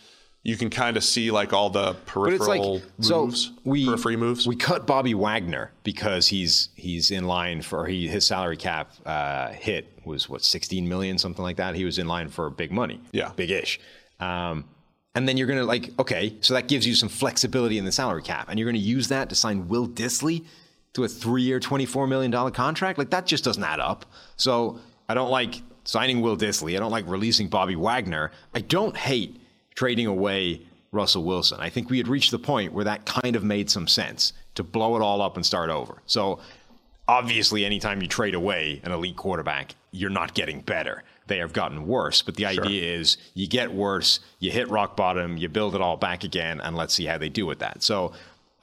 you can kind of see like all the peripheral moves, periphery moves. We cut Bobby Wagner because he's in line for his salary cap hit was what, 16 million, something like that. He was in line for big money. Yeah. Big-ish. And then you're going to like, okay, so that gives you some flexibility in the salary cap. And you're going to use that to sign Will Dissly to a 3-year, $24 million contract. Like that just doesn't add up. So I don't like signing Will Dissly. I don't like releasing Bobby Wagner. I don't hate trading away Russell Wilson. I think we had reached the point where that kind of made some sense to blow it all up and start over. So obviously, anytime you trade away an elite quarterback, you're not getting better. They have gotten worse. But the idea is you get worse, you hit rock bottom, you build it all back again, and let's see how they do with that. So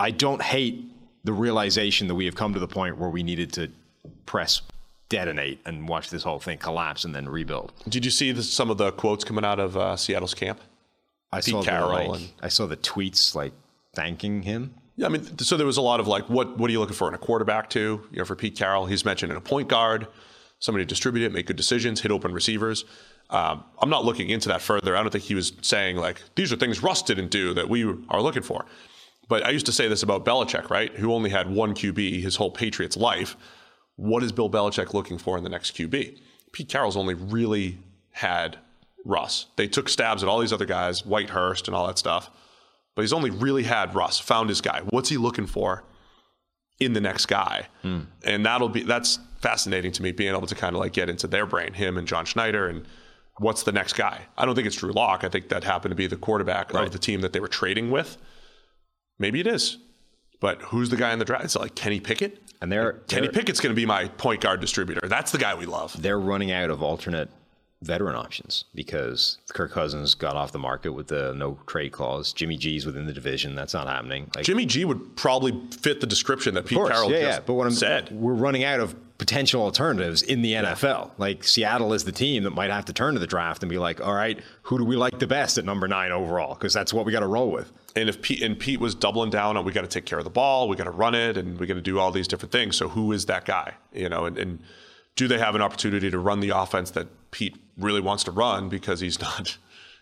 I don't hate the realization that we have come to the point where we needed to press detonate and watch this whole thing collapse and then rebuild. Did you see some of the quotes coming out of Seattle's camp? I saw the tweets like thanking him. Yeah, I mean, so there was a lot of like, what are you looking for in a quarterback too? You know, for Pete Carroll, he's mentioned in a point guard, somebody to distribute it, make good decisions, hit open receivers. I'm not looking into that further. I don't think he was saying like, these are things Russ didn't do that we are looking for. But I used to say this about Belichick, right? Who only had one QB his whole Patriots life. What is Bill Belichick looking for in the next QB? Pete Carroll's only really had Russ. They took stabs at all these other guys, Whitehurst and all that stuff. But he's only really had Russ, found his guy. What's he looking for in the next guy? Mm. And that's fascinating to me, being able to kind of like get into their brain, him and John Schneider, and what's the next guy? I don't think it's Drew Lock. I think that happened to be the quarterback of the team that they were trading with. Maybe it is. But who's the guy in the draft? It's like Kenny Pickett. And Kenny Pickett's going to be my point guard distributor. That's the guy we love. They're running out of alternate veteran options because Kirk Cousins got off the market with the no trade clause. Jimmy G's within the division. That's not happening. Like, Jimmy G would probably fit the description that Pete Carroll just said. We're running out of potential alternatives in the NFL. Like Seattle is the team that might have to turn to the draft and be like, all right, who do we like the best at number 9 overall? Because that's what we got to roll with. And if Pete was doubling down on, we got to take care of the ball, we got to run it, and we got to do all these different things. So who is that guy? You know, and do they have an opportunity to run the offense that Pete really wants to run because he's not,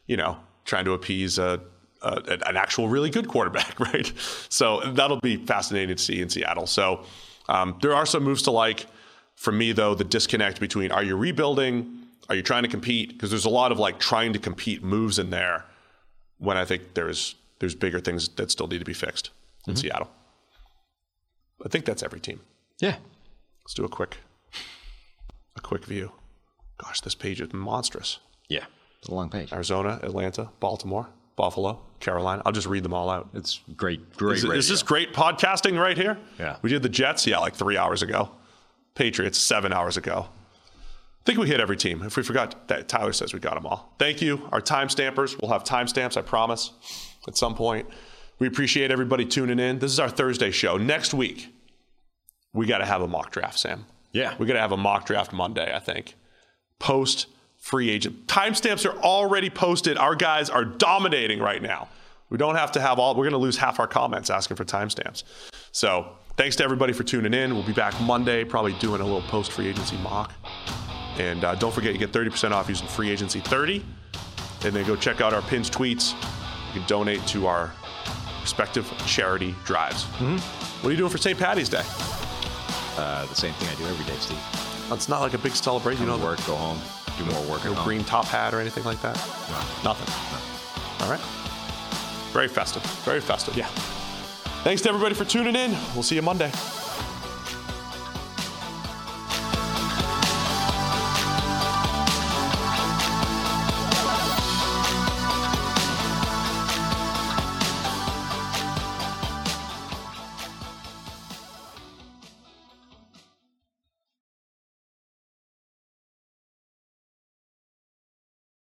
you know, trying to appease an actual really good quarterback, right? So that'll be fascinating to see in Seattle. So there are some moves to like. For me, though, the disconnect between are you rebuilding, are you trying to compete? Because there's a lot of like trying to compete moves in there when I think there's bigger things that still need to be fixed in Seattle. I think that's every team. Yeah. Let's do a quick view. Gosh, this page is monstrous. Yeah, it's a long page. Arizona, Atlanta, Baltimore, Buffalo, Carolina. I'll just read them all out. It's great radio. Is this great podcasting right here? Yeah. We did the Jets, like 3 hours ago. Patriots, 7 hours ago. I think we hit every team. If we forgot that, Tyler says we got them all. Thank you. Our time stampers. We'll have time stamps, I promise, at some point. We appreciate everybody tuning in. This is our Thursday show. Next week, we got to have a mock draft, Sam. Yeah. We got to have a mock draft Monday, I think. Post free agent. Timestamps are already posted. Our guys are dominating right now. We don't have to have all. We're going to lose half our comments asking for timestamps. So thanks to everybody for tuning in. We'll be back Monday, probably doing a little post free agency mock. And don't forget, you get 30% off using free agency 30. And then go check out our pins, tweets. You can donate to our respective charity drives. What are you doing for St. Paddy's Day? The same thing I do every day, Steve. It's not like a big celebration. You know, work, go home, do more work. No green top hat or anything like that? No. Nothing. No. All right. Very festive. Yeah. Thanks to everybody for tuning in. We'll see you Monday.